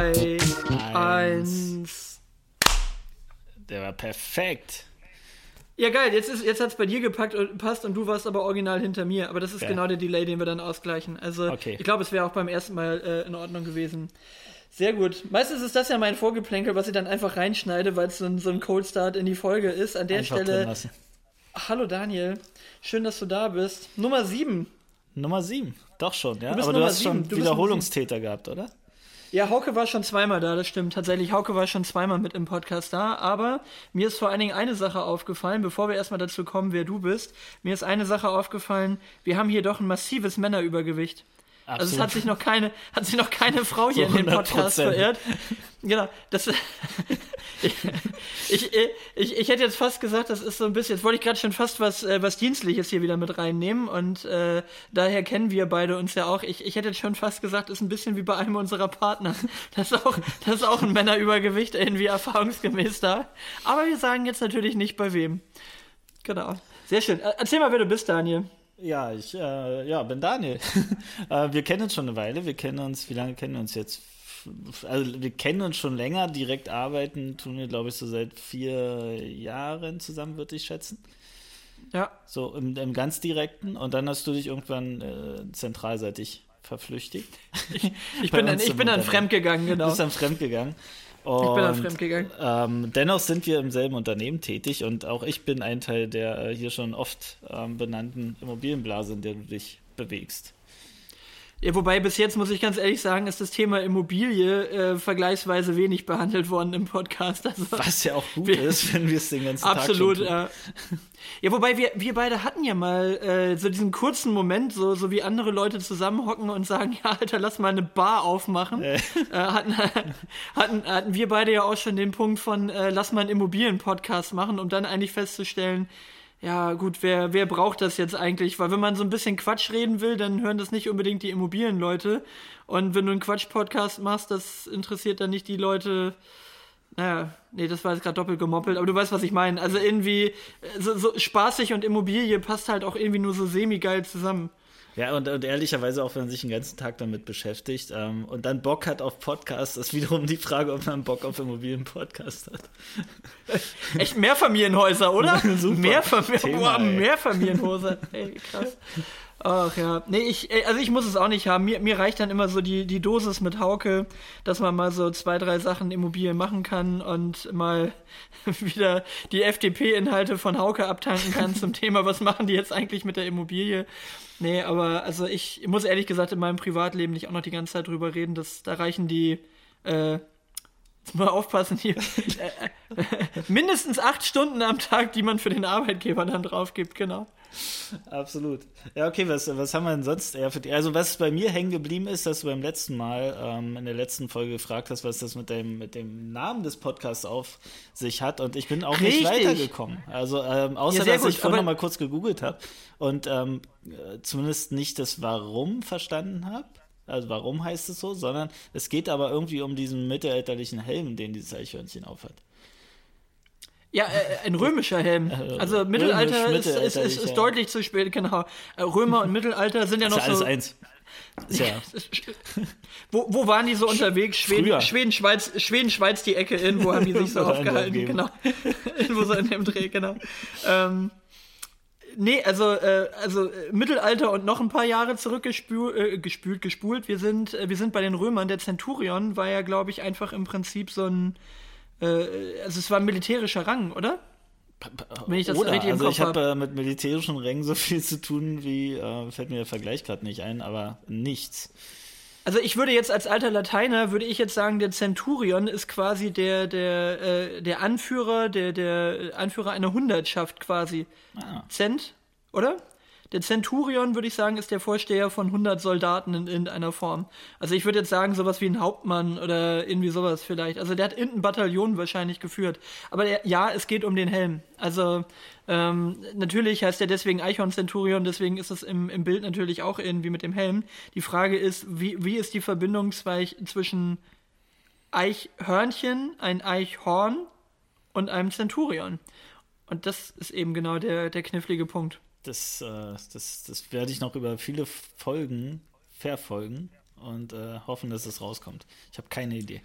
3, 1. Der war perfekt. Ja, geil, jetzt hat es bei dir gepackt und passt und du warst aber original hinter mir. Aber das ist genau der Delay, den wir dann ausgleichen. Also Ich glaube, es wäre auch beim ersten Mal in Ordnung gewesen. Sehr gut. Meistens ist das ja mein Vorgeplänkel, was ich dann einfach reinschneide, weil es so ein Cold Start in die Folge ist. An der einfach Stelle. Hallo Daniel, schön, dass du da bist. Nummer 7, doch schon, ja. Aber du hast schon Wiederholungstäter gehabt, oder? Ja, Hauke war schon zweimal da, das stimmt. Tatsächlich, Hauke war schon zweimal mit im Podcast da. Aber mir ist vor allen Dingen eine Sache aufgefallen, bevor wir erstmal dazu kommen, wer du bist. Mir ist eine Sache aufgefallen, wir haben hier doch ein massives Männerübergewicht. Absolut. Also es hat sich noch keine Frau hier so in dem Podcast verirrt. Genau, das... Ich hätte jetzt fast gesagt, das ist so ein bisschen, jetzt wollte ich gerade schon fast was Dienstliches hier wieder mit reinnehmen und daher kennen wir beide uns ja auch. Ich hätte jetzt schon fast gesagt, ist ein bisschen wie bei einem unserer Partner. Das ist auch ein Männerübergewicht irgendwie erfahrungsgemäß da. Aber wir sagen jetzt natürlich nicht bei wem. Genau. Sehr schön. Erzähl mal, wer du bist, Daniel. Ja, ich bin Daniel. Wir kennen uns schon eine Weile. Wie lange kennen wir uns jetzt? Also wir kennen uns schon länger, direkt arbeiten tun wir, glaube ich, so seit 4 Jahren zusammen, würde ich schätzen. Ja. So im ganz Direkten. Und dann hast du dich irgendwann zentralseitig verflüchtigt. Ich bin dann fremdgegangen, genau. Du bist dann fremdgegangen. Dennoch sind wir im selben Unternehmen tätig und auch ich bin ein Teil der hier schon oft benannten Immobilienblase, in der du dich bewegst. Ja, wobei bis jetzt, muss ich ganz ehrlich sagen, ist das Thema Immobilie vergleichsweise wenig behandelt worden im Podcast. Also, was ja auch gut ist, wenn wir es den ganzen Tag schon tun. Ja, wobei wir beide hatten ja mal so diesen kurzen Moment, so wie andere Leute zusammenhocken und sagen, ja, Alter, lass mal eine Bar aufmachen. Hatten wir beide ja auch schon den Punkt von, lass mal einen Immobilien-Podcast machen, um dann eigentlich festzustellen, ja gut, wer braucht das jetzt eigentlich? Weil wenn man so ein bisschen Quatsch reden will, dann hören das nicht unbedingt die Immobilienleute. Und wenn du einen Quatsch-Podcast machst, das interessiert dann nicht die Leute. Naja, nee, das war jetzt gerade doppelt gemoppelt, aber du weißt, was ich meine. Also irgendwie so spaßig und Immobilie passt halt auch irgendwie nur so semi-geil zusammen. Ja, und ehrlicherweise auch, wenn man sich den ganzen Tag damit beschäftigt und dann Bock hat auf Podcasts, ist wiederum die Frage, ob man Bock auf Immobilienpodcasts hat. Echt Mehrfamilienhäuser, oder? Super. Mehrfamilienhäuser. Ey, krass. Ach ja. Nee, ich muss es auch nicht haben. Mir reicht dann immer so die Dosis mit Hauke, dass man mal so 2, 3 Sachen Immobilien machen kann und mal wieder die FDP-Inhalte von Hauke abtanken kann zum Thema, was machen die jetzt eigentlich mit der Immobilie? Nee, aber also ich muss ehrlich gesagt in meinem Privatleben nicht auch noch die ganze Zeit drüber reden, da reichen die jetzt mal aufpassen hier. Mindestens 8 Stunden am Tag, die man für den Arbeitgeber dann drauf gibt, genau. Absolut. Ja, okay, was haben wir denn sonst eher für die? Also, was bei mir hängen geblieben ist, dass du beim letzten Mal in der letzten Folge gefragt hast, was das mit dem Namen des Podcasts auf sich hat. Und ich bin auch nicht weitergekommen. Also, außer dass ich vorhin nochmal kurz gegoogelt habe und zumindest nicht das Warum verstanden habe. Also, warum heißt es so, sondern es geht aber irgendwie um diesen mittelalterlichen Helm, den dieses Eichhörnchen aufhat. Ja, ein römischer Helm. Also Mittelalter ist deutlich zu spät, genau. Römer und Mittelalter sind ja noch so... Alles eins. Ja. Wo waren die so unterwegs? Schweden, Schweiz, die Ecke in, wo haben die sich so aufgehalten? Genau. Irgendwo so in dem Dreh, genau. Nee, also Mittelalter und noch ein paar Jahre zurückgespult. Wir sind bei den Römern. Der Centurion war ja, glaube ich, einfach im Prinzip so ein... Also es war ein militärischer Rang, oder? Wenn ich das richtig im Kopf habe. Ich habe mit militärischen Rängen so viel zu tun wie, fällt mir der Vergleich gerade nicht ein, aber nichts. Also ich würde jetzt als alter Lateiner, sagen, der Centurion ist quasi der Anführer, der Anführer einer Hundertschaft quasi. Ah. Cent, oder? Der Centurion, würde ich sagen, ist der Vorsteher von 100 Soldaten in irgendeiner Form. Also ich würde jetzt sagen, sowas wie ein Hauptmann oder irgendwie sowas vielleicht. Also der hat irgendein Bataillon wahrscheinlich geführt. Aber es geht um den Helm. Also natürlich heißt er deswegen Eichhorn-Centurion, deswegen ist es im Bild natürlich auch irgendwie mit dem Helm. Die Frage ist, wie ist die Verbindung zwischen Eichhörnchen, ein Eichhorn und einem Centurion? Und das ist eben genau der knifflige Punkt. Das werde ich noch über viele Folgen verfolgen und hoffen, dass es rauskommt. Ich habe keine Idee.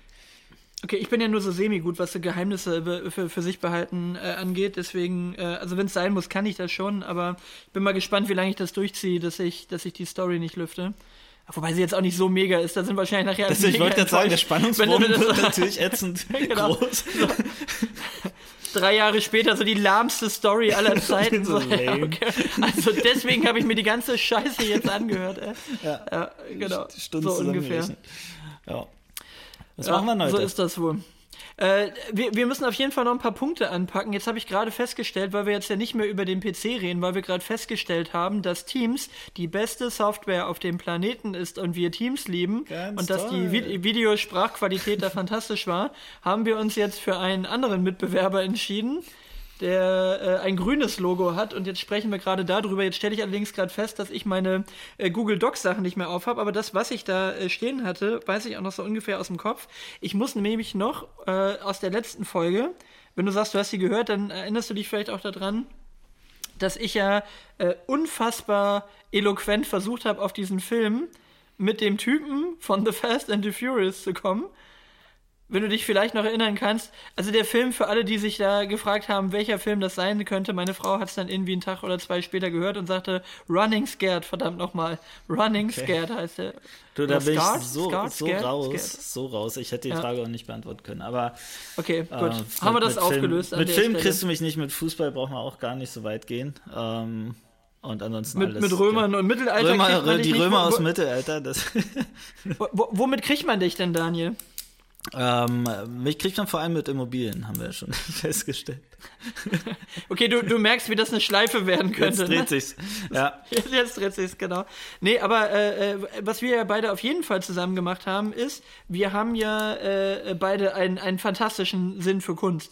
Okay, ich bin ja nur so semi-gut, was so Geheimnisse für sich behalten angeht. Deswegen, also wenn es sein muss, kann ich das schon. Aber ich bin mal gespannt, wie lange ich das durchziehe, dass ich die Story nicht lüfte. Wobei sie jetzt auch nicht so mega ist, da sind wahrscheinlich nachher... Das ich wollte jetzt sagen, der Spannungsbogen wird natürlich ätzend genau. groß. So. 3 Jahre später so die lahmste Story aller Zeiten. So, ja, okay. Also deswegen habe ich mir die ganze Scheiße jetzt angehört. Ja. Ja, genau, Stunden so ungefähr. Ja. Was machen wir heute? So ist das wohl. Wir müssen auf jeden Fall noch ein paar Punkte anpacken. Jetzt habe ich gerade festgestellt, weil wir jetzt ja nicht mehr über den PC reden, weil wir gerade festgestellt haben, dass Teams die beste Software auf dem Planeten ist und wir Teams lieben ganz und toll. Dass die Videosprachqualität da fantastisch war, haben wir uns jetzt für einen anderen Mitbewerber entschieden, der ein grünes Logo hat und jetzt sprechen wir gerade darüber. Jetzt stelle ich allerdings gerade fest, dass ich meine Google Docs Sachen nicht mehr aufhab, aber das, was ich da stehen hatte, weiß ich auch noch so ungefähr aus dem Kopf. Ich muss nämlich noch aus der letzten Folge, wenn du sagst, du hast sie gehört, dann erinnerst du dich vielleicht auch daran, dass ich ja unfassbar eloquent versucht habe, auf diesen Film mit dem Typen von The Fast and the Furious zu kommen. Wenn du dich vielleicht noch erinnern kannst, also der Film, für alle, die sich da gefragt haben, welcher Film das sein könnte, meine Frau hat es dann irgendwie einen Tag oder 2 später gehört und sagte, Running Scared, verdammt nochmal, Running okay. Scared heißt der. Du, da bin ich so raus, ich hätte die Frage auch nicht beantworten können, aber... Okay, gut, haben wir das aufgelöst. Mit Film kriegst du mich nicht, mit Fußball brauchen wir auch gar nicht so weit gehen, und ansonsten mit, alles. Mit Römern und Mittelalter. Die Römer aus Mittelalter. Das womit kriegt man dich denn, Daniel? Mich kriegt man vor allem mit Immobilien, haben wir ja schon festgestellt. Okay, du merkst, wie das eine Schleife werden könnte. Jetzt dreht sich's, ja. Jetzt dreht sich's, genau. Nee, aber was wir ja beide auf jeden Fall zusammen gemacht haben, ist, wir haben ja beide einen fantastischen Sinn für Kunst.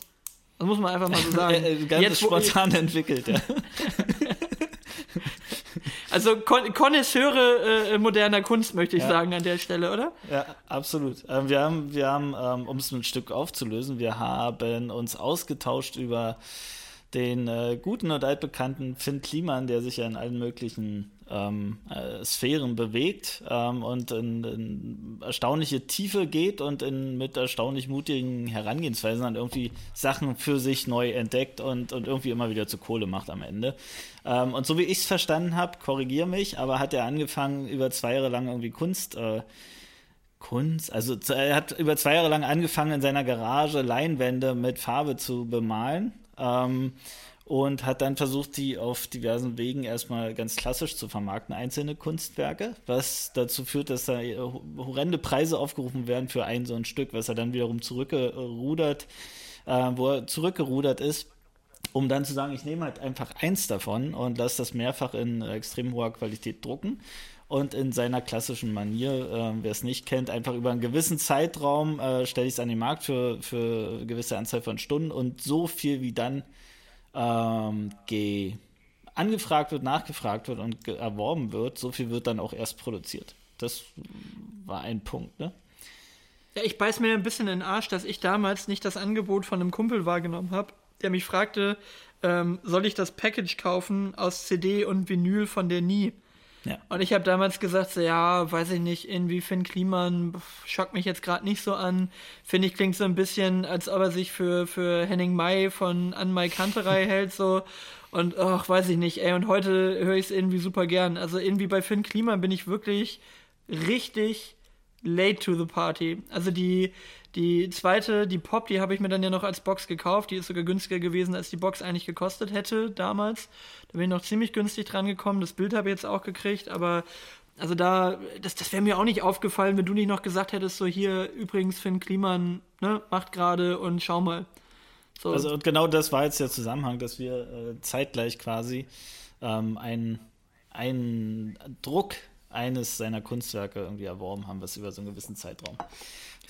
Das muss man einfach mal so sagen. Ganz spontan entwickelt, ja. Also Konnoisseure moderner Kunst, möchte ich sagen, an der Stelle, oder? Ja, absolut. Wir haben, um es ein Stück aufzulösen, wir haben uns ausgetauscht über den guten und altbekannten Fynn Kliemann, der sich ja in allen möglichen Sphären bewegt und in erstaunliche Tiefe geht und mit erstaunlich mutigen Herangehensweisen dann irgendwie Sachen für sich neu entdeckt und irgendwie immer wieder zu Kohle macht am Ende. Und so wie ich es verstanden habe, korrigiere mich, aber hat er angefangen, über 2 Jahre lang irgendwie er hat über 2 Jahre lang angefangen, in seiner Garage Leinwände mit Farbe zu bemalen. Und hat dann versucht, die auf diversen Wegen erstmal ganz klassisch zu vermarkten, einzelne Kunstwerke, was dazu führt, dass da horrende Preise aufgerufen werden für ein so ein Stück, was er dann wiederum zurückgerudert ist, um dann zu sagen, ich nehme halt einfach eins davon und lasse das mehrfach in extrem hoher Qualität drucken. Und in seiner klassischen Manier, wer es nicht kennt, einfach über einen gewissen Zeitraum stelle ich es an den Markt für eine gewisse Anzahl von Stunden und so viel wie dann angefragt wird, nachgefragt wird und erworben wird, so viel wird dann auch erst produziert. Das war ein Punkt, ne? Ja, ich beiß mir ein bisschen in den Arsch, dass ich damals nicht das Angebot von einem Kumpel wahrgenommen habe, der mich fragte, soll ich das Package kaufen aus CD und Vinyl von der Nie? Ja. Und ich habe damals gesagt, so, ja, weiß ich nicht, irgendwie Fynn Kliemann schockt mich jetzt gerade nicht so an. Finde ich, klingt so ein bisschen, als ob er sich für Henning May von Mai Kanterei hält, so. Und ach, weiß ich nicht, ey. Und heute höre ich es irgendwie super gern. Also irgendwie bei Fynn Kliemann bin ich wirklich richtig late to the party. Also die zweite, die Pop, die habe ich mir dann ja noch als Box gekauft. Die ist sogar günstiger gewesen, als die Box eigentlich gekostet hätte damals. Da bin ich noch ziemlich günstig dran gekommen. Das Bild habe ich jetzt auch gekriegt, aber also da, das wäre mir auch nicht aufgefallen, wenn du nicht noch gesagt hättest, so hier übrigens Fynn Kliemann, ne, macht gerade und schau mal. So. Also und genau das war jetzt der Zusammenhang, dass wir zeitgleich quasi einen Druck eines seiner Kunstwerke irgendwie erworben haben, was über so einen gewissen Zeitraum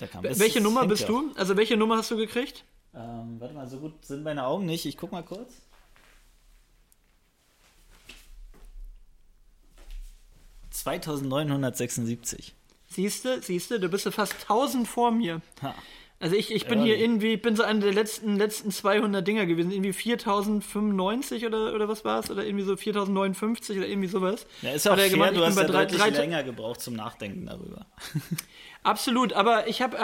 da kam. Welche Nummer bist du? Also welche Nummer hast du gekriegt? Warte mal, so gut sind meine Augen nicht. Ich guck mal kurz. (2976) Siehste, du bist ja fast 1000 vor mir. Ha. Also ich bin hier irgendwie, bin so einer der letzten 200 Dinger gewesen, irgendwie 4095 oder was war es? Oder irgendwie so 4059 oder irgendwie sowas. Ja, ist ja auch fair, gemeint, du hast ja deutlich länger gebraucht zum Nachdenken darüber. Absolut, aber ich habe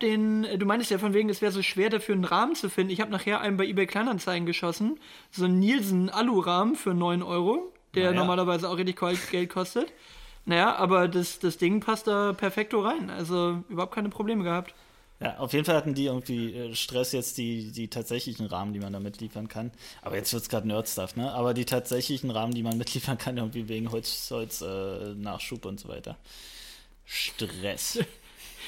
den, du meinst ja von wegen, es wäre so schwer dafür einen Rahmen zu finden. Ich habe nachher einen bei eBay Kleinanzeigen geschossen, so einen Nielsen-Alu-Rahmen für 9 Euro, der normalerweise auch richtig Geld kostet. Naja, aber das Ding passt da perfekto rein, also überhaupt keine Probleme gehabt. Ja, auf jeden Fall hatten die irgendwie Stress jetzt, die tatsächlichen Rahmen, die man da mitliefern kann. Aber jetzt wird's gerade Nerdstuff, ne? Aber die tatsächlichen Rahmen, die man mitliefern kann, irgendwie wegen Holz, Nachschub und so weiter. Stress.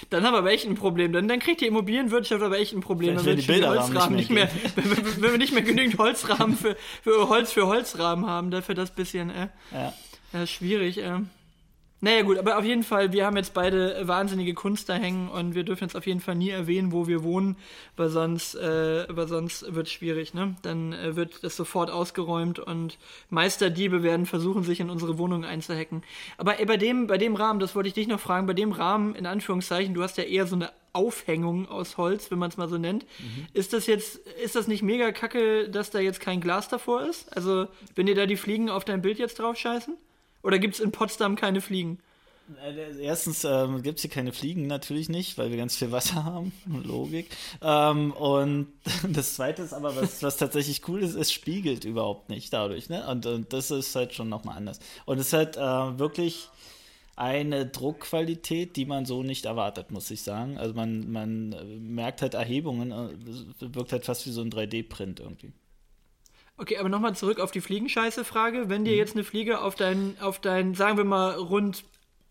Dann haben wir aber echt ein Problem. Dann kriegt die Immobilienwirtschaft aber echt ein Problem. Dann wird die Holzrahmen wenn wir nicht mehr genügend Holzrahmen für Holzrahmen haben, dafür das bisschen, schwierig, Naja gut, aber auf jeden Fall, wir haben jetzt beide wahnsinnige Kunst da hängen und wir dürfen jetzt auf jeden Fall nie erwähnen, wo wir wohnen, weil sonst wird es schwierig, ne? Dann wird das sofort ausgeräumt und Meisterdiebe werden versuchen, sich in unsere Wohnung einzuhacken. Aber bei dem Rahmen, das wollte ich dich noch fragen, bei dem Rahmen, in Anführungszeichen, du hast ja eher so eine Aufhängung aus Holz, wenn man es mal so nennt. Mhm. Ist das nicht mega kacke, dass da jetzt kein Glas davor ist? Also, wenn dir da die Fliegen auf dein Bild jetzt drauf scheißen? Oder gibt es in Potsdam keine Fliegen? Erstens gibt es hier keine Fliegen, natürlich nicht, weil wir ganz viel Wasser haben. Logik. Und das Zweite ist aber, was tatsächlich cool ist, es spiegelt überhaupt nicht dadurch. Ne? Und das ist halt schon nochmal anders. Und es ist halt wirklich eine Druckqualität, die man so nicht erwartet, muss ich sagen. Also man merkt halt Erhebungen, wirkt halt fast wie so ein 3D-Print irgendwie. Okay, aber nochmal zurück auf die Fliegenscheiße-Frage. Wenn dir jetzt eine Fliege auf deinen, sagen wir mal, rund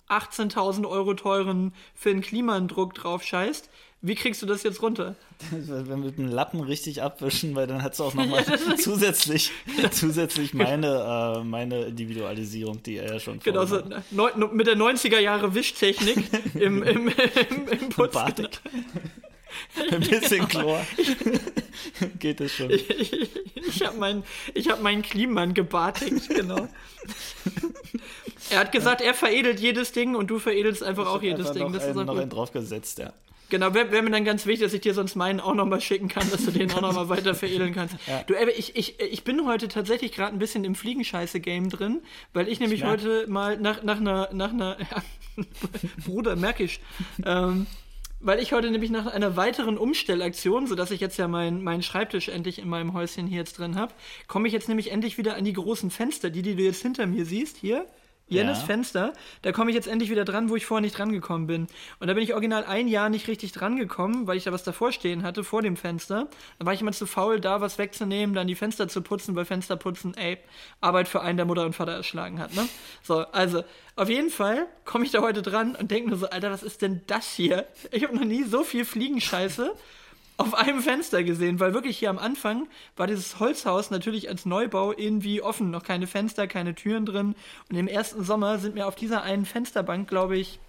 18.000 Euro teuren Fynn Kliemann-Druck drauf scheißt, wie kriegst du das jetzt runter? Wenn wir mit dem Lappen richtig abwischen, weil dann hast du auch nochmal zusätzlich meine Individualisierung, die er ja schon vorher hat. Genau, so mit der 90er-Jahre-Wischtechnik im Putz. Ein bisschen Chlor. Geht das schon. Ich habe meinen Kliemann gebartigt, genau. Er hat gesagt, er veredelt jedes Ding und du veredelst einfach auch jedes Ding. Ich habe noch einen draufgesetzt, ja. Genau, wäre mir dann ganz wichtig, dass ich dir sonst meinen auch nochmal schicken kann, dass du den auch nochmal weiter veredeln kannst. Ja. Du, ich bin heute tatsächlich gerade ein bisschen im Fliegenscheiße-Game drin, weil ich nämlich heute mal nach einer Bruder, merk ich, weil ich heute nämlich nach einer weiteren Umstellaktion, sodass ich jetzt ja meinen Schreibtisch endlich in meinem Häuschen hier jetzt drin habe, komme ich jetzt nämlich endlich wieder an die großen Fenster, die du jetzt hinter mir siehst, hier, jenes Fenster, da komme ich jetzt endlich wieder dran, wo ich vorher nicht dran gekommen bin. Und da bin ich original ein Jahr nicht richtig dran gekommen, weil ich da was davor stehen hatte, vor dem Fenster. Da war ich immer zu faul, da was wegzunehmen, dann die Fenster zu putzen, weil Fensterputzen, ey, Arbeit für einen, der Mutter und Vater erschlagen hat, ne? So, also... Auf jeden Fall komme ich da heute dran und denke nur so, Alter, was ist denn das hier? Ich habe noch nie so viel Fliegenscheiße auf einem Fenster gesehen, weil wirklich hier am Anfang war dieses Holzhaus natürlich als Neubau irgendwie offen, noch keine Fenster, keine Türen drin. Und im ersten Sommer sind mir auf dieser einen Fensterbank, glaube ich,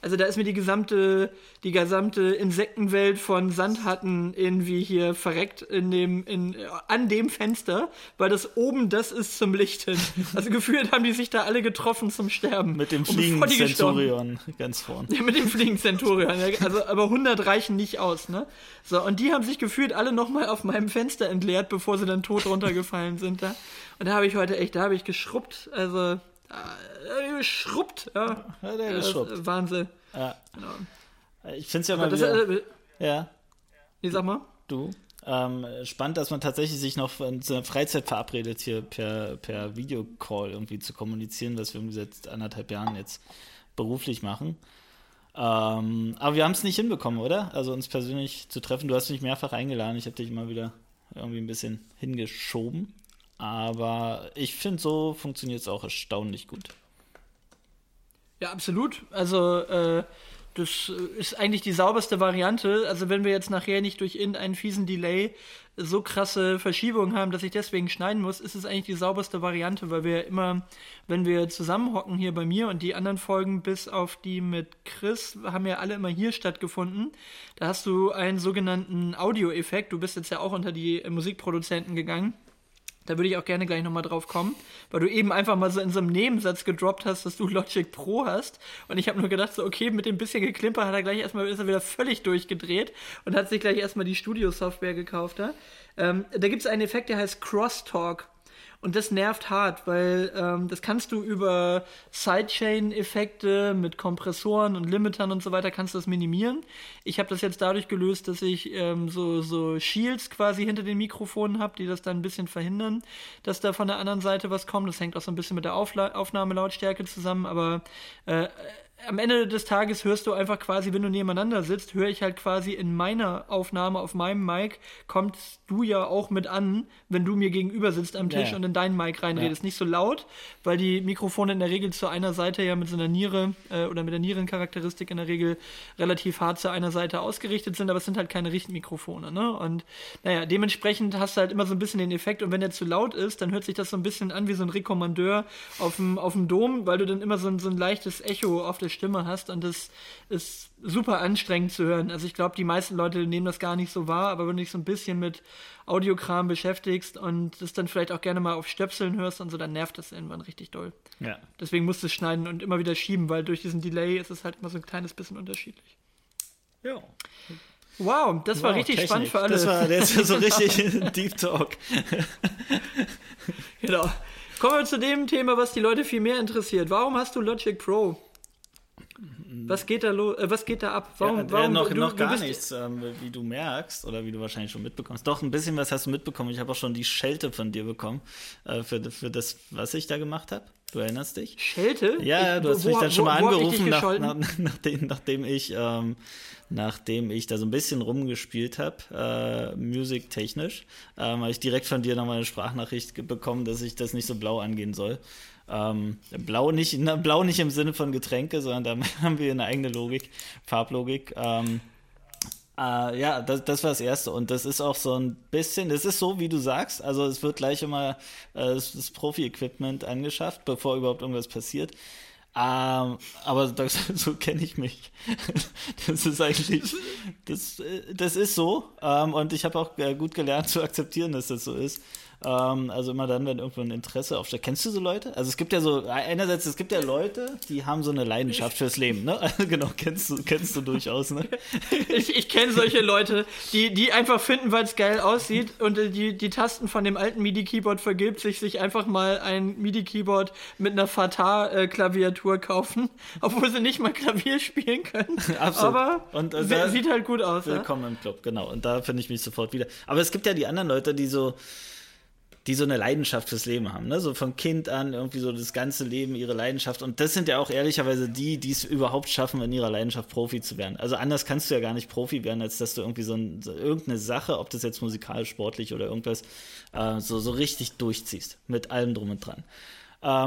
also da ist mir die gesamte Insektenwelt von Sandhatten irgendwie hier verreckt an dem Fenster, weil das oben das ist zum Licht hin. Also gefühlt haben die sich da alle getroffen zum Sterben. Mit dem fliegenden Centurion ganz vorn. Ja, mit dem fliegenden Centurion. Also, aber 100 reichen nicht aus, ne? So, und die haben sich gefühlt alle nochmal auf meinem Fenster entleert, bevor sie dann tot runtergefallen sind da. Und da habe ich geschrubbt, also... Schrubbt, ja. Ja, der geschrubbt. Wahnsinn. Ja. Genau. Ich finde es ja mal wieder... Ja. Nee, sag mal. Du. Spannend, dass man tatsächlich sich noch zu einer Freizeit verabredet, hier per Videocall irgendwie zu kommunizieren, was wir seit 1,5 Jahren jetzt beruflich machen. Aber wir haben es nicht hinbekommen, oder? Also uns persönlich zu treffen. Du hast mich mehrfach eingeladen. Ich habe dich immer wieder irgendwie ein bisschen hingeschoben. Aber ich finde, so funktioniert es auch erstaunlich gut. Ja, absolut. Also, das ist eigentlich die sauberste Variante. Also, wenn wir jetzt nachher nicht durch irgendeinen fiesen Delay so krasse Verschiebungen haben, dass ich deswegen schneiden muss, ist es eigentlich die sauberste Variante, weil wir immer, wenn wir zusammenhocken hier bei mir und die anderen Folgen bis auf die mit Chris, haben ja alle immer hier stattgefunden. Da hast du einen sogenannten Audioeffekt. Du bist jetzt ja auch unter die Musikproduzenten gegangen. Da würde ich auch gerne gleich nochmal drauf kommen, weil du eben einfach mal so in so einem Nebensatz gedroppt hast, dass du Logic Pro hast. Und ich habe nur gedacht, so okay, mit dem bisschen Geklimper hat er gleich erstmal, ist er wieder völlig durchgedreht und hat sich gleich erstmal die Studio-Software gekauft. Ja? Da gibt es einen Effekt, der heißt Crosstalk. Und das nervt hart, weil das kannst du über Sidechain-Effekte mit Kompressoren und Limitern und so weiter, kannst du das minimieren. Ich habe das jetzt dadurch gelöst, dass ich so Shields quasi hinter den Mikrofonen habe, die das dann ein bisschen verhindern, dass da von der anderen Seite was kommt. Das hängt auch so ein bisschen mit der Aufnahmelautstärke zusammen, aber am Ende des Tages hörst du einfach quasi, wenn du nebeneinander sitzt, höre ich halt quasi in meiner Aufnahme auf meinem Mic, kommst du ja auch mit an, wenn du mir gegenüber sitzt am Tisch und in deinen Mic reinredest. Nicht so laut, weil die Mikrofone in der Regel zu einer Seite ja mit so einer Niere oder mit der Nierencharakteristik in der Regel relativ hart zu einer Seite ausgerichtet sind, aber es sind halt keine Richtmikrofone. Ne? Und naja, dementsprechend hast du halt immer so ein bisschen den Effekt, und wenn der zu laut ist, dann hört sich das so ein bisschen an wie so ein Rekommandeur auf dem Dom, weil du dann immer so ein leichtes Echo auf der Stimme hast, und das ist super anstrengend zu hören. Also ich glaube, die meisten Leute nehmen das gar nicht so wahr, aber wenn du dich so ein bisschen mit Audiokram beschäftigst und das dann vielleicht auch gerne mal auf Stöpseln hörst und so, dann nervt das irgendwann richtig doll. Ja. Deswegen musst du es schneiden und immer wieder schieben, weil durch diesen Delay ist es halt immer so ein kleines bisschen unterschiedlich. Ja. Wow, das war richtig Technik. Spannend für alle. Das war so richtig Deep Talk. Genau. Kommen wir zu dem Thema, was die Leute viel mehr interessiert. Warum hast du Logic Pro? Was geht da los? Was geht da ab? Warum noch gar nichts, wie du merkst oder wie du wahrscheinlich schon mitbekommst. Doch, ein bisschen was hast du mitbekommen. Ich habe auch schon die Schelte von dir bekommen für das, was ich da gemacht habe. Du erinnerst dich? Schelte? Ja, du hast mich dann schon mal angerufen, nachdem ich da so ein bisschen rumgespielt habe, musiktechnisch, habe ich direkt von dir nochmal eine Sprachnachricht bekommen, dass ich das nicht so blau angehen soll. Blau nicht im Sinne von Getränke, sondern da haben wir eine eigene Logik, Farblogik. Das war das Erste, und das ist auch so ein bisschen, das ist so, wie du sagst, also es wird gleich immer das Profi-Equipment angeschafft, bevor überhaupt irgendwas passiert. Aber so kenne ich mich. Das ist eigentlich, das ist so. Und ich habe auch gut gelernt zu akzeptieren, dass das so ist. Also immer dann, wenn irgendwo ein Interesse aufsteht. Kennst du so Leute? Also es gibt ja so, einerseits, es gibt ja Leute, die haben so eine Leidenschaft fürs Leben, ne? Genau, kennst du durchaus, ne? Ich kenne solche Leute, die einfach finden, weil es geil aussieht, und die Tasten von dem alten MIDI-Keyboard vergibt, sich einfach mal ein MIDI-Keyboard mit einer Fatah-Klaviatur kaufen, obwohl sie nicht mal Klavier spielen können. Absolut. Aber sieht halt gut aus. Willkommen im Club, genau. Und da finde ich mich sofort wieder. Aber es gibt ja die anderen Leute, die so eine Leidenschaft fürs Leben haben, ne? So von Kind an irgendwie so das ganze Leben ihre Leidenschaft, und das sind ja auch ehrlicherweise die es überhaupt schaffen, in ihrer Leidenschaft Profi zu werden. Also anders kannst du ja gar nicht Profi werden, als dass du irgendwie so irgendeine Sache, ob das jetzt musikalisch, sportlich oder irgendwas, so richtig durchziehst, mit allem drum und dran.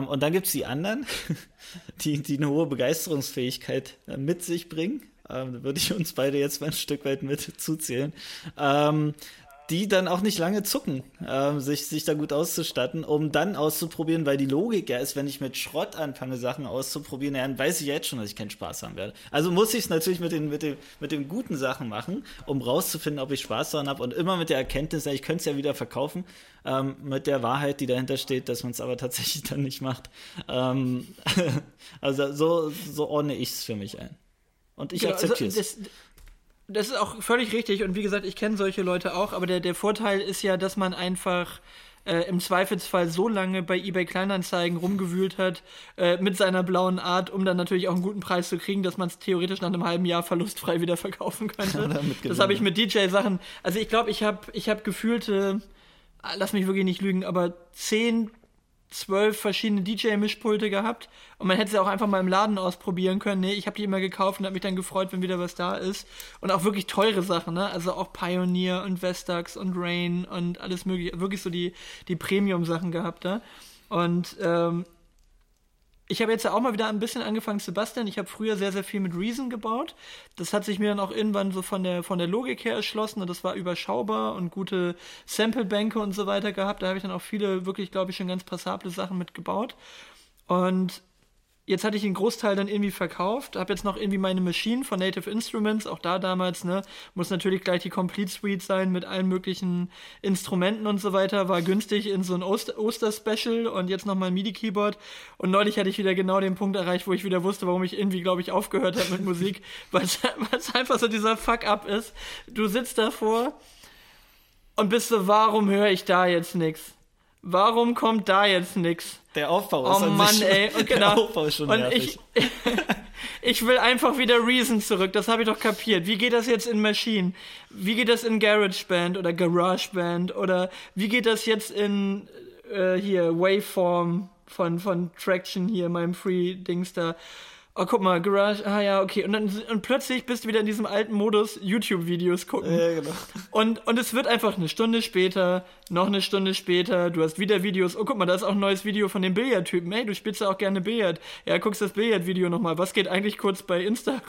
Und dann gibt's die anderen, die eine hohe Begeisterungsfähigkeit mit sich bringen, würde ich uns beide jetzt mal ein Stück weit mit zuzählen, die dann auch nicht lange zucken, sich da gut auszustatten, um dann auszuprobieren, weil die Logik ja ist, wenn ich mit Schrott anfange, Sachen auszuprobieren, dann weiß ich ja jetzt schon, dass ich keinen Spaß haben werde. Also muss ich es natürlich mit den guten Sachen machen, um rauszufinden, ob ich Spaß daran habe, und immer mit der Erkenntnis, ich könnte es ja wieder verkaufen, mit der Wahrheit, die dahinter steht, dass man es aber tatsächlich dann nicht macht. Also so ordne ich es für mich ein. Und ich akzeptiere es. Also, das ist auch völlig richtig, und wie gesagt, ich kenne solche Leute auch, aber der Vorteil ist ja, dass man einfach im Zweifelsfall so lange bei eBay Kleinanzeigen rumgewühlt hat mit seiner blauen Art, um dann natürlich auch einen guten Preis zu kriegen, dass man es theoretisch nach einem halben Jahr verlustfrei wieder verkaufen könnte. Das habe ich mit DJ-Sachen, also ich glaube, ich habe gefühlte, lass mich wirklich nicht lügen, aber 10, 12 verschiedene DJ-Mischpulte gehabt, und man hätte sie auch einfach mal im Laden ausprobieren können. Nee, ich habe die immer gekauft und habe mich dann gefreut, wenn wieder was da ist. Und auch wirklich teure Sachen, ne? Also auch Pioneer und Vestax und Rain und alles mögliche. Wirklich so die Premium-Sachen gehabt da. Und ich habe jetzt ja auch mal wieder ein bisschen angefangen zu basteln. Ich habe früher sehr, sehr viel mit Reason gebaut. Das hat sich mir dann auch irgendwann so von der Logik her erschlossen, und das war überschaubar und gute Samplebänke und so weiter gehabt. Da habe ich dann auch viele wirklich, glaube ich, schon ganz passable Sachen mitgebaut. Und Jetzt hatte ich den Großteil dann irgendwie verkauft, habe jetzt noch irgendwie meine Machine von Native Instruments, auch da damals, ne, muss natürlich gleich die Complete Suite sein mit allen möglichen Instrumenten und so weiter, war günstig in so ein Oster-Special und jetzt nochmal ein MIDI-Keyboard und neulich hatte ich wieder genau den Punkt erreicht, wo ich wieder wusste, warum ich irgendwie, glaube ich, aufgehört habe mit Musik, weil es einfach so dieser Fuck-Up ist. Du sitzt davor und bist so, warum höre ich da jetzt nichts? Warum kommt da jetzt nix? Der Aufbau ist an sich schon, ey. Und genau, der Aufbau ist schon nervig. Ich will einfach wieder Reason zurück. Das habe ich doch kapiert. Wie geht das jetzt in Machine? Wie geht das in GarageBand oder GarageBand? Oder wie geht das jetzt in hier Waveform von Traction hier in meinem Free-Dings da? Oh, guck mal, Garage, ah ja, okay. Und dann und plötzlich bist du wieder in diesem alten Modus, YouTube-Videos gucken. Ja, genau. Und es wird einfach eine Stunde später, noch eine Stunde später, du hast wieder Videos. Oh, guck mal, da ist auch ein neues Video von dem Billardtypen. Hey, du spielst ja auch gerne Billard. Ja, guckst das Billardvideo nochmal. Was geht eigentlich kurz bei Insta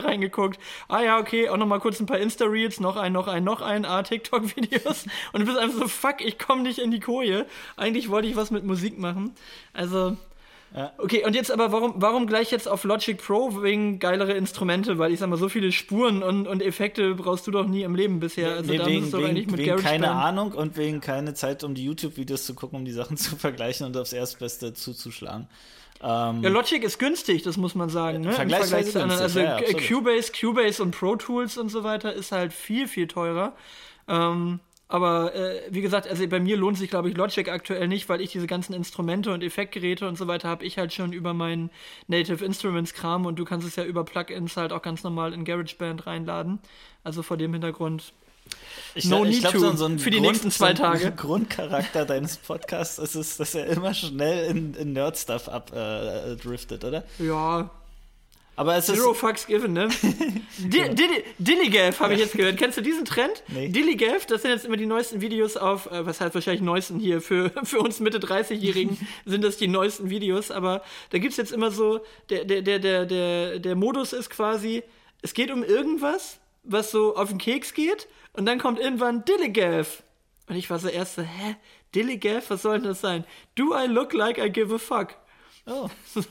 reingeguckt? Ah ja, okay, auch nochmal kurz ein paar Insta-Reels, noch ein, TikTok-Videos. Und du bist einfach so, fuck, ich komm nicht in die Koje. Eigentlich wollte ich was mit Musik machen. Also... Okay, und jetzt aber, warum gleich jetzt auf Logic Pro wegen geilere Instrumente? Weil ich sag mal, so viele Spuren und Effekte brauchst du doch nie im Leben bisher. Also nee, wegen keine Ahnung und wegen keine Zeit, um die YouTube-Videos zu gucken, um die Sachen zu vergleichen und aufs Erstbeste zuzuschlagen. Ja, Logic ist günstig, das muss man sagen. Ne? Vergleichsweise zu anderen. Also ja, Cubase und Pro Tools und so weiter ist halt viel, viel teurer. Aber wie gesagt, also bei mir lohnt sich, glaube ich, Logic aktuell nicht, weil ich diese ganzen Instrumente und Effektgeräte und so weiter habe ich halt schon über meinen Native Instruments Kram und du kannst es ja über Plugins halt auch ganz normal in GarageBand reinladen. Also vor dem Hintergrund. Ich glaube, so ein Grundcharakter deines Podcasts ist es, dass er immer schnell in Nerd-Stuff abdriftet, oder? Ja. Aber es Zero fucks given, ne? Dilligaff habe ich jetzt gehört. Kennst du diesen Trend? Nee. Dilligaff, das sind jetzt immer die neuesten Videos auf, was heißt wahrscheinlich neuesten hier, für uns Mitte 30-Jährigen sind das die neuesten Videos, aber da gibt's jetzt immer so, der Modus ist quasi, es geht um irgendwas, was so auf den Keks geht und dann kommt irgendwann Dilligaff. Und ich war so erst so, hä? Dilligaff, was soll denn das sein? Do I look like I give a fuck? Oh. So,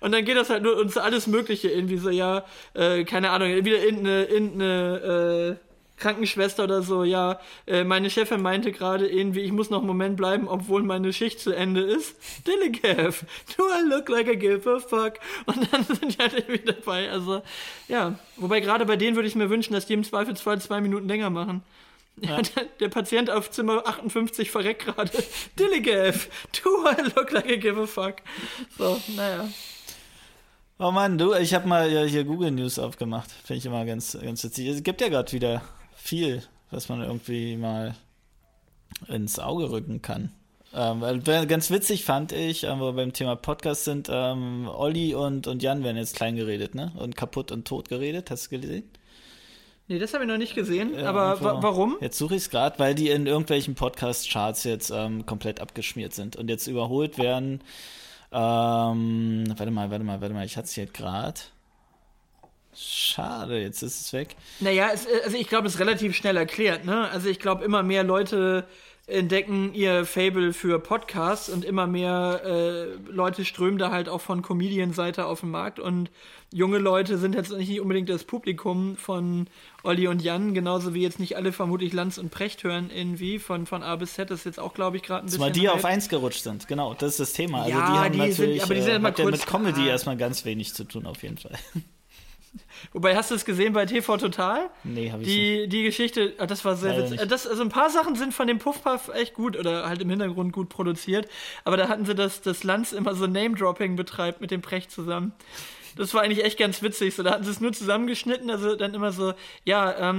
und dann geht das halt nur uns alles Mögliche irgendwie so, ja, keine Ahnung, wieder in eine Krankenschwester oder so, ja, meine Chefin meinte gerade irgendwie, ich muss noch einen Moment bleiben, obwohl meine Schicht zu Ende ist. Dilligaff, do I look like I give a fuck? Und dann sind die halt irgendwie dabei, also, ja. Wobei gerade bei denen würde ich mir wünschen, dass die im Zweifelsfall 2 Minuten länger machen. Ja. Der Patient auf Zimmer 58 verreckt gerade. Dilligaff, do I look like I give a fuck? So, naja. Oh Mann, du, ich habe mal hier Google News aufgemacht. Finde ich immer ganz, ganz witzig. Es gibt ja gerade wieder viel, was man irgendwie mal ins Auge rücken kann. Ganz witzig fand ich, wo wir beim Thema Podcast sind, Olli und Jan werden jetzt klein geredet, ne? Und kaputt und tot geredet. Hast du gesehen? Nee, das habe ich noch nicht gesehen, aber warum? Jetzt suche ich es gerade, weil die in irgendwelchen Podcast-Charts jetzt komplett abgeschmiert sind und jetzt überholt werden. Warte mal, ich hatte es hier gerade. Schade, jetzt ist es weg. Naja, also ich glaube, es ist relativ schnell erklärt, ne? Also ich glaube, immer mehr Leute entdecken ihr Fable für Podcasts und immer mehr Leute strömen da halt auch von Comedian-Seite auf den Markt und junge Leute sind jetzt nicht unbedingt das Publikum von Olli und Jan, genauso wie jetzt nicht alle vermutlich Lanz und Precht hören irgendwie von A bis Z, das ist jetzt auch, glaube ich, gerade ein bisschen... Die auf 1 gerutscht sind, genau, das ist das Thema. Also ja, die haben mit Comedy erstmal ganz wenig zu tun, auf jeden Fall. Wobei, hast du es gesehen bei TV Total? Nee, hab ich nicht. Die Geschichte, das war sehr witzig. Also ein paar Sachen sind von dem Puffpuff echt gut oder halt im Hintergrund gut produziert, aber da hatten sie das Lanz immer so Name-Dropping betreibt mit dem Precht zusammen. Das war eigentlich echt ganz witzig. So, da hatten sie es nur zusammengeschnitten, also dann immer so, ja,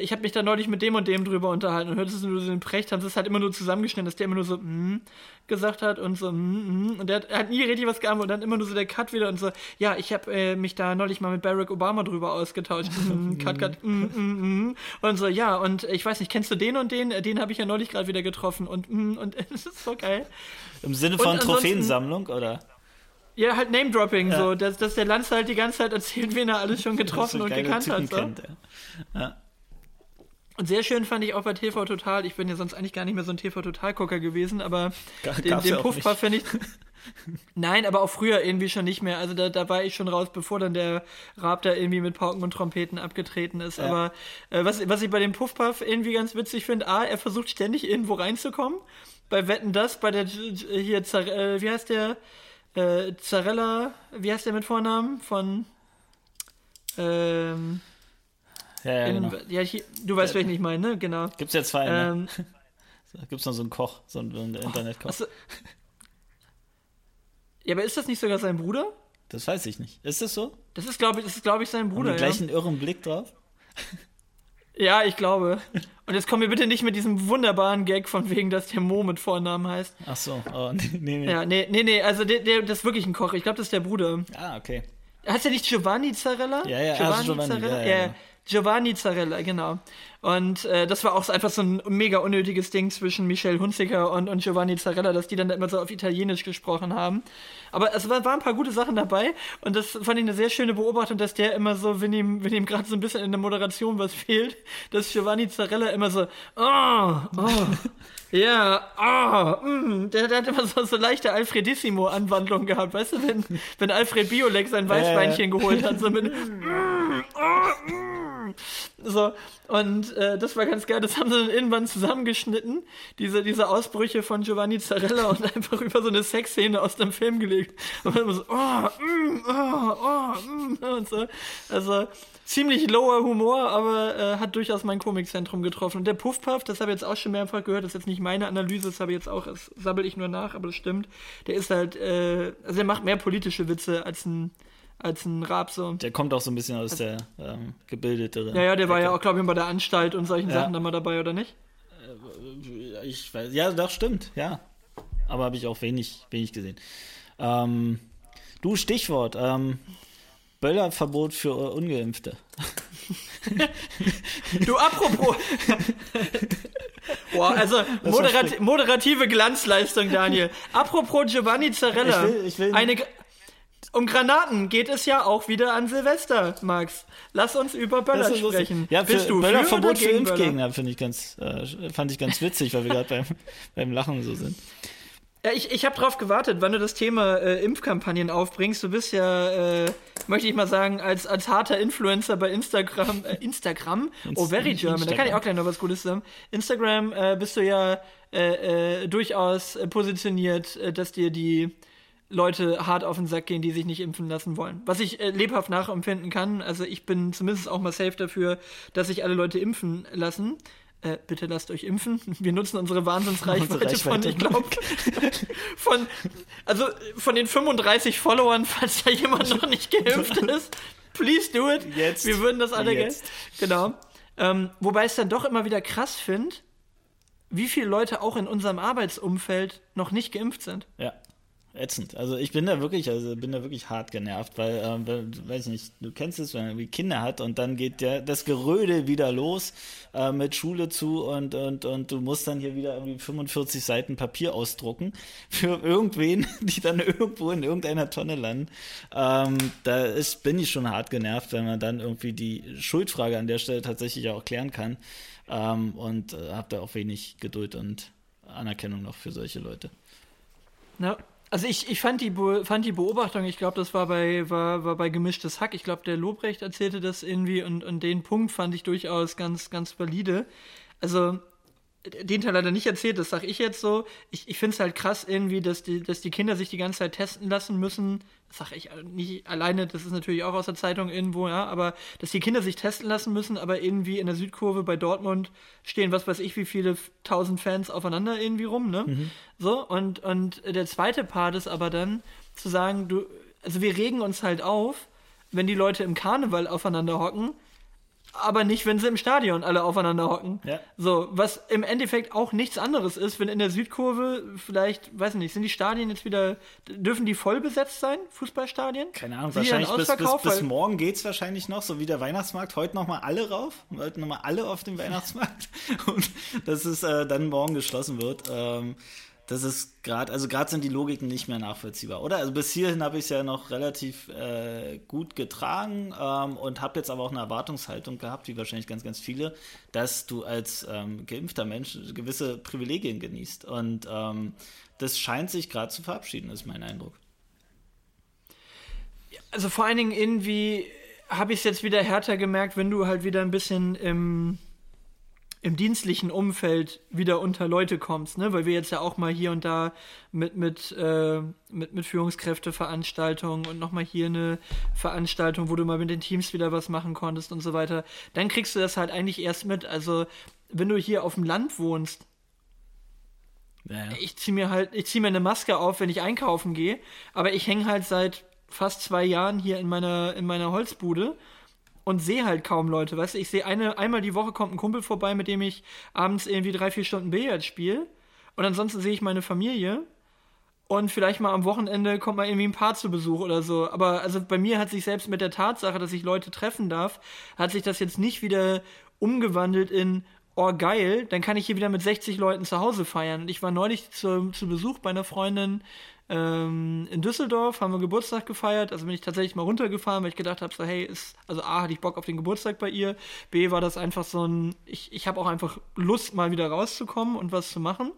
ich habe mich da neulich mit dem und dem drüber unterhalten und hörtest es nur so den Precht, haben sie es halt immer nur zusammengeschnitten, dass der immer nur so, gesagt hat und so, und der hat nie richtig was geantwortet und dann immer nur so der Cut wieder und so, ja, ich habe mich da neulich mal mit Barack Obama drüber ausgetauscht, und so, ja, und ich weiß nicht, kennst du den und den? Den habe ich ja neulich gerade wieder getroffen und das ist so geil. Im Sinne von Trophäensammlung, oder? Ja, halt Name-Dropping, ja. So, dass der Lanz halt die ganze Zeit erzählt, wen er alles schon getroffen und gekannt hat. So. Kennt, ja. Ja. Und sehr schön fand ich auch bei TV Total, ich bin ja sonst eigentlich gar nicht mehr so ein TV Total-Gucker gewesen, aber den Puffpuff finde ich... Nein, aber auch früher irgendwie schon nicht mehr. Also da war ich schon raus, bevor dann der Raab da irgendwie mit Pauken und Trompeten abgetreten ist. Ja. Aber was ich bei dem Puffpuff irgendwie ganz witzig finde, er versucht ständig irgendwo reinzukommen. Bei Wetten, das, bei der hier, wie heißt der? Zarrella, wie heißt der mit Vornamen? Von genau. Ja, du weißt, welchen ich meine, ne? Genau. Gibt's ja zwei, ne? Gibt's noch so einen Koch, so einen Internetkoch. Also, ja, aber ist das nicht sogar sein Bruder? Das weiß ich nicht. Ist das so? Das ist, glaube ich, sein Bruder, ja. Mit dem gleichen irren Blick drauf? Ja, ich glaube. Und jetzt komm mir bitte nicht mit diesem wunderbaren Gag von wegen, dass der Mo mit Vornamen heißt. Ach so, oh, nee. Ja, nee, also das ist wirklich ein Koch. Ich glaube, das ist der Bruder. Ah, okay. Heißt der nicht Giovanni Zarrella? Ja, Giovanni Zarrella. Ja. Giovanni Zarrella, genau. Und das war auch einfach so ein mega unnötiges Ding zwischen Michelle Hunziker und Giovanni Zarrella, dass die dann immer so auf Italienisch gesprochen haben. Aber es waren ein paar gute Sachen dabei und das fand ich eine sehr schöne Beobachtung, dass der immer so, wenn ihm gerade so ein bisschen in der Moderation was fehlt, dass Giovanni Zarrella immer so, der hat immer so leichte Alfredissimo-Anwandlung gehabt, weißt du, wenn Alfred Biolek sein Weißweinchen geholt hat, so mit So, und das war ganz geil, das haben sie dann irgendwann zusammengeschnitten, diese Ausbrüche von Giovanni Zarrella und einfach über so eine Sexszene aus dem Film gelegt. Und man immer so, und so. Also, ziemlich lower Humor, aber hat durchaus mein Komikzentrum getroffen. Und der Puffpuff, das habe ich jetzt auch schon mehrfach gehört, das ist jetzt nicht meine Analyse, das habe ich jetzt auch, das sabbel ich nur nach, aber das stimmt. Der ist halt, also der macht mehr politische Witze als ein Raab so. Der kommt auch so ein bisschen aus der gebildeteren. Ja, der war ja auch, glaube ich, bei der Anstalt und solchen Sachen da mal dabei, oder nicht? Ich weiß, ja, das stimmt, ja. Aber habe ich auch wenig gesehen. Du, Stichwort, Böllerverbot für Ungeimpfte. Du, apropos. Boah, also moderative Glanzleistung, Daniel. Apropos Giovanni Zarrella. Ich will um Granaten geht es ja auch wieder an Silvester, Max. Lass uns über Böller sprechen. Ja, Böllerverbot für Impfgegner fand ich ganz witzig, weil wir gerade beim Lachen so sind. Ja, ich habe drauf gewartet, wann du das Thema Impfkampagnen aufbringst. Du bist ja, möchte ich mal sagen, als harter Influencer bei Instagram. Instagram? Da kann ich auch gleich noch was Gutes sagen. Instagram bist du ja durchaus positioniert, dass dir die Leute hart auf den Sack gehen, die sich nicht impfen lassen wollen. Was ich lebhaft nachempfinden kann, also ich bin zumindest auch mal safe dafür, dass sich alle Leute impfen lassen. Bitte lasst euch impfen. Wir nutzen unsere Wahnsinnsreichweite von, ich glaube, von den 35 Followern, falls da jemand noch nicht geimpft ist, please do it. Jetzt. Wir würden das alle jetzt. Genau. Wobei ich es dann doch immer wieder krass finde, wie viele Leute auch in unserem Arbeitsumfeld noch nicht geimpft sind. Ja. Ätzend. Also ich bin da wirklich, hart genervt, weil, weiß nicht, du kennst es, wenn man irgendwie Kinder hat und dann geht das Gerödel wieder los mit Schule zu und du musst dann hier wieder irgendwie 45 Seiten Papier ausdrucken für irgendwen, die dann irgendwo in irgendeiner Tonne landen. Bin ich schon hart genervt, wenn man dann irgendwie die Schuldfrage an der Stelle tatsächlich auch klären kann und habe da auch wenig Geduld und Anerkennung noch für solche Leute. Ja. Also ich fand die Beobachtung, ich glaube, das war bei Gemischtes Hack, ich glaube, der Lobrecht erzählte das irgendwie und den Punkt fand ich durchaus ganz, ganz valide. Also den Teil hat er nicht erzählt, das sag ich jetzt so. Ich finde es halt krass irgendwie, dass die Kinder sich die ganze Zeit testen lassen müssen. Das sag ich nicht alleine, das ist natürlich auch aus der Zeitung irgendwo, ja, aber dass die Kinder sich testen lassen müssen, aber irgendwie in der Südkurve bei Dortmund stehen was weiß ich wie viele tausend Fans aufeinander irgendwie rum, ne? Mhm. So, und der zweite Part ist aber dann zu sagen, also wir regen uns halt auf, wenn die Leute im Karneval aufeinander hocken, aber nicht, wenn sie im Stadion alle aufeinander hocken. Ja. So, was im Endeffekt auch nichts anderes ist, wenn in der Südkurve vielleicht, weiß nicht, sind die Stadien jetzt wieder, dürfen die voll besetzt sein, Fußballstadien? Keine Ahnung, wahrscheinlich bis morgen geht's wahrscheinlich noch, so wie der Weihnachtsmarkt, heute nochmal alle rauf, heute nochmal alle auf den Weihnachtsmarkt und dass es dann morgen geschlossen wird. Das ist gerade, also gerade sind die Logiken nicht mehr nachvollziehbar, oder? Also bis hierhin habe ich es ja noch relativ gut getragen und habe jetzt aber auch eine Erwartungshaltung gehabt, wie wahrscheinlich ganz, ganz viele, dass du als geimpfter Mensch gewisse Privilegien genießt. Und das scheint sich gerade zu verabschieden, ist mein Eindruck. Also vor allen Dingen irgendwie habe ich es jetzt wieder härter gemerkt, wenn du halt wieder ein bisschen im dienstlichen Umfeld wieder unter Leute kommst, ne? Weil wir jetzt ja auch mal hier und da mit Führungskräfteveranstaltungen und nochmal hier eine Veranstaltung, wo du mal mit den Teams wieder was machen konntest und so weiter, dann kriegst du das halt eigentlich erst mit. Also wenn du hier auf dem Land wohnst, naja. Ich zieh mir eine Maske auf, wenn ich einkaufen gehe, aber ich hänge halt seit fast 2 Jahren hier in meiner Holzbude und sehe halt kaum Leute, weißt du, ich sehe einmal die Woche kommt ein Kumpel vorbei, mit dem ich abends irgendwie 3-4 Stunden Billard spiele und ansonsten sehe ich meine Familie und vielleicht mal am Wochenende kommt mal irgendwie ein Paar zu Besuch oder so, aber also bei mir hat sich selbst mit der Tatsache, dass ich Leute treffen darf, hat sich das jetzt nicht wieder umgewandelt in, oh geil, dann kann ich hier wieder mit 60 Leuten zu Hause feiern. Und ich war neulich zu Besuch bei einer Freundin in Düsseldorf, haben wir Geburtstag gefeiert, also bin ich tatsächlich mal runtergefahren, weil ich gedacht habe, so hey, also A, hatte ich Bock auf den Geburtstag bei ihr, B, war das einfach so ein, ich habe auch einfach Lust, mal wieder rauszukommen und was zu machen.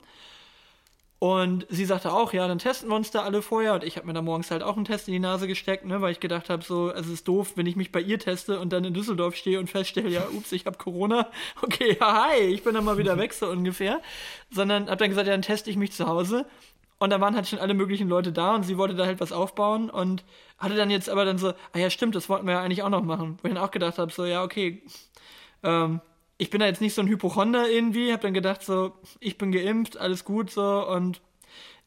Und sie sagte auch, ja, dann testen wir uns da alle vorher. Und ich habe mir da morgens halt auch einen Test in die Nase gesteckt, ne, weil ich gedacht habe, so, also es ist doof, wenn ich mich bei ihr teste und dann in Düsseldorf stehe und feststelle, ja, ups, ich habe Corona. Okay, ja, hi, ich bin dann mal wieder weg, so ungefähr. Sondern habe dann gesagt, ja, dann teste ich mich zu Hause. Und da waren halt schon alle möglichen Leute da und sie wollte da halt was aufbauen und hatte dann jetzt aber dann so, ah ja, stimmt, das wollten wir ja eigentlich auch noch machen. Wo ich dann auch gedacht habe, so, ja, okay, ich bin da jetzt nicht so ein Hypochonder irgendwie, hab dann gedacht so, ich bin geimpft, alles gut so und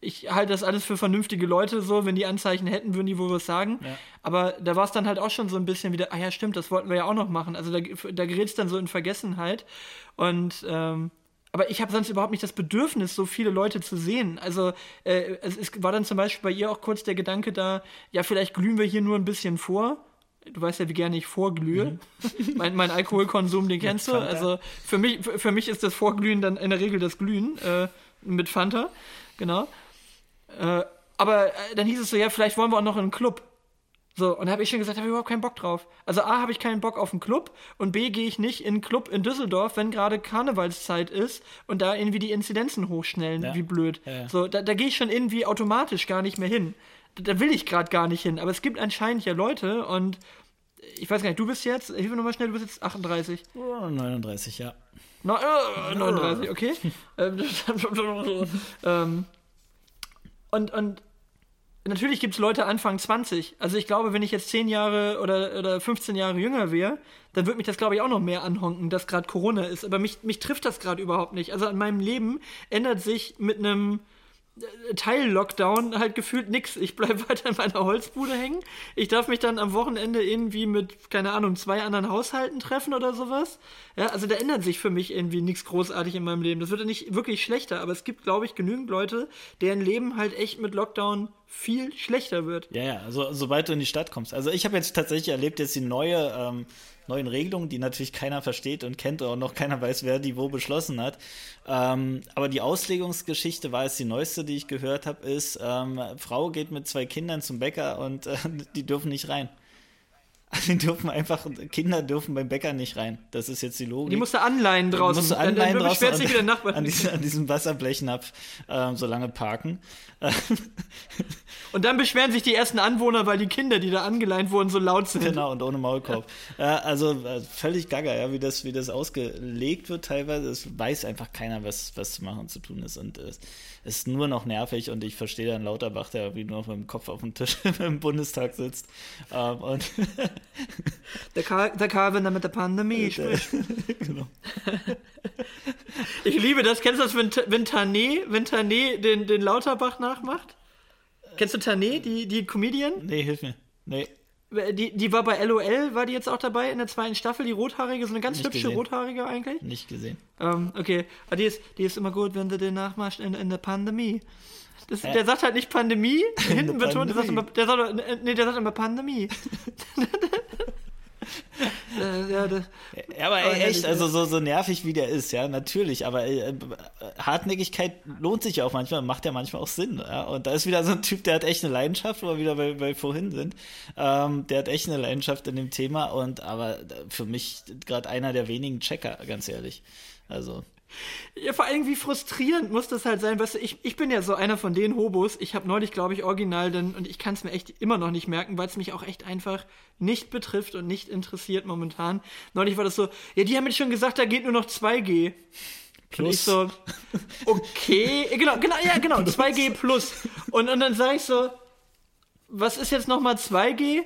ich halte das alles für vernünftige Leute so, wenn die Anzeichen hätten, würden die wohl was sagen, ja. Aber da war es dann halt auch schon so ein bisschen wieder, ah ja stimmt, das wollten wir ja auch noch machen, also da gerät es dann so in Vergessenheit und aber ich habe sonst überhaupt nicht das Bedürfnis, so viele Leute zu sehen. Also es war dann zum Beispiel bei ihr auch kurz der Gedanke da, ja vielleicht glühen wir hier nur ein bisschen vor. Du weißt ja, wie gerne ich vorglühe. Mhm. Mein Alkoholkonsum, den kennst du. Also für mich ist das Vorglühen dann in der Regel das Glühen mit Fanta, genau. Aber dann hieß es so, ja, vielleicht wollen wir auch noch in einen Club. So, und da habe ich schon gesagt, habe ich überhaupt keinen Bock drauf. Also A, habe ich keinen Bock auf einen Club und B, gehe ich nicht in einen Club in Düsseldorf, wenn gerade Karnevalszeit ist und da irgendwie die Inzidenzen hochschnellen, ja. Wie blöd. Ja. So, da gehe ich schon irgendwie automatisch gar nicht mehr hin. Da will ich gerade gar nicht hin, aber es gibt anscheinend ja Leute und ich weiß gar nicht, du bist jetzt, hilf mir nochmal schnell, du bist jetzt 38. 39, ja. 39, okay. Und natürlich gibt es Leute Anfang 20. Also ich glaube, wenn ich jetzt 10 Jahre oder 15 Jahre jünger wäre, dann würde mich das, glaube ich, auch noch mehr anhonken, dass gerade Corona ist. Aber mich trifft das gerade überhaupt nicht. Also an meinem Leben ändert sich mit einem Teil-Lockdown halt gefühlt nix. Ich bleibe weiter in meiner Holzbude hängen. Ich darf mich dann am Wochenende irgendwie mit, keine Ahnung, 2 anderen Haushalten treffen oder sowas. Ja, also da ändert sich für mich irgendwie nichts großartig in meinem Leben. Das wird ja nicht wirklich schlechter, aber es gibt, glaube ich, genügend Leute, deren Leben halt echt mit Lockdown viel schlechter wird. Ja, also sobald du in die Stadt kommst. Also ich habe jetzt tatsächlich erlebt, jetzt die neuen Regelungen, die natürlich keiner versteht und kennt und noch keiner weiß, wer die wo beschlossen hat. Aber die Auslegungsgeschichte war jetzt die neueste, die ich gehört habe, ist, Frau geht mit 2 Kindern zum Bäcker und die dürfen nicht rein. Kinder dürfen beim Bäcker nicht rein. Das ist jetzt die Logik. Die musst du anleihen draußen. Dann beschwert sich wieder der Nachbar. An diesem Wasserblechnapp so lange parken. Und dann beschweren sich die ersten Anwohner, weil die Kinder, die da angeleint wurden, so laut sind. Genau, und ohne Maulkorb. Ja. Also völlig gaga, ja, wie das ausgelegt wird teilweise. Es weiß einfach keiner, was zu machen und zu tun ist. Und es ist nur noch nervig. Und ich verstehe dann Lauterbach, der wie nur noch mit dem Kopf auf dem Tisch im Bundestag sitzt. Und der Karl, wenn er mit der Pandemie spricht. Genau. Ich liebe das. Kennst du das, wenn Tane den Lauterbach nachmacht? Kennst du Tane, die Comedian? Nee, hilf mir. Nee. Die war bei LOL, war die jetzt auch dabei in der 2. Staffel, die Rothaarige, so eine ganz hübsche Rothaarige eigentlich. Nicht gesehen. Okay, aber die ist immer gut, wenn du den nachmachst in der Pandemie. Der sagt halt nicht Pandemie, hinten betont, der sagt immer Pandemie. Ja, aber echt, also so nervig wie der ist, ja, natürlich, aber Hartnäckigkeit lohnt sich ja auch manchmal, macht ja manchmal auch Sinn, ja, und da ist wieder so ein Typ, der hat echt eine Leidenschaft, wo wir wieder bei vorhin sind, der hat echt eine Leidenschaft in dem Thema und aber für mich gerade einer der wenigen Checker, ganz ehrlich, also. Ja, vor allem wie frustrierend muss das halt sein, weißt du, ich bin ja so einer von den Hobos, ich habe neulich, glaube ich, original dann, und ich kann es mir echt immer noch nicht merken, weil es mich auch echt einfach nicht betrifft und nicht interessiert momentan. Neulich war das so, ja, die haben mir schon gesagt, da geht nur noch 2G. Plus. Und ich so, okay, genau, 2G plus. Und dann sage ich so, was ist jetzt nochmal 2G?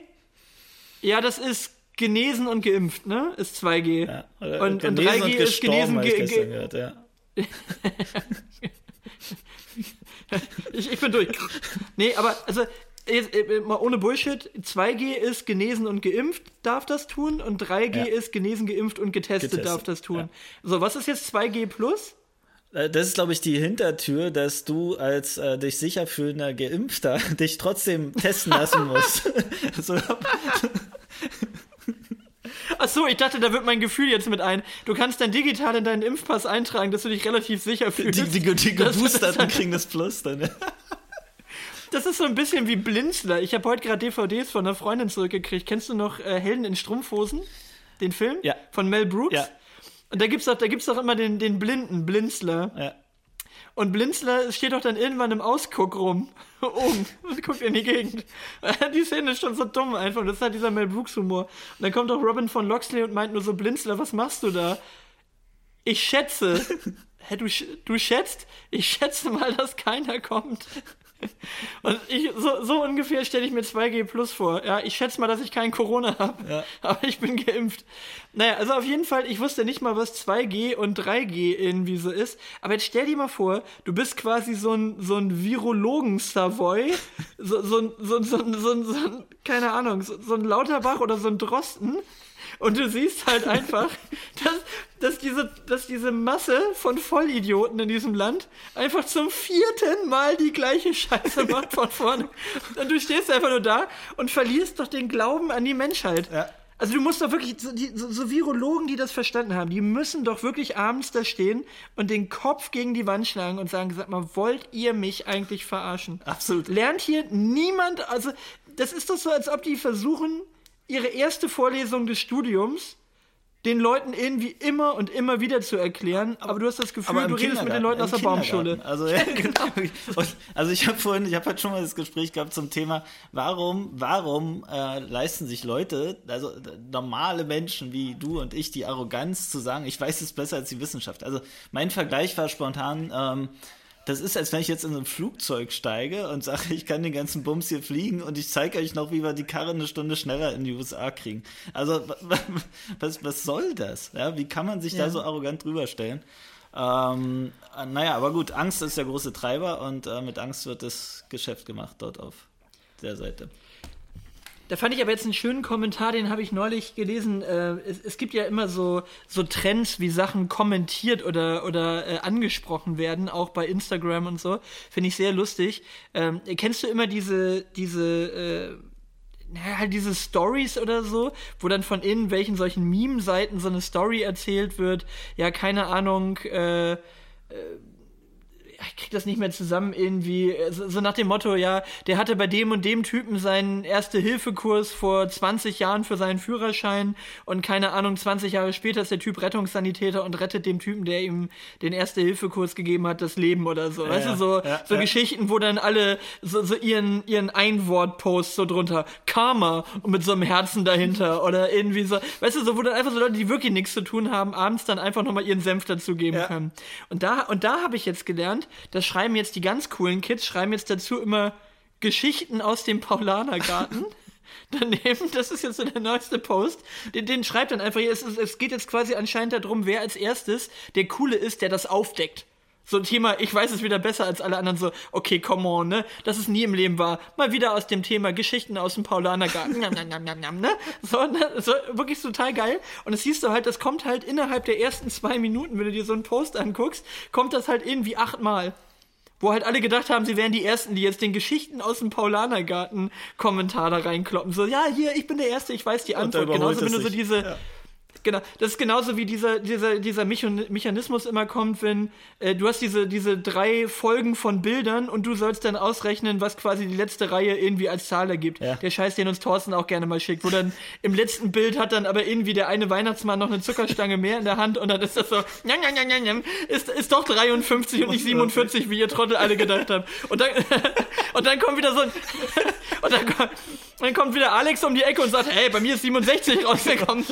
Ja, das ist genesen und geimpft, ne? Ist 2G. Ja, und 3G und ist genesen. Gehört, ja. ich bin durch. Nee, aber also jetzt, mal ohne Bullshit, 2G ist genesen und geimpft, darf das tun, und 3G ist genesen, geimpft und getestet. Darf das tun. Ja. So, was ist jetzt 2G plus? Das ist, glaube ich, die Hintertür, dass du als dich sicher fühlender Geimpfter dich trotzdem testen lassen musst. Achso, ich dachte, da wird mein Gefühl jetzt mit ein. Du kannst dann digital in deinen Impfpass eintragen, dass du dich relativ sicher fühlst. Die Geboosterten kriegen das Plus dann. Ja. Das ist so ein bisschen wie Blinzler. Ich habe heute gerade DVDs von einer Freundin zurückgekriegt. Kennst du noch Helden in Strumpfhosen? Den Film? Ja. Von Mel Brooks? Ja. Und da gibt's doch immer den blinden Blinzler. Ja. Und Blinzler steht doch dann irgendwann im Ausguck rum. Oben. Und guckt in die Gegend. Die Szene ist schon so dumm einfach. Das ist halt dieser Mel Brooks-Humor. Und dann kommt doch Robin von Loxley und meint nur so, Blinzler, was machst du da? Ich schätze. Hä, du schätzt? Ich schätze mal, dass keiner kommt. Und so ungefähr stelle ich mir 2G plus vor. Ja, ich schätze mal, dass ich kein Corona habe, aber ich bin geimpft. Naja, also auf jeden Fall, ich wusste nicht mal, was 2G und 3G irgendwie so ist. Aber jetzt stell dir mal vor, du bist quasi so ein Virologen-Savoy, so ein keine Ahnung, so ein Lauterbach oder so ein Drosten. Und du siehst halt einfach, dass diese Masse von Vollidioten in diesem Land einfach zum 4. Mal die gleiche Scheiße macht von vorne. Und du stehst einfach nur da und verlierst doch den Glauben an die Menschheit. Ja. Also du musst doch wirklich, so Virologen, die das verstanden haben, die müssen doch wirklich abends da stehen und den Kopf gegen die Wand schlagen und sagen, sag mal, wollt ihr mich eigentlich verarschen? Absolut. Lernt hier niemand, also das ist doch so, als ob die versuchen, ihre erste Vorlesung des Studiums den Leuten irgendwie immer und immer wieder zu erklären, aber du hast das Gefühl, du redest mit den Leuten aus der Baumschule. Also, ja, genau. Also ich habe halt schon mal das Gespräch gehabt zum Thema, warum leisten sich Leute, also normale Menschen wie du und ich, die Arroganz zu sagen, ich weiß es besser als die Wissenschaft. Also mein Vergleich war spontan, das ist, als wenn ich jetzt in so ein Flugzeug steige und sage, ich kann den ganzen Bums hier fliegen und ich zeige euch noch, wie wir die Karre eine Stunde schneller in die USA kriegen. Also, was soll das? Ja, wie kann man sich da so arrogant drüber stellen? Naja, aber gut, Angst ist der große Treiber und mit Angst wird das Geschäft gemacht dort auf der Seite. Da fand ich aber jetzt einen schönen Kommentar, den habe ich neulich gelesen. Es gibt ja immer so Trends, wie Sachen kommentiert oder angesprochen werden, auch bei Instagram und so. Finde ich sehr lustig. Kennst du immer diese Stories oder so, wo dann von innen welchen solchen Meme-Seiten so eine Story erzählt wird? Ja, keine Ahnung, ich krieg das nicht mehr zusammen irgendwie, so nach dem Motto, ja, der hatte bei dem und dem Typen seinen Erste-Hilfe-Kurs vor 20 Jahren für seinen Führerschein und keine Ahnung, 20 Jahre später ist der Typ Rettungssanitäter und rettet dem Typen, der ihm den Erste-Hilfe-Kurs gegeben hat, das Leben oder so, weißt du, so Geschichten, wo dann alle so ihren Einwort-Post so drunter, Karma, und mit so einem Herzen dahinter oder irgendwie so, weißt du, so, wo dann einfach so Leute, die wirklich nichts zu tun haben, abends dann einfach nochmal ihren Senf dazugeben können. Und da habe ich jetzt gelernt, das schreiben jetzt die ganz coolen Kids, schreiben jetzt dazu immer Geschichten aus dem Paulanergarten. Daneben, das ist jetzt so der neueste Post, den schreibt dann einfach, es geht jetzt quasi anscheinend darum, wer als erstes der Coole ist, der das aufdeckt. So ein Thema, ich weiß es wieder besser als alle anderen, so, okay, come on, ne, dass es nie im Leben war. Mal wieder aus dem Thema Geschichten aus dem Paulanergarten, ne? So, wirklich total geil. Und das siehst du halt, das kommt halt innerhalb der ersten 2 Minuten, wenn du dir so einen Post anguckst, kommt das halt irgendwie 8-mal. Wo halt alle gedacht haben, sie wären die Ersten, die jetzt den Geschichten aus dem Paulanergarten-Kommentar da reinkloppen. So, ja, hier, ich bin der Erste, ich weiß die Antwort. Genauso, wenn du so diese... Ja. Genau, das ist genauso wie dieser Mechanismus immer kommt, wenn du hast diese drei Folgen von Bildern und du sollst dann ausrechnen, was quasi die letzte Reihe irgendwie als Zahl ergibt. Ja. Der Scheiß, den uns Thorsten auch gerne mal schickt, wo dann im letzten Bild hat dann aber irgendwie der eine Weihnachtsmann noch eine Zuckerstange mehr in der Hand und dann ist das so, ist doch 53 und nicht 47, wie ihr Trottel alle gedacht habt. Und dann, und dann kommt wieder Alex um die Ecke und sagt, hey, bei mir ist 67 rausgekommen.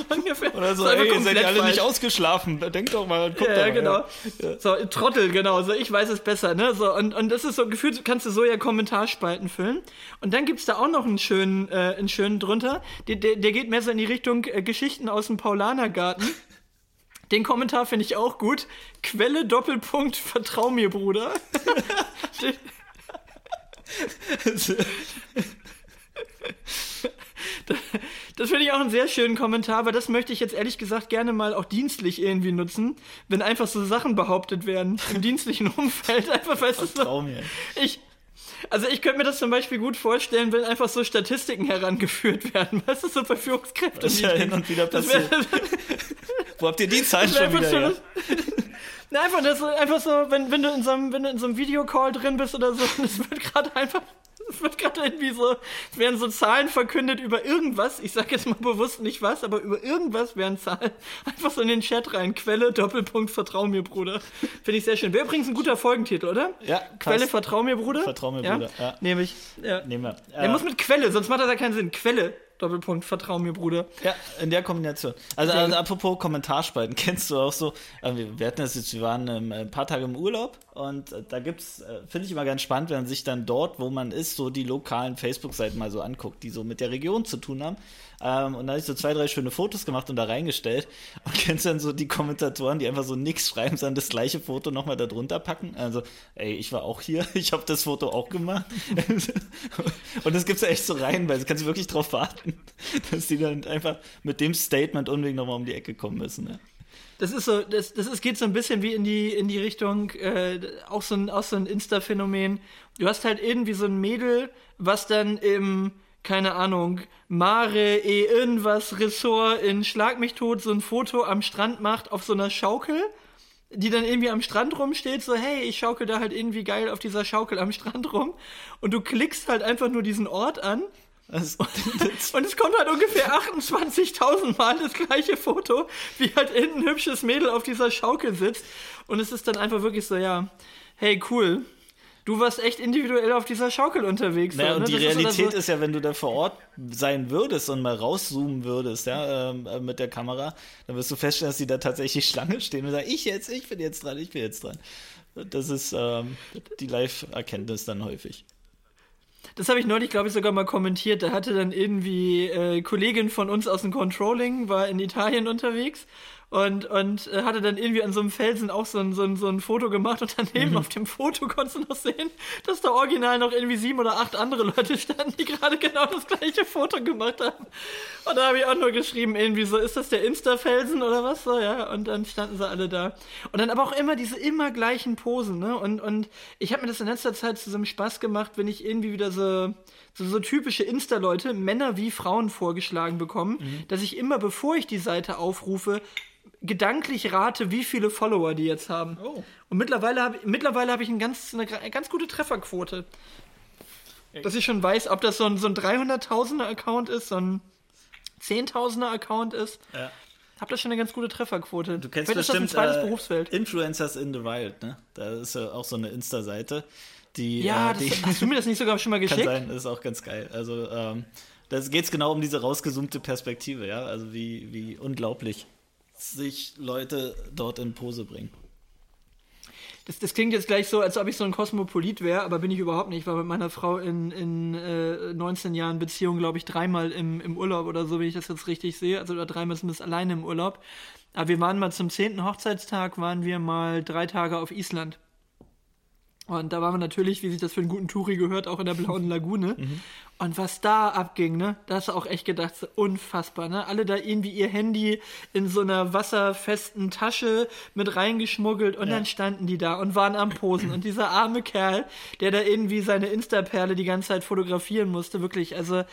Oder so, ey, ihr seid alle nicht ausgeschlafen. Denkt doch mal, guckt da mal. Genau. Ja. So, Trottel, genau. So, ich weiß es besser, ne? So, und das ist so, gefühlt kannst du so ja Kommentarspalten füllen. Und dann gibt's da auch noch einen schönen drunter. Der geht mehr so in die Richtung Geschichten aus dem Paulanergarten. Den Kommentar finde ich auch gut. Quelle, Doppelpunkt, vertrau mir, Bruder. Das finde ich auch einen sehr schönen Kommentar, aber das möchte ich jetzt ehrlich gesagt gerne mal auch dienstlich irgendwie nutzen, wenn einfach so Sachen behauptet werden im dienstlichen Umfeld. Einfach, weißt du, so, ich könnte mir das zum Beispiel gut vorstellen, wenn einfach so Statistiken herangeführt werden, weißt du, so bei Führungskräften. Das ist ja hin und wieder passiert. Wo habt ihr die Zeit schon wieder her? Na, einfach so, wenn du in so einem Videocall drin bist oder so, das wird gerade einfach... Es wird gerade irgendwie so, es werden so Zahlen verkündet über irgendwas, ich sag jetzt mal bewusst nicht was, aber über irgendwas werden Zahlen einfach so in den Chat rein. Quelle, Doppelpunkt, vertrau mir, Bruder. Finde ich sehr schön. Wäre übrigens ein guter Folgentitel, oder? Ja. Quelle, passt. Vertrau mir, Bruder? Vertrau mir, ja? Bruder. Ja. Nehme ich. Ja. Nehmen wir. Der muss mit Quelle, sonst macht das ja keinen Sinn. Quelle, Doppelpunkt, vertrau mir, Bruder. Ja, in der Kombination. Also apropos Kommentarspalten, kennst du auch so, wir hatten das jetzt, wir waren ein paar Tage im Urlaub und da gibt's, finde ich immer ganz spannend, wenn man sich dann dort, wo man ist, so die lokalen Facebook-Seiten mal so anguckt, die so mit der Region zu tun haben. Und da habe ich so 2, 3 schöne Fotos gemacht und da reingestellt. Und kennst du dann so die Kommentatoren, die einfach so nix schreiben, sondern das gleiche Foto nochmal da drunter packen? Also, ey, ich war auch hier, ich habe das Foto auch gemacht. Und das gibt's ja echt so rein, weil du kannst wirklich drauf warten, dass die dann einfach mit dem Statement unbedingt nochmal um die Ecke kommen müssen, ne? Das ist so, das geht so ein bisschen wie in die Richtung, auch so ein Insta-Phänomen. Du hast halt irgendwie so ein Mädel, was dann im, keine Ahnung, Mare irgendwas Ressort in Schlag mich tot so ein Foto am Strand macht auf so einer Schaukel, die dann irgendwie am Strand rumsteht, so, hey, ich schaukel da halt irgendwie geil auf dieser Schaukel am Strand rum und du klickst halt einfach nur diesen Ort an. Und es kommt halt ungefähr 28.000 Mal das gleiche Foto, wie halt irgendein hübsches Mädel auf dieser Schaukel sitzt. Und es ist dann einfach wirklich so, ja, hey, cool, du warst echt individuell auf dieser Schaukel unterwegs. Naja, und die Realität ist ja, wenn du da vor Ort sein würdest und mal rauszoomen würdest, ja, mit der Kamera, dann wirst du feststellen, dass die da tatsächlich Schlange stehen und sagen, ich bin jetzt dran. Das ist die Live-Erkenntnis dann häufig. Das habe ich neulich, glaube ich, sogar mal kommentiert. Da hatte dann irgendwie Kollegin von uns aus dem Controlling, war in Italien unterwegs und hatte dann irgendwie an so einem Felsen auch so ein Foto gemacht und daneben auf dem Foto konntest du noch sehen, dass da original noch irgendwie 7 oder 8 andere Leute standen, die gerade genau das gleiche Foto gemacht haben. Und da habe ich auch nur geschrieben, irgendwie so, ist das der Insta-Felsen oder was? So, ja, und dann standen sie alle da. Und dann aber auch immer diese immer gleichen Posen, ne? Und ich habe mir das in letzter Zeit zu so einem Spaß gemacht, wenn ich irgendwie wieder so typische Insta-Leute, Männer wie Frauen vorgeschlagen bekommen, dass ich immer, bevor ich die Seite aufrufe, gedanklich rate, wie viele Follower die jetzt haben. Oh. Und mittlerweile hab ich eine ganz gute Trefferquote. Dass ich schon weiß, ob das so ein 300.000er-Account ist, so ein 10.000er-Account ist. Ja. Hab da schon eine ganz gute Trefferquote. Du kennst vielleicht bestimmt das ein zweites Berufsfeld. Influencers in the Wild, ne? Da ist ja auch so eine Insta-Seite. Hast du mir das nicht sogar schon mal geschickt? Kann sein, das ist auch ganz geil. Also, da geht's genau um diese rausgezoomte Perspektive, ja? Also, wie unglaublich sich Leute dort in Pose bringen. Das klingt jetzt gleich so, als ob ich so ein Kosmopolit wäre, aber bin ich überhaupt nicht. Ich war mit meiner Frau in 19 Jahren Beziehung, glaube ich, 3-mal im Urlaub oder so, wenn ich das jetzt richtig sehe. Also, oder 3-mal sind wir alleine im Urlaub. Aber wir waren mal zum 10. Hochzeitstag, waren wir mal 3 Tage auf Island. Und da waren wir natürlich, wie sich das für einen guten Touri gehört, auch in der Blauen Lagune. Und was da abging, ne, da hast du auch echt gedacht, so unfassbar, ne? Alle da irgendwie ihr Handy in so einer wasserfesten Tasche mit reingeschmuggelt und dann standen die da und waren am Posen. Und dieser arme Kerl, der da irgendwie seine Insta-Perle die ganze Zeit fotografieren musste, wirklich, also...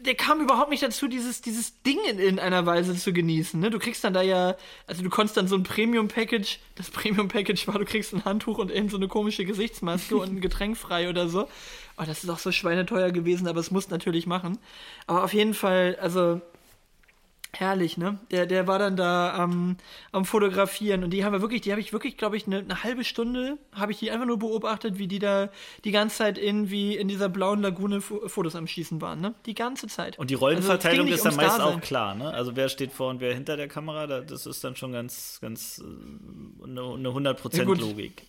der kam überhaupt nicht dazu, dieses Ding in einer Weise zu genießen. Ne? Du kriegst dann da ja, also du konntest dann so ein Premium-Package, das Premium-Package war, du kriegst ein Handtuch und eben so eine komische Gesichtsmaske und ein Getränk frei oder so. Oh, das ist auch so schweineteuer gewesen, aber es musst natürlich machen. Aber auf jeden Fall, also herrlich, ne? Der war dann da am Fotografieren und die habe ich wirklich, glaube ich, eine halbe Stunde habe ich die einfach nur beobachtet, wie die da die ganze Zeit irgendwie in dieser blauen Lagune Fotos am Schießen waren, ne? Die ganze Zeit. Und die Rollenverteilung ist dann meist auch klar, ne? Also wer steht vor und wer hinter der Kamera, das ist dann schon ganz eine 100% Logik.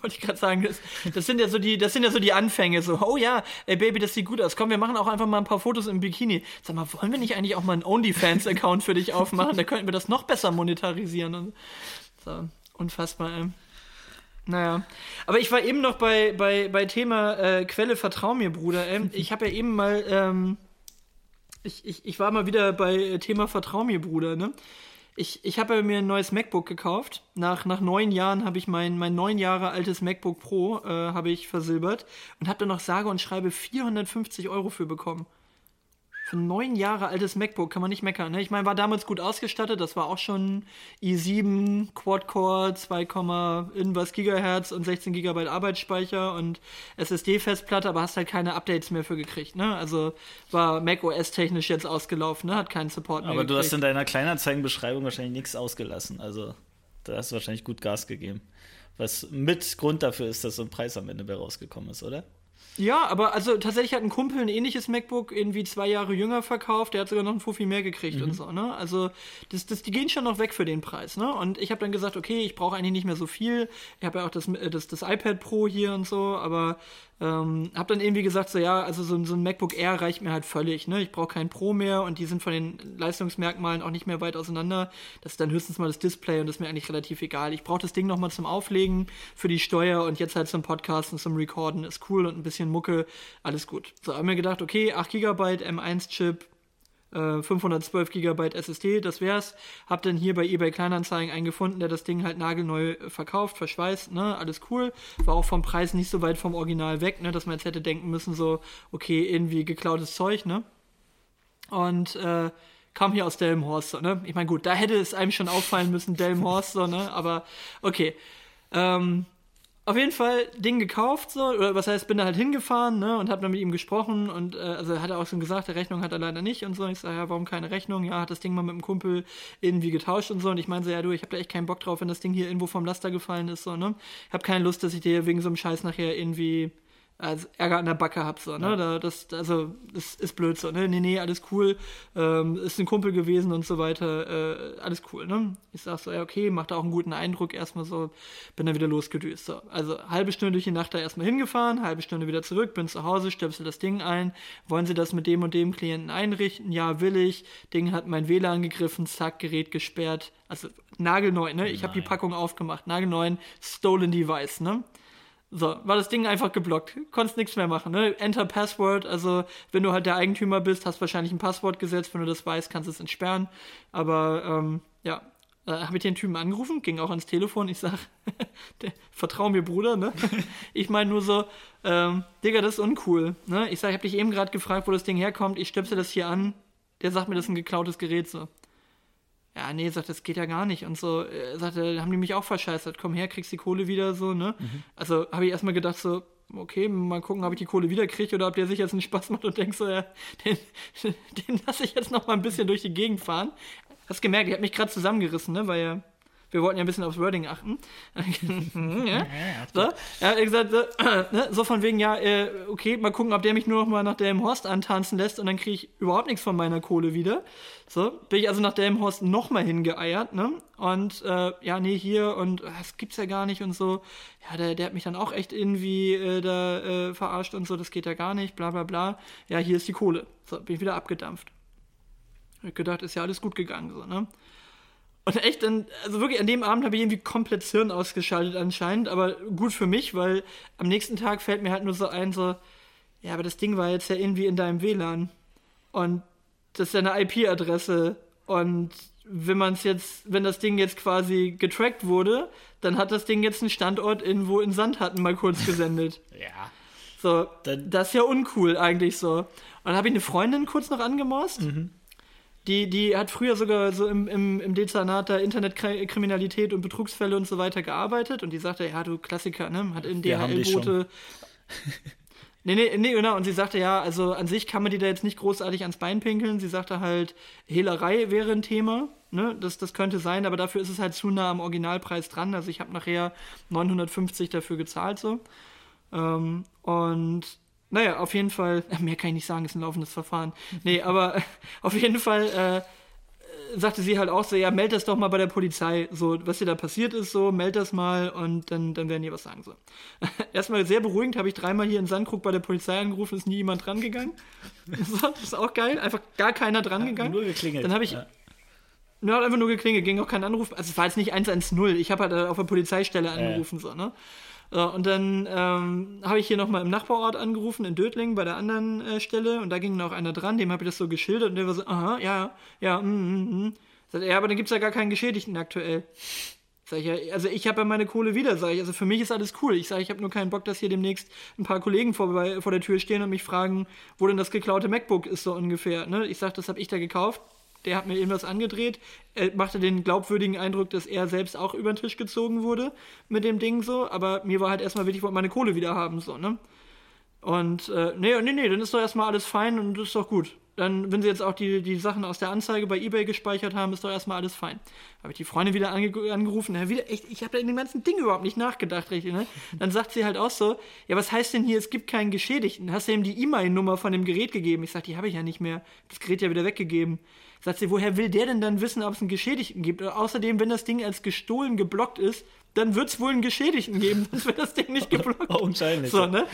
Wollte ich gerade sagen, das sind ja so die Anfänge, so, oh ja, ey Baby, das sieht gut aus, komm, wir machen auch einfach mal ein paar Fotos im Bikini. Sag mal, wollen wir nicht eigentlich auch mal einen OnlyFans-Account für dich aufmachen? Da könnten wir das noch besser monetarisieren. Und so, unfassbar, ey. Naja, aber ich war eben noch bei Thema Quelle, vertrau mir, Bruder, ey. Ich habe ja eben mal, ich war mal wieder bei Thema vertrau mir, Bruder, ne? Ich habe mir ein neues MacBook gekauft. Nach 9 Jahren habe ich mein 9 Jahre altes MacBook Pro habe ich versilbert und habe da noch sage und schreibe 450 € für bekommen. Für ein 9 Jahre altes MacBook kann man nicht meckern. Ne? Ich meine, war damals gut ausgestattet. Das war auch schon i7, Quad-Core, 2, irgendwas Gigahertz und 16 GB Arbeitsspeicher und SSD-Festplatte, aber hast halt keine Updates mehr für gekriegt. Ne? Also war macOS-technisch jetzt ausgelaufen, ne? Hat keinen Support mehr gekriegt. Aber du hast in deiner Kleinanzeigenbeschreibung wahrscheinlich nichts ausgelassen. Also da hast du wahrscheinlich gut Gas gegeben. Was mit Grund dafür ist, dass so ein Preis am Ende bei rausgekommen ist, oder? Ja, aber also tatsächlich hat ein Kumpel ein ähnliches MacBook irgendwie 2 Jahre jünger verkauft, der hat sogar noch einen Fuffi mehr gekriegt und so, ne? Also die gehen schon noch weg für den Preis, ne? Und ich habe dann gesagt, okay, ich brauche eigentlich nicht mehr so viel. Ich habe ja auch das iPad Pro hier und so, aber habe dann irgendwie gesagt, so ja, also so ein MacBook Air reicht mir halt völlig, ne? Ich brauche keinen Pro mehr und die sind von den Leistungsmerkmalen auch nicht mehr weit auseinander. Das ist dann höchstens mal das Display und das ist mir eigentlich relativ egal. Ich brauche das Ding nochmal zum Auflegen für die Steuer und jetzt halt zum Podcast und zum Recorden, ist cool und ein bisschen Mucke, alles gut. So, habe mir gedacht, okay, 8 GB M1-Chip, 512 GB SSD, das wär's. Hab dann hier bei eBay Kleinanzeigen einen gefunden, der das Ding halt nagelneu verkauft, verschweißt, ne, alles cool. War auch vom Preis nicht so weit vom Original weg, ne, dass man jetzt hätte denken müssen, so, okay, irgendwie geklautes Zeug, ne. Und kam hier aus Delmenhorst, so, ne. Ich meine, gut, da hätte es einem schon auffallen müssen, Delmenhorst, so, ne, aber okay. Auf jeden Fall Ding gekauft, so, oder was heißt, bin da halt hingefahren, ne, und hab dann mit ihm gesprochen und, also hat er auch schon gesagt, die Rechnung hat er leider nicht und so, und ich sag, ja, warum keine Rechnung, ja, hat das Ding mal mit dem Kumpel irgendwie getauscht und so, und ich meinte so, ja, du, ich hab da echt keinen Bock drauf, wenn das Ding hier irgendwo vom Laster gefallen ist, so, ne, ich hab keine Lust, dass ich dir wegen so einem Scheiß nachher irgendwie, also Ärger an der Backe hab, so, ne, ja. Das ist blöd, so, ne, nee, alles cool, ist ein Kumpel gewesen und so weiter, alles cool, ne, ich sag so, ja, okay, macht auch einen guten Eindruck, erstmal so, bin dann wieder losgedüst, so, also halbe Stunde durch die Nacht da erstmal hingefahren, halbe Stunde wieder zurück, bin zu Hause, stöpsel das Ding ein, wollen Sie das mit dem und dem Klienten einrichten, ja, will ich, Ding hat mein WLAN gegriffen, zack, Gerät gesperrt, also nagelneu, ne, ich hab die Packung aufgemacht, nagelneu, stolen device, ne, so, war das Ding einfach geblockt. Konntest nichts mehr machen, ne? Enter Password, also wenn du halt der Eigentümer bist, hast wahrscheinlich ein Passwort gesetzt, wenn du das weißt, kannst du es entsperren. Aber, ja, habe ich den Typen angerufen, ging auch ans Telefon, ich sag, vertrau mir, Bruder, ne? Ich meine nur so, Digga, das ist uncool, ne? Ich sag, ich hab dich eben gerade gefragt, wo das Ding herkommt, ich stöpsel das hier an, der sagt mir, das ist ein geklautes Gerät, so. Ja, nee, sagt, das geht ja gar nicht und so, sagt, haben die mich auch verscheißert, komm her, kriegst die Kohle wieder, so, ne, also habe ich erstmal gedacht, so, okay, mal gucken, ob ich die Kohle wieder kriege oder ob der sich jetzt einen Spaß macht und denkt so, ja, den lasse ich jetzt noch mal ein bisschen durch die Gegend fahren, hast gemerkt, ich habe mich gerade zusammengerissen, ne, weil ja, wir wollten ja ein bisschen aufs Wording achten. Ja. So. Er hat gesagt, so, ne? So von wegen, ja, okay, mal gucken, ob der mich nur noch mal nach Delmenhorst antanzen lässt und dann kriege ich überhaupt nichts von meiner Kohle wieder. So, bin ich also nach Delmenhorst noch mal hingeeiert, ne? Und, ja, nee, hier und das gibt's ja gar nicht und so. Ja, der hat mich dann auch echt irgendwie verarscht und so, das geht ja gar nicht, bla bla bla. Ja, hier ist die Kohle. So, bin ich wieder abgedampft. Hab gedacht, ist ja alles gut gegangen, so, ne? Und echt, also wirklich an dem Abend habe ich irgendwie komplett das Hirn ausgeschaltet anscheinend, aber gut für mich, weil am nächsten Tag fällt mir halt nur so ein, so, ja, aber das Ding war jetzt ja irgendwie in deinem WLAN und das ist ja eine IP-Adresse und wenn das Ding jetzt quasi getrackt wurde, dann hat das Ding jetzt einen Standort irgendwo in Sandhatten mal kurz gesendet. Ja. So, dann, das ist ja uncool eigentlich so. Und dann habe ich eine Freundin kurz noch angemorst. Mhm. Die hat früher sogar so im Dezernat der Internetkriminalität und Betrugsfälle und so weiter gearbeitet. Und die sagte, ja, du Klassiker, ne? Hat in DHL-Boote... Nee, genau. Und sie sagte, ja, also an sich kann man die da jetzt nicht großartig ans Bein pinkeln. Sie sagte halt, Hehlerei wäre ein Thema, ne? Das könnte sein, aber dafür ist es halt zu nah am Originalpreis dran. Also ich habe nachher 950 dafür gezahlt, so. Und naja, auf jeden Fall, mehr kann ich nicht sagen, ist ein laufendes Verfahren. Nee, aber auf jeden Fall sagte sie halt auch so, ja, meld das doch mal bei der Polizei, so, was dir da passiert ist, so, meld das mal und dann werden die was sagen, so. Erstmal sehr beruhigend, habe ich dreimal hier in Sandkrug bei der Polizei angerufen, ist nie jemand dran gegangen. So, das ist auch geil, einfach gar keiner dran gegangen. Nur geklingelt. Dann habe ich, hat einfach nur geklingelt, ging auch kein Anruf, also es war jetzt nicht 110, ich habe halt auf der Polizeistelle angerufen, so, ne. So, und dann habe ich hier nochmal im Nachbarort angerufen, in Dötlingen, bei der anderen Stelle. Und da ging noch einer dran, dem habe ich das so geschildert. Und der war so, aha, ja, Sagt er, ja, aber dann gibt es ja gar keinen Geschädigten aktuell. Sag ich, ja, also ich habe ja meine Kohle wieder, sage ich. Also für mich ist alles cool. Ich sage, ich habe nur keinen Bock, dass hier demnächst ein paar Kollegen vor der Tür stehen und mich fragen, wo denn das geklaute MacBook ist, so ungefähr. Ne? Ich sage, das habe ich da gekauft. Der hat mir irgendwas angedreht, er machte den glaubwürdigen Eindruck, dass er selbst auch über den Tisch gezogen wurde mit dem Ding so, aber mir war halt erstmal wichtig, ich wollte meine Kohle wieder haben, so, ne? Und nee, dann ist doch erstmal alles fein und ist doch gut. Dann, wenn sie jetzt auch die Sachen aus der Anzeige bei eBay gespeichert haben, ist doch erstmal alles fein. Habe ich die Freundin wieder angerufen, ja, wieder, echt, ich habe da in dem ganzen Ding überhaupt nicht nachgedacht, richtig, ne? Dann sagt sie halt auch so, ja, was heißt denn hier, es gibt keinen Geschädigten? Hast du ihm die E-Mail-Nummer von dem Gerät gegeben? Ich sag, die habe ich ja nicht mehr, das Gerät ja wieder weggegeben. Sagt sie, woher will der denn dann wissen, ob es einen Geschädigten gibt? Und außerdem, wenn das Ding als gestohlen geblockt ist, dann wird es wohl einen Geschädigten geben, sonst wird das Ding nicht geblockt. Unscheinlich. So, ne?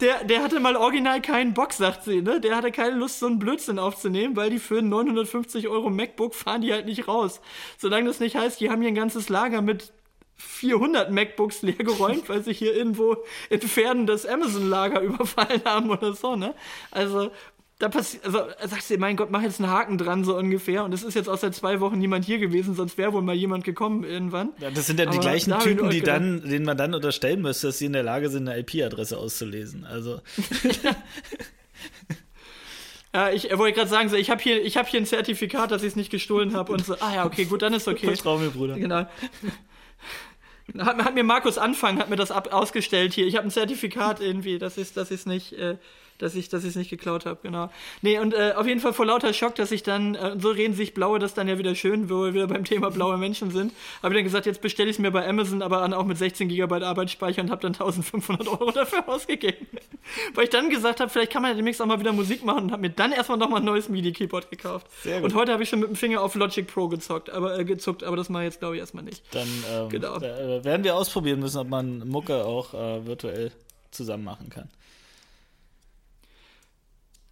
Der hatte mal original keinen Bock, sagt sie, ne? Der hatte keine Lust, so einen Blödsinn aufzunehmen, weil die für ein 950€ MacBook fahren die halt nicht raus. Solange das nicht heißt, die haben hier ein ganzes Lager mit 400 MacBooks leer geräumt, weil sie hier irgendwo in Pferden das Amazon-Lager überfallen haben oder so, ne? Also... Da sagst du, mein Gott, mach jetzt einen Haken dran, so ungefähr. Und es ist jetzt auch seit 2 Wochen niemand hier gewesen, sonst wäre wohl mal jemand gekommen irgendwann. Ja, das sind dann die gleichen Typen, denen man dann unterstellen müsste, dass sie in der Lage sind, eine IP-Adresse auszulesen. Also. Ja, ich wollte gerade sagen, so, ich hab hier ein Zertifikat, dass ich es nicht gestohlen habe. Und so, ah ja, okay, gut, dann ist okay. Vertrau mir, Bruder. Genau. Hat mir Markus Anfang, hat mir das ausgestellt hier. Ich habe ein Zertifikat irgendwie, dass ich es nicht geklaut habe, genau. Nee, und auf jeden Fall vor lauter Schock, dass ich dann, so reden sich Blaue, das dann ja wieder schön, wo wir wieder beim Thema blaue Menschen sind, habe ich dann gesagt, jetzt bestelle ich es mir bei Amazon, aber auch mit 16 GB Arbeitsspeicher und habe dann 1.500€ dafür ausgegeben. Weil ich dann gesagt habe, vielleicht kann man ja demnächst auch mal wieder Musik machen und habe mir dann erstmal nochmal ein neues MIDI-Keyboard gekauft. Sehr gut. Und heute habe ich schon mit dem Finger auf Logic Pro gezockt, aber das mache ich jetzt, glaube ich, erstmal nicht. Dann genau. Werden wir ausprobieren müssen, ob man Mucke auch virtuell zusammen machen kann.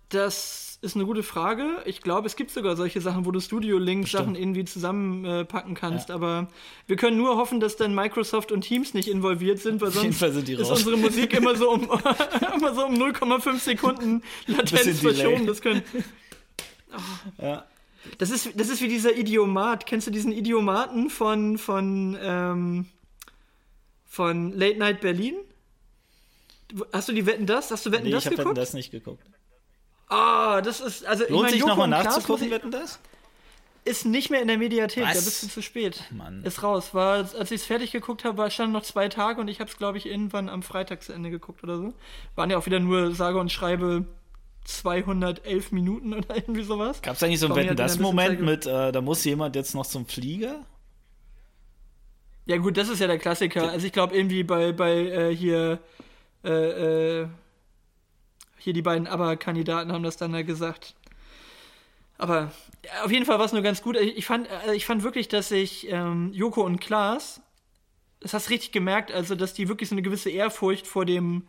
Das ist eine gute Frage. Ich glaube, es gibt sogar solche Sachen, wo du Studio-Link-Sachen irgendwie zusammenpacken kannst. Ja. Aber wir können nur hoffen, dass dann Microsoft und Teams nicht involviert sind, weil sonst sind die raus. Ist unsere Musik immer so um 0,5 Sekunden Latenz verschoben. Das können. Oh. Ja. Das ist wie dieser Idiomat. Kennst du diesen Idiomaten von Late Night Berlin? Hast du die Wetten, das? Hast du Wetten, das geguckt? Ich habe Wetten, das nicht geguckt. Ah, das ist, also lohnt sich nochmal nachzugucken, Wetten, das? Ist nicht mehr in der Mediathek, was? Da bist du zu spät. Mann. Ist raus. Als ich es fertig geguckt habe, standen noch 2 Tage und ich habe es, glaube ich, irgendwann am Freitag zu Ende geguckt oder so. Waren ja auch wieder nur sage und schreibe 211 Minuten oder irgendwie sowas. Gab es eigentlich so einen Wetten, das Moment mit, da muss jemand jetzt noch zum Flieger? Ja gut, das ist ja der Klassiker. Also ich glaube irgendwie Hier die beiden ABBA-Kandidaten haben das dann da gesagt. Aber ja, auf jeden Fall war es nur ganz gut. Ich fand wirklich, dass ich Joko und Klaas, das hast du richtig gemerkt, also dass die wirklich so eine gewisse Ehrfurcht vor dem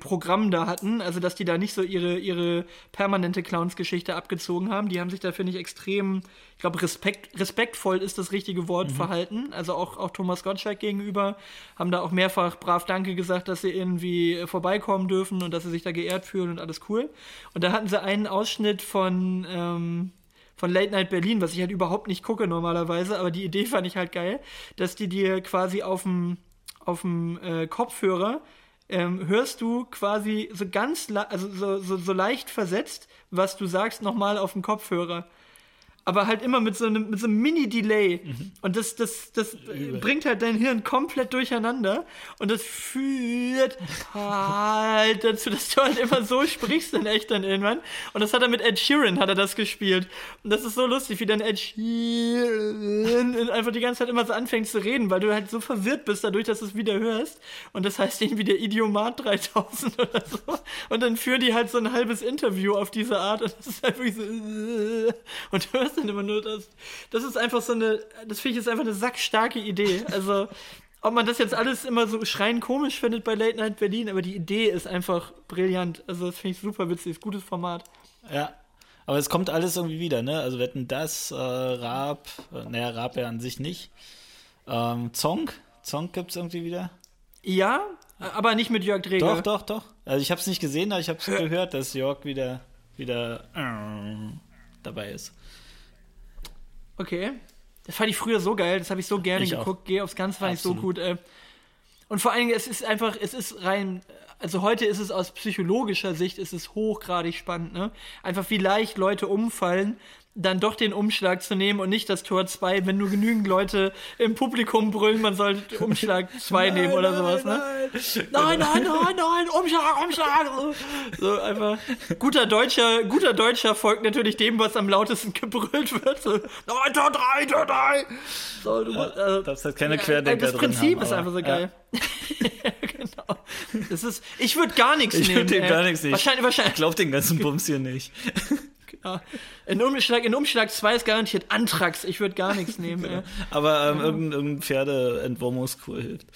Programm da hatten, also dass die da nicht so ihre permanente Clowns-Geschichte abgezogen haben. Die haben sich da, finde ich, extrem, ich glaube, respektvoll ist das richtige Wort, verhalten. Also auch Thomas Gottschalk gegenüber, haben da auch mehrfach brav Danke gesagt, dass sie irgendwie vorbeikommen dürfen und dass sie sich da geehrt fühlen und alles cool. Und da hatten sie einen Ausschnitt von Late Night Berlin, was ich halt überhaupt nicht gucke normalerweise, aber die Idee fand ich halt geil, dass die dir quasi auf dem Kopfhörer hörst du quasi so ganz, so leicht versetzt, was du sagst, nochmal auf dem Kopfhörer. Aber halt immer mit so einem Mini-Delay. Mhm. Und das bringt halt dein Hirn komplett durcheinander. Und das führt halt dazu, dass du halt immer so sprichst in echt dann irgendwann. Und das hat er mit Ed Sheeran, hat er das gespielt. Und das ist so lustig, wie dann Ed Sheeran einfach die ganze Zeit immer so anfängt zu reden, weil du halt so verwirrt bist dadurch, dass du es wieder hörst. Und das heißt irgendwie der Idiomat 3000 oder so. Und dann führen die halt so ein halbes Interview auf diese Art. Und das ist halt wirklich so... Und du hörst denn immer nur das. Das ist einfach so eine, das finde ich jetzt einfach eine sackstarke Idee. Also, ob man das jetzt alles immer so schreien komisch findet bei Late Night Berlin, aber die Idee ist einfach brillant. Also, das finde ich super witzig, gutes Format. Ja, aber es kommt alles irgendwie wieder, ne? Also, wir hätten das, Raab, naja, Raab ja an sich nicht. Zonk gibt's irgendwie wieder. Ja, aber nicht mit Jörg Dreger. Doch. Also, ich hab's nicht gesehen, aber ich hab's gehört, dass Jörg wieder dabei ist. Okay. Das fand ich früher so geil, das habe ich so gerne geguckt. Geh aufs Ganze fand absolut. Ich so gut. Und vor allen Dingen, es ist rein, also heute ist es aus psychologischer Sicht, ist es hochgradig spannend, ne? Einfach wie leicht Leute umfallen, dann doch den Umschlag zu nehmen und nicht das Tor 2, wenn nur genügend Leute im Publikum brüllen, man soll Umschlag 2 nehmen oder sowas, ne? Nein, Umschlag! So einfach. Guter Deutscher folgt natürlich dem, was am lautesten gebrüllt wird. So, nein, Tor 3! So, du darfst halt keine Querdenker drin haben. Das Prinzip ist einfach so geil. Ja. Genau. Das ist, ich würde gar nichts nehmen. Ich würde dem gar nichts nehmen. Wahrscheinlich. Ich glaub den ganzen Bums hier nicht. Ja. In Umschlag 2 ist garantiert Antrax. Ich würde gar nichts nehmen. Ja. Aber irgendein Pferdeentwurmungskur hilft.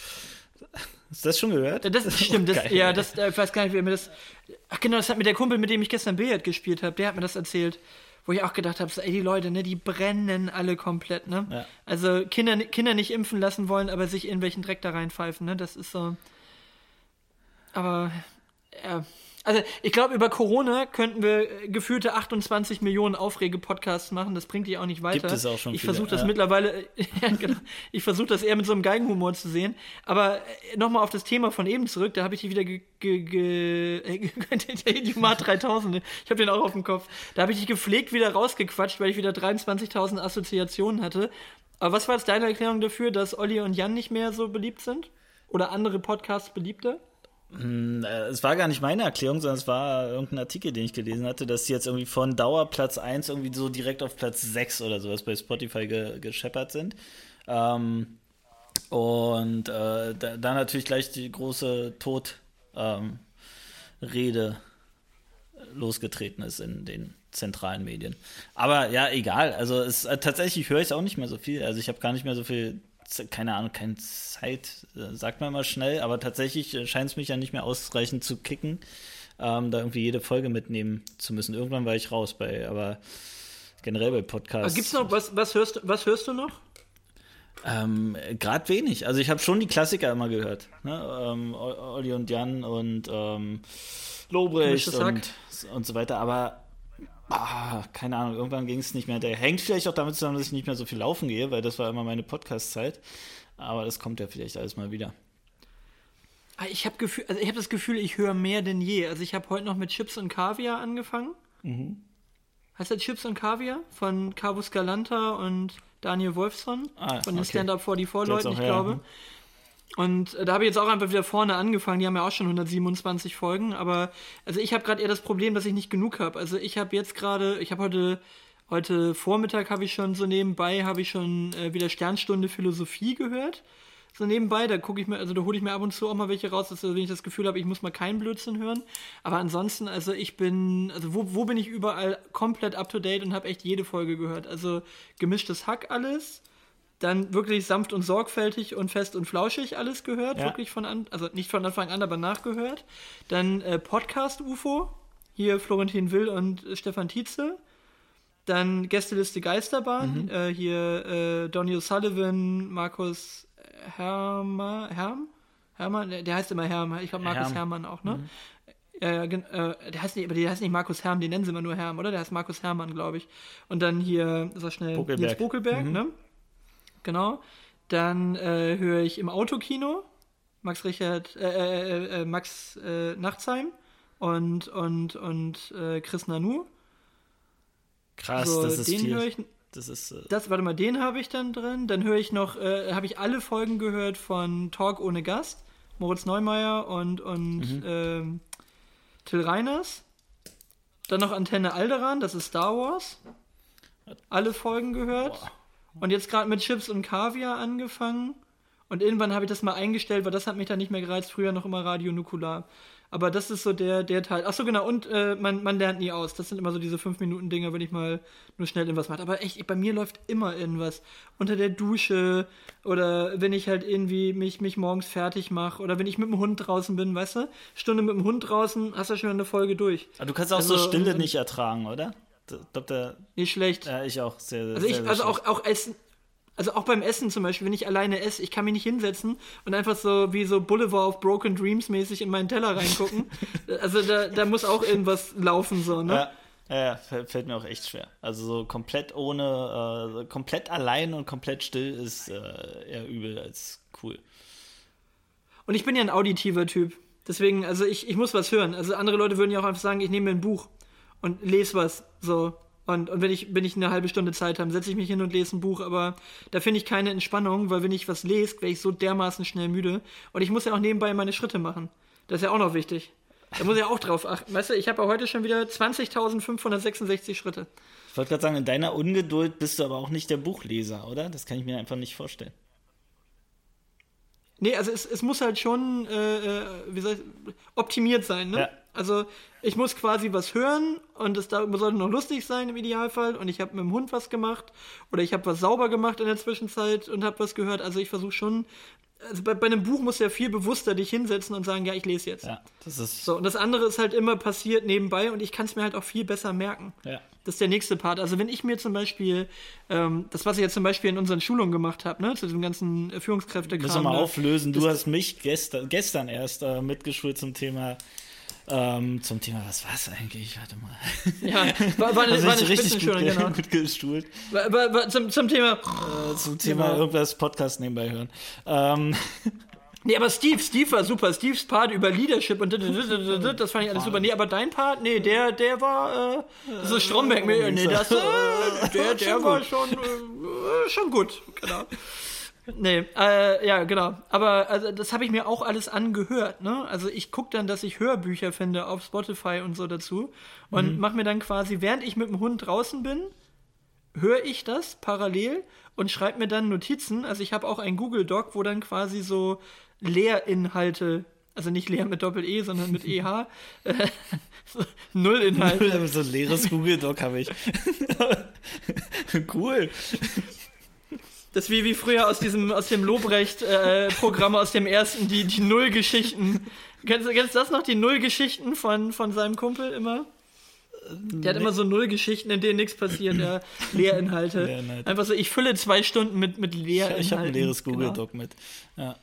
Hast du das schon gehört? Das stimmt. Das, ja, das weiß gar nicht, wer mir das... Ach genau, das hat mir der Kumpel, mit dem ich gestern Billard gespielt habe, der hat mir das erzählt. Wo ich auch gedacht habe, so, ey, die Leute, ne, die brennen alle komplett, ne? Ja. Also Kinder nicht impfen lassen wollen, aber sich in welchen Dreck da reinpfeifen, ne? Das ist so... Aber... Ja... Also, ich glaube, über Corona könnten wir gefühlte 28 Millionen Aufrege-Podcasts machen. Das bringt dich auch nicht weiter. Gibt es auch schon ich versuche das mittlerweile, ja, genau. Ich versuche das eher mit so einem Geigenhumor zu sehen. Aber nochmal auf das Thema von eben zurück. Da habe ich die wieder der Idiomat 3000. Ich habe den auch auf dem Kopf. Da habe ich dich gepflegt wieder rausgequatscht, weil ich wieder 23.000 Assoziationen hatte. Aber was war jetzt deine Erklärung dafür, dass Olli und Jan nicht mehr so beliebt sind? Oder andere Podcasts beliebter? Es war gar nicht meine Erklärung, sondern es war irgendein Artikel, den ich gelesen hatte, dass sie jetzt irgendwie von Dauerplatz 1 irgendwie so direkt auf Platz 6 oder sowas bei Spotify gescheppert sind. Und da natürlich gleich die große Todrede losgetreten ist in den zentralen Medien. Aber ja, egal. Also tatsächlich höre ich auch nicht mehr so viel. Also ich habe gar nicht mehr so viel... Keine Ahnung, keine Zeit, sagt man mal schnell, aber tatsächlich scheint es mich ja nicht mehr ausreichend zu kicken, da irgendwie jede Folge mitnehmen zu müssen. Irgendwann war ich raus aber generell bei Podcasts. Aber gibt's noch, was hörst du noch? Gerade wenig. Also ich habe schon die Klassiker immer gehört. Ne? Olli und Jan und Lobrecht und so weiter, aber keine Ahnung, irgendwann ging es nicht mehr. Der hängt vielleicht auch damit zusammen, dass ich nicht mehr so viel laufen gehe, weil das war immer meine Podcast-Zeit. Aber das kommt ja vielleicht alles mal wieder. Ich habe das Gefühl, ich höre mehr denn je. Also ich habe heute noch mit Chips und Kaviar angefangen. Mhm. Heißt das Chips und Kaviar? Von Cabo Scalanta und Daniel Wolfson. Von den Stand-Up 44-Leuten, ich glaube. Mhm. Und da habe ich jetzt auch einfach wieder vorne angefangen. Die haben ja auch schon 127 Folgen. Aber also ich habe gerade eher das Problem, dass ich nicht genug habe. Also ich habe jetzt gerade, heute Vormittag habe ich schon so nebenbei, wieder Sternstunde Philosophie gehört. So nebenbei, da gucke ich mir, also da hole ich mir ab und zu auch mal welche raus, dass, wenn ich das Gefühl habe, ich muss mal keinen Blödsinn hören. Aber ansonsten, also wo bin ich überall komplett up to date und habe echt jede Folge gehört. Also Gemischtes Hack alles. Dann wirklich sanft und sorgfältig und fest und flauschig alles gehört, ja. Wirklich also nicht von Anfang an, aber nachgehört. Dann Podcast UFO, hier Florentin Will und Stefan Tietze. Dann Gästeliste Geisterbahn, hier Donny O'Sullivan, Markus Hermann, der heißt immer Hermann, ich glaube Markus Hermann auch, ne? Mhm. Der heißt nicht Markus Herm, den nennen sie immer nur Herm, oder? Der heißt Markus Hermann, glaube ich. Und dann hier, so schnell, Nils Bokelberg, ne? Genau, dann höre ich im Autokino Max Nachtsheim und Chris Nanu. Krass, so, das ist den höre ich. Den habe ich dann drin. Dann höre ich noch, habe ich alle Folgen gehört von Talk ohne Gast, Moritz Neumeier und Till Reiners. Dann noch Antenne Alderan, das ist Star Wars. Alle Folgen gehört. Boah. Und jetzt gerade mit Chips und Kaviar angefangen. Und irgendwann habe ich das mal eingestellt, weil das hat mich dann nicht mehr gereizt. Früher noch immer Radio Nukular. Aber das ist so der Teil. Achso, genau. Und man lernt nie aus. Das sind immer so diese 5-Minuten-Dinger, wenn ich mal nur schnell irgendwas mache. Aber echt, bei mir läuft immer irgendwas. Unter der Dusche oder wenn ich halt irgendwie mich morgens fertig mache oder wenn ich mit dem Hund draußen bin, weißt du? Stunde mit dem Hund draußen, hast du schon eine Folge durch. Aber du kannst auch so Stille nicht ertragen, oder? Nicht schlecht. Ja, ich auch. Sehr, sehr, also ich, sehr also schlecht. Auch Essen. Also auch beim Essen zum Beispiel, wenn ich alleine esse, ich kann mich nicht hinsetzen und einfach so wie so Boulevard of Broken Dreams mäßig in meinen Teller reingucken. Also da muss auch irgendwas laufen, so, ne? Ja, fällt mir auch echt schwer. Also so komplett ohne, komplett allein und komplett still ist eher übel als cool. Und ich bin ja ein auditiver Typ. Deswegen, also ich muss was hören. Also andere Leute würden ja auch einfach sagen, ich nehme mir ein Buch und lese was, so. Und wenn ich eine halbe Stunde Zeit habe, setze ich mich hin und lese ein Buch, aber da finde ich keine Entspannung, weil wenn ich was lese, wäre ich so dermaßen schnell müde. Und ich muss ja auch nebenbei meine Schritte machen. Das ist ja auch noch wichtig. Da muss ich ja auch drauf achten. Weißt du, ich habe ja heute schon wieder 20.566 Schritte. Ich wollte gerade sagen, in deiner Ungeduld bist du aber auch nicht der Buchleser, oder? Das kann ich mir einfach nicht vorstellen. Nee, also es muss halt schon optimiert sein, ne? Ja. Also ich muss quasi was hören und es sollte noch lustig sein im Idealfall und ich habe mit dem Hund was gemacht oder ich habe was sauber gemacht in der Zwischenzeit und habe was gehört. Also ich versuche schon, also bei einem Buch musst du ja viel bewusster dich hinsetzen und sagen, ja, ich lese jetzt. Ja, das ist so, und das andere ist halt immer passiert nebenbei und ich kann es mir halt auch viel besser merken. Ja. Das ist der nächste Part. Also wenn ich mir zum Beispiel, das, was ich jetzt zum Beispiel in unseren Schulungen gemacht habe, ne, zu diesem ganzen Führungskräftekram. Müssen wir mal auflösen, du hast mich gestern erst mitgeschult zum Thema, was war es eigentlich? Warte mal. Ja, war eine Spitzenschule, genau. Gut gestuhlt. Zum Thema irgendwas Podcast nebenbei hören. Nee, aber Steve war super. Steves Part über Leadership und das fand ich alles super. Nee, aber dein Part? Nee, der war so Stromberg. Nee, das der war schon gut. Genau. Nee, ja, genau. Aber also, das habe ich mir auch alles angehört, ne? Also ich gucke dann, dass ich Hörbücher finde auf Spotify und so dazu und mache mir dann quasi, während ich mit dem Hund draußen bin, höre ich das parallel und schreibe mir dann Notizen. Also ich habe auch einen Google-Doc, wo dann quasi so Lehrinhalte, also nicht leer mit Doppel-E, sondern mit EH, Null-Inhalte. So ein leeres Google-Doc habe ich. Cool. Das ist wie früher aus dem Lobrecht-Programm aus dem ersten, die Null-Geschichten. Kennst du das noch, die Null-Geschichten von seinem Kumpel immer? Der hat immer so Null-Geschichten, in denen nichts passiert. Ja. Lehrinhalte. Einfach so, ich fülle 2 Stunden mit Lehrinhalten. Ich habe ein leeres Google-Doc mit. Ja.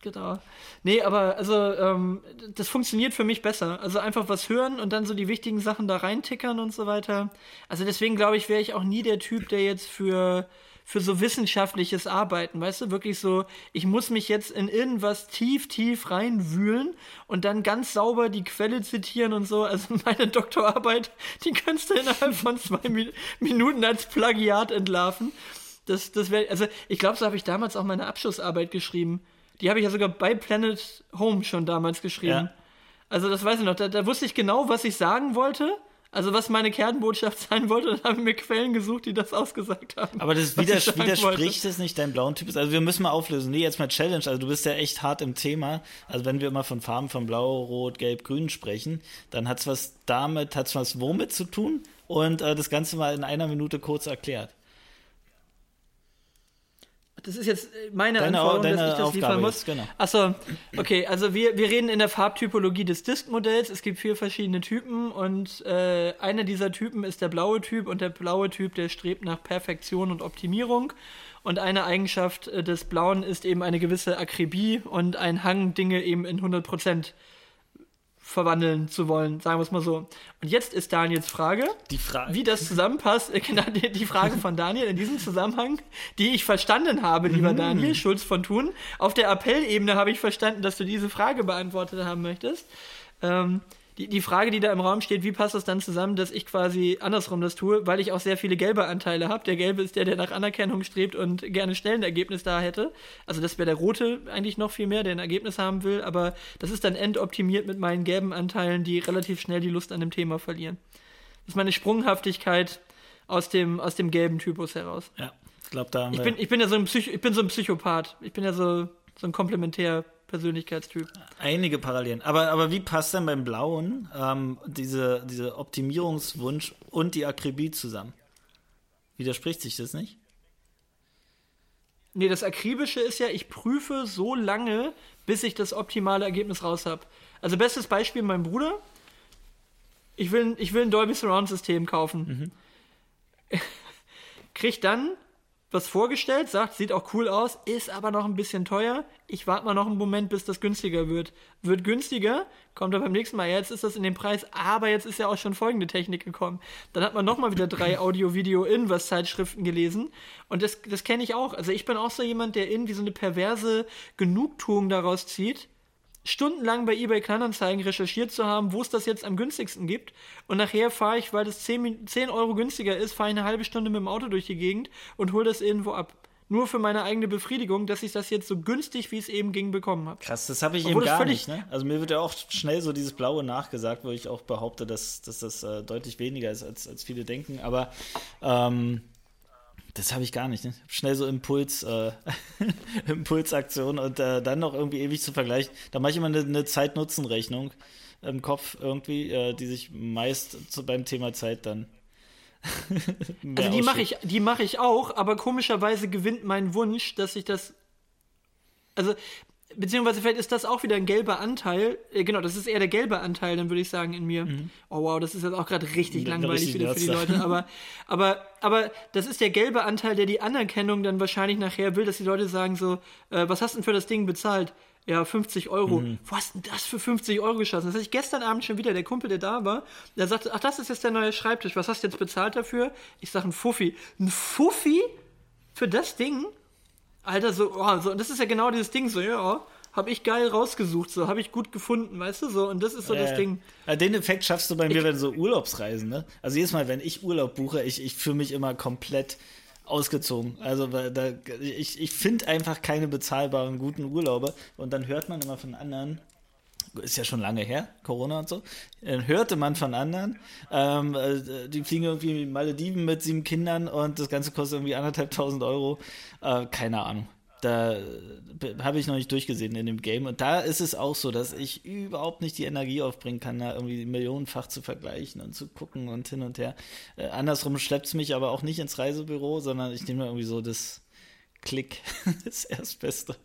Genau. Nee, aber also das funktioniert für mich besser. Also einfach was hören und dann so die wichtigen Sachen da reintickern und so weiter. Also deswegen glaube ich, wäre ich auch nie der Typ, der jetzt für so wissenschaftliches Arbeiten, weißt du, wirklich so, ich muss mich jetzt in irgendwas tief, tief reinwühlen und dann ganz sauber die Quelle zitieren und so. Also meine Doktorarbeit, die könntest du innerhalb von 2 Minuten als Plagiat entlarven. Das wäre, also ich glaube, so habe ich damals auch meine Abschlussarbeit geschrieben. Die habe ich ja sogar bei Planet Home schon damals geschrieben. Ja. Also das weiß ich noch. Da wusste ich genau, was ich sagen wollte. Also was meine Kernbotschaft sein wollte. Dann haben wir Quellen gesucht, die das ausgesagt haben. Aber das widerspricht es nicht deinem blauen Typ ist. Also wir müssen mal auflösen. Nee, jetzt mal Challenge. Also du bist ja echt hart im Thema. Also wenn wir immer von Farben von Blau, Rot, Gelb, Grün sprechen, dann hat's was womit zu tun und das Ganze mal in 1 Minute kurz erklärt. Das ist jetzt meine Anforderung, dass ich das Aufgabe liefern muss. Jetzt, genau. Achso, okay, also wir reden in der Farbtypologie des Disk-Modells. Es gibt 4 verschiedene Typen und einer dieser Typen ist der blaue Typ und der blaue Typ, der strebt nach Perfektion und Optimierung. Und eine Eigenschaft des Blauen ist eben eine gewisse Akribie und ein Hang, Dinge eben in 100% verwandeln zu wollen, sagen wir es mal so. Und jetzt ist Daniels Frage, wie das zusammenpasst, genau die Frage von Daniel in diesem Zusammenhang, die ich verstanden habe, lieber Daniel, Schulz von Thun. Auf der Appellebene habe ich verstanden, dass du diese Frage beantwortet haben möchtest. Die Frage, die da im Raum steht, wie passt das dann zusammen, dass ich quasi andersrum das tue, weil ich auch sehr viele gelbe Anteile habe. Der gelbe ist der, der nach Anerkennung strebt und gerne schnell ein Ergebnis da hätte. Also das wäre der rote eigentlich noch viel mehr, der ein Ergebnis haben will. Aber das ist dann endoptimiert mit meinen gelben Anteilen, die relativ schnell die Lust an dem Thema verlieren. Das ist meine Sprunghaftigkeit aus dem gelben Typus heraus. Ja, ich glaube, da haben wir... Ich bin so ein Psychopath. Ich bin ja so ein Komplementär Persönlichkeitstyp. Einige Parallelen. Aber wie passt denn beim Blauen diese Optimierungswunsch und die Akribie zusammen? Widerspricht sich das nicht? Nee, das Akribische ist ja, ich prüfe so lange, bis ich das optimale Ergebnis raus habe. Also bestes Beispiel, mein Bruder. Ich will ein Dolby Surround System kaufen. Mhm. Krieg dann was vorgestellt, sagt, sieht auch cool aus, ist aber noch ein bisschen teuer. Ich warte mal noch einen Moment, bis das günstiger wird. Wird günstiger, kommt dann beim nächsten Mal. Ja, jetzt ist das in dem Preis, aber jetzt ist ja auch schon folgende Technik gekommen. Dann hat man nochmal wieder 3 Audio-Video-Inverse-Zeitschriften gelesen. Und das kenne ich auch. Also ich bin auch so jemand, der irgendwie so eine perverse Genugtuung daraus zieht, stundenlang bei eBay Kleinanzeigen recherchiert zu haben, wo es das jetzt am günstigsten gibt. Und nachher fahre ich, weil das 10 Euro günstiger ist, fahre ich eine halbe Stunde mit dem Auto durch die Gegend und hole das irgendwo ab. Nur für meine eigene Befriedigung, dass ich das jetzt so günstig, wie es eben ging, bekommen habe. Krass, das habe ich obwohl eben gar nicht. Ne? Also mir wird ja auch schnell so dieses Blaue nachgesagt, wo ich auch behaupte, dass das deutlich weniger ist, als viele denken. Aber das habe ich gar nicht. Ne? Schnell so Impulsaktion und dann noch irgendwie ewig zu vergleichen. Da mache ich immer eine Zeit-Nutzen-Rechnung im Kopf irgendwie, die sich meist beim Thema Zeit dann also die mache ich auch, aber komischerweise gewinnt mein Wunsch, dass ich das also beziehungsweise vielleicht ist das auch wieder ein gelber Anteil. Genau, das ist eher der gelbe Anteil, dann würde ich sagen, in mir. Mhm. Oh wow, das ist jetzt auch gerade richtig langweilig wieder für die Leute. Aber das ist der gelbe Anteil, der die Anerkennung dann wahrscheinlich nachher will, dass die Leute sagen so, was hast du denn für das Ding bezahlt? Ja, 50 Euro. Mhm. Wo hast denn das für 50 Euro geschossen? Das hatte ich gestern Abend schon wieder. Der Kumpel, der da war, der sagte, ach, das ist jetzt der neue Schreibtisch. Was hast du jetzt bezahlt dafür? Ich sag, ein Fuffi. Ein Fuffi? Für das Ding? Alter, so, und das ist ja genau dieses Ding, so, ja, hab ich geil rausgesucht, so, hab ich gut gefunden, weißt du, so, und das ist so das Ding. Den Effekt schaffst du bei mir, wenn so Urlaubsreisen, ne? Also jedes Mal, wenn ich Urlaub buche, ich fühle mich immer komplett ausgezogen. Also ich finde einfach keine bezahlbaren guten Urlaube und dann hört man immer von anderen, ist ja schon lange her, Corona und so, dann hörte man von anderen, die fliegen irgendwie in Malediven mit 7 Kindern und das Ganze kostet irgendwie 1.500 Euro. Keine Ahnung. Da habe ich noch nicht durchgesehen in dem Game. Und da ist es auch so, dass ich überhaupt nicht die Energie aufbringen kann, da irgendwie millionenfach zu vergleichen und zu gucken und hin und her. Andersrum schleppt es mich aber auch nicht ins Reisebüro, sondern ich nehme irgendwie so das Klick, das Erstbeste.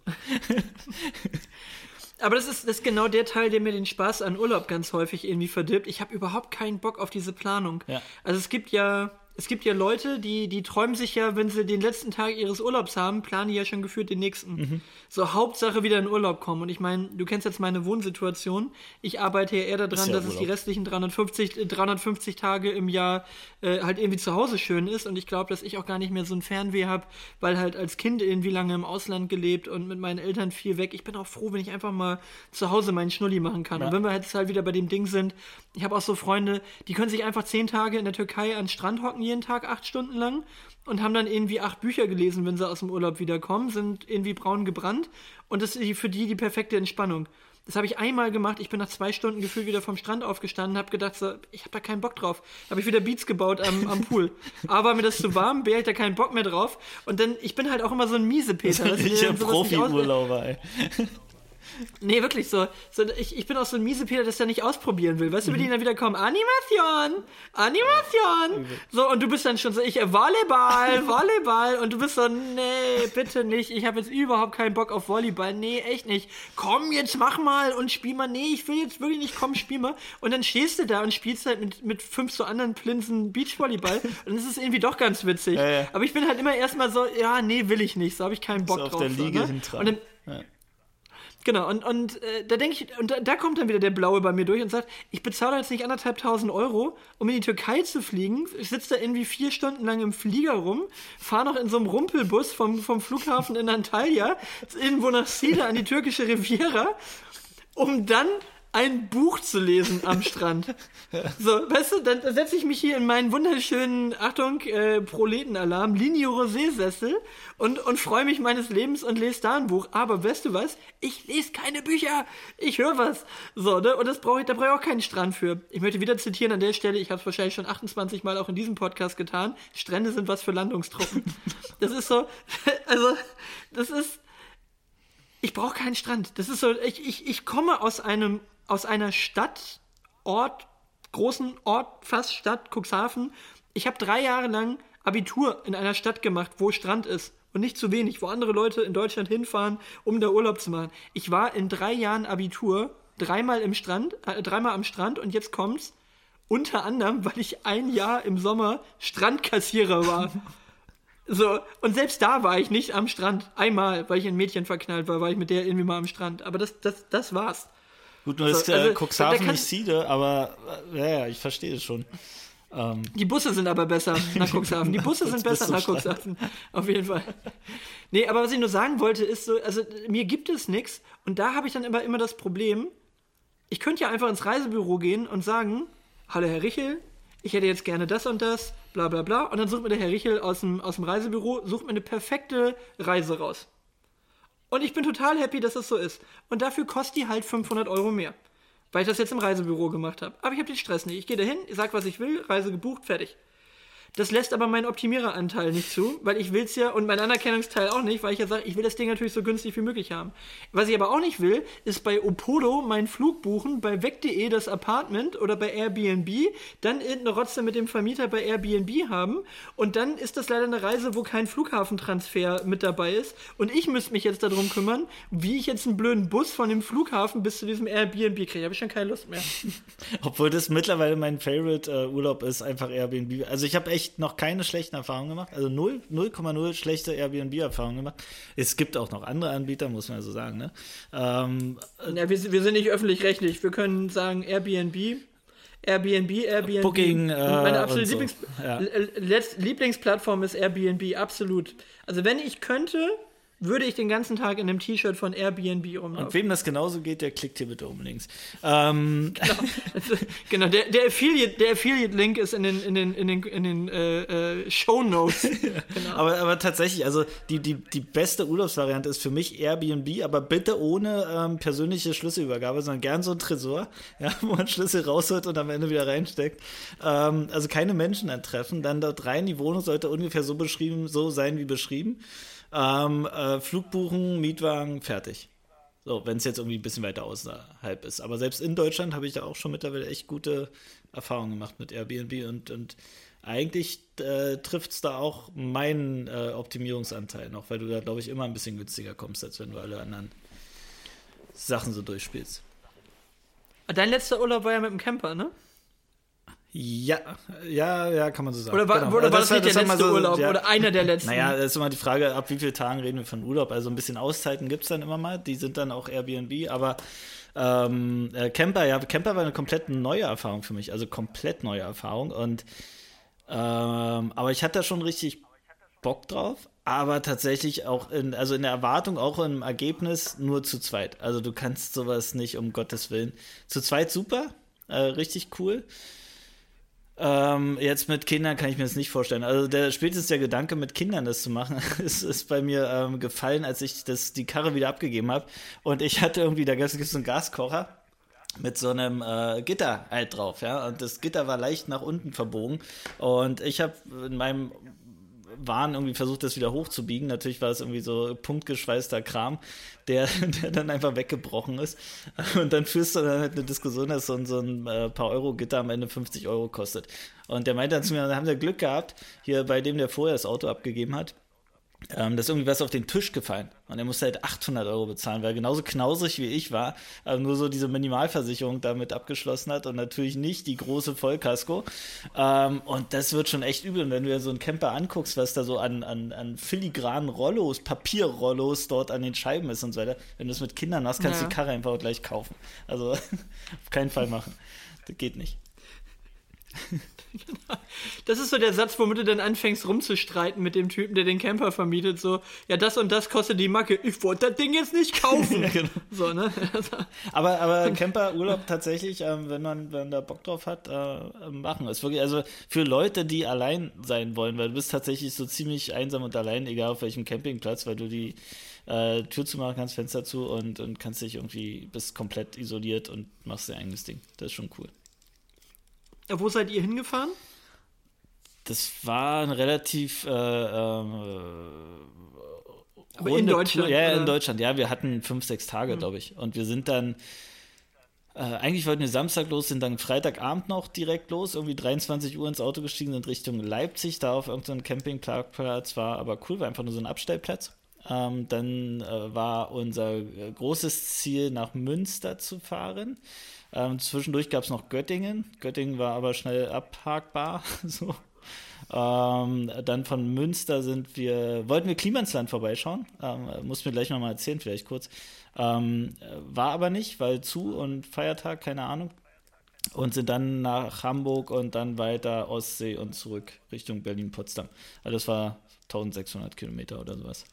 Aber das ist genau der Teil, der mir den Spaß an Urlaub ganz häufig irgendwie verdirbt. Ich habe überhaupt keinen Bock auf diese Planung. Ja. Also es gibt ja Leute, die träumen sich ja, wenn sie den letzten Tag ihres Urlaubs haben, planen die ja schon gefühlt den nächsten. Mhm. So Hauptsache wieder in Urlaub kommen. Und ich meine, du kennst jetzt meine Wohnsituation. Ich arbeite ja eher daran, dass es die restlichen 350 Tage im Jahr halt irgendwie zu Hause schön ist. Und ich glaube, dass ich auch gar nicht mehr so ein Fernweh habe, weil halt als Kind irgendwie lange im Ausland gelebt und mit meinen Eltern viel weg. Ich bin auch froh, wenn ich einfach mal zu Hause meinen Schnulli machen kann. Ja. Und wenn wir jetzt halt wieder bei dem Ding sind, ich habe auch so Freunde, die können sich einfach 10 Tage in der Türkei an den Strand hocken, jeden Tag 8 Stunden lang und haben dann irgendwie 8 Bücher gelesen, wenn sie aus dem Urlaub wiederkommen, sind irgendwie braun gebrannt und das ist für die perfekte Entspannung. Das habe ich einmal gemacht, ich bin nach 2 Stunden gefühlt wieder vom Strand aufgestanden, habe gedacht, so, ich habe da keinen Bock drauf. Habe ich wieder Beats gebaut am Pool. Aber mir das zu warm, wäre ich da keinen Bock mehr drauf und dann, ich bin halt auch immer so ein Miesepeter. Das ist ja Profi-Urlauber, ey. Nee, wirklich so ich bin auch so ein Miesepeter, der das ja nicht ausprobieren will. Weißt du, wie die dann wieder kommen, Animation! So, und du bist dann schon so, Volleyball! Und du bist so, nee, bitte nicht, ich habe jetzt überhaupt keinen Bock auf Volleyball, nee, echt nicht. Komm, jetzt mach mal und spiel mal, nee, ich will jetzt wirklich nicht, komm, spiel mal. Und dann stehst du da und spielst halt mit 5 so anderen Plinsen Beachvolleyball und das ist irgendwie doch ganz witzig. Ja. Aber ich bin halt immer erstmal so, ja, nee, will ich nicht, so habe ich keinen Bock drauf. Auf der Liege hintragen. Genau, und da denke ich, und da kommt dann wieder der Blaue bei mir durch und sagt, ich bezahle jetzt nicht 1.500 Euro, um in die Türkei zu fliegen. Ich sitze da irgendwie 4 Stunden lang im Flieger rum, fahre noch in so einem Rumpelbus vom Flughafen in Antalya, irgendwo nach Sida an die türkische Riviera, um dann ein Buch zu lesen am Strand. So, weißt du, dann setze ich mich hier in meinen wunderschönen, Achtung, Proletenalarm, Lignio-Rosé-Sessel und freue mich meines Lebens und lese da ein Buch. Aber weißt du was? Ich lese keine Bücher. Ich höre was. So, ne? Und da brauche ich auch keinen Strand für. Ich möchte wieder zitieren an der Stelle, ich habe es wahrscheinlich schon 28 Mal auch in diesem Podcast getan, Strände sind was für Landungstruppen. Das ist so, also, das ist, ich brauche keinen Strand. Das ist so, ich komme aus einer Stadt, Ort, großen Ort, fast Stadt, Cuxhaven. Ich habe 3 Jahre lang Abitur in einer Stadt gemacht, wo Strand ist. Und nicht zu wenig, wo andere Leute in Deutschland hinfahren, um da Urlaub zu machen. Ich war in 3 Jahren Abitur, dreimal am Strand und jetzt kommt's. Unter anderem, weil ich 1 Jahr im Sommer Strandkassierer war. So, und selbst da war ich nicht am Strand. Einmal, weil ich in ein Mädchen verknallt war, war ich mit der irgendwie mal am Strand. Aber das war's. Gut, nur ist Cuxhaven nicht Siede, aber ja, ich verstehe es schon. Die Busse sind aber besser nach Cuxhaven. Die Busse sind besser nach Cuxhaven. Auf jeden Fall. Nee, aber was ich nur sagen wollte, ist so, also mir gibt es nichts und da habe ich dann immer das Problem, ich könnte ja einfach ins Reisebüro gehen und sagen, hallo Herr Richel, ich hätte jetzt gerne das und das, bla bla bla. Und dann sucht mir der Herr Richel aus dem Reisebüro, sucht mir eine perfekte Reise raus. Und ich bin total happy, dass das so ist. Und dafür kostet die halt 500 Euro mehr. Weil ich das jetzt im Reisebüro gemacht habe. Aber ich habe den Stress nicht. Ich gehe dahin, sag, was ich will, Reise gebucht, fertig. Das lässt aber meinen Optimiereranteil nicht zu, weil ich will's ja, und mein Anerkennungsteil auch nicht, weil ich ja sage, ich will das Ding natürlich so günstig wie möglich haben. Was ich aber auch nicht will, ist bei Opodo meinen Flug buchen, bei weg.de das Apartment oder bei Airbnb, dann irgendeine Rotze mit dem Vermieter bei Airbnb haben und dann ist das leider eine Reise, wo kein Flughafentransfer mit dabei ist und ich müsste mich jetzt darum kümmern, wie ich jetzt einen blöden Bus von dem Flughafen bis zu diesem Airbnb kriege. Habe ich schon keine Lust mehr. Obwohl das mittlerweile mein Favorite-Urlaub ist, einfach Airbnb. Also ich habe echt noch keine schlechten Erfahrungen gemacht, also 0,0 schlechte Airbnb-Erfahrungen gemacht. Es gibt auch noch andere Anbieter, muss man so sagen. Ne? Ja, wir sind nicht öffentlich-rechtlich, wir können sagen Airbnb. Booking. Meine absolute Lieblingsplattform ist Airbnb, absolut. Also wenn ich könnte, würde ich den ganzen Tag in einem T-Shirt von Airbnb rumlaufen. Und wem das genauso geht, der klickt hier bitte oben links. Genau, der Affiliate-Link ist in den Shownotes. Genau. Aber tatsächlich, also die beste Urlaubsvariante ist für mich Airbnb, aber bitte ohne persönliche Schlüsselübergabe, sondern gern so ein Tresor, ja, wo man Schlüssel rausholt und am Ende wieder reinsteckt. Also keine Menschen antreffen, dann dort rein. Die Wohnung sollte ungefähr so sein wie beschrieben. Flug buchen, Mietwagen, fertig. So, wenn es jetzt irgendwie ein bisschen weiter außerhalb ist. Aber selbst in Deutschland habe ich da auch schon mittlerweile echt gute Erfahrungen gemacht mit Airbnb und eigentlich trifft es da auch meinen Optimierungsanteil noch, weil du da, glaube ich, immer ein bisschen günstiger kommst, als wenn du alle anderen Sachen so durchspielst. Dein letzter Urlaub war ja mit dem Camper, ne? Ja, kann man so sagen. Oder war, genau. Oder war das nicht der letzte Urlaub oder einer der letzten? Naja, das ist immer die Frage, ab wie vielen Tagen reden wir von Urlaub? Also ein bisschen Auszeiten gibt es dann immer mal, die sind dann auch Airbnb, aber Camper war eine komplett neue Erfahrung für mich, also komplett neue Erfahrung und aber ich hatte da schon richtig Bock drauf, aber tatsächlich auch in der Erwartung, auch im Ergebnis nur zu zweit. Also du kannst sowas nicht, um Gottes Willen. Zu zweit super, richtig cool. Jetzt mit Kindern kann ich mir das nicht vorstellen. Also spätestens der Gedanke, mit Kindern das zu machen, ist bei mir gefallen, als ich die Karre wieder abgegeben habe. Und ich hatte irgendwie, da gibt es so einen Gaskocher mit so einem Gitter halt drauf, ja. Und das Gitter war leicht nach unten verbogen. Und ich habe in meinem Waren irgendwie versucht, das wieder hochzubiegen. Natürlich war es irgendwie so punktgeschweißter Kram, der dann einfach weggebrochen ist. Und dann führst du dann halt eine Diskussion, dass so ein paar Euro-Gitter am Ende 50 Euro kostet. Und der meinte dann zu mir, da haben wir Glück gehabt, hier bei dem, der vorher das Auto abgegeben hat. Da ist irgendwie was auf den Tisch gefallen und er musste halt 800 Euro bezahlen, weil er genauso knausrig wie ich war, aber nur so diese Minimalversicherung damit abgeschlossen hat und natürlich nicht die große Vollkasko. Und das wird schon echt übel. Und wenn du dir so einen Camper anguckst, was da so an filigranen Rollos, Papierrollos dort an den Scheiben ist und so weiter, wenn du es mit Kindern hast, kannst du die Karre einfach gleich kaufen. Also auf keinen Fall machen. Das geht nicht. Das ist so der Satz, womit du dann anfängst rumzustreiten mit dem Typen, der den Camper vermietet, so, ja, das und das kostet die Macke, ich wollte das Ding jetzt nicht kaufen. Ja, genau. So, ne? aber Camperurlaub tatsächlich, wenn man da Bock drauf hat, machen. Ist wirklich, also für Leute, die allein sein wollen, weil du bist tatsächlich so ziemlich einsam und allein, egal auf welchem Campingplatz, weil du die Tür zumachen kannst, Fenster zu und kannst dich irgendwie, bist komplett isoliert und machst dein eigenes Ding. Das ist schon cool. Wo seid ihr hingefahren? Das war ein relativ aber in Deutschland. Ja, in Deutschland. Ja, wir hatten 5-6 Tage, glaube ich. Und wir sind dann eigentlich wollten wir Samstag los, sind dann Freitagabend noch direkt los, irgendwie 23 Uhr ins Auto gestiegen, sind Richtung Leipzig, da auf irgendeinem Campingplatz, war aber cool, war einfach nur so ein Abstellplatz. Dann war unser großes Ziel, nach Münster zu fahren. Zwischendurch gab es noch Göttingen. Göttingen war aber schnell abhakbar. So. Dann von Münster wollten wir Klimansland vorbeischauen. Mussten wir gleich nochmal erzählen, vielleicht kurz. War aber nicht, weil zu und Feiertag, keine Ahnung. Und sind dann nach Hamburg und dann weiter Ostsee und zurück Richtung Berlin-Potsdam. Also das war 1600 Kilometer oder sowas.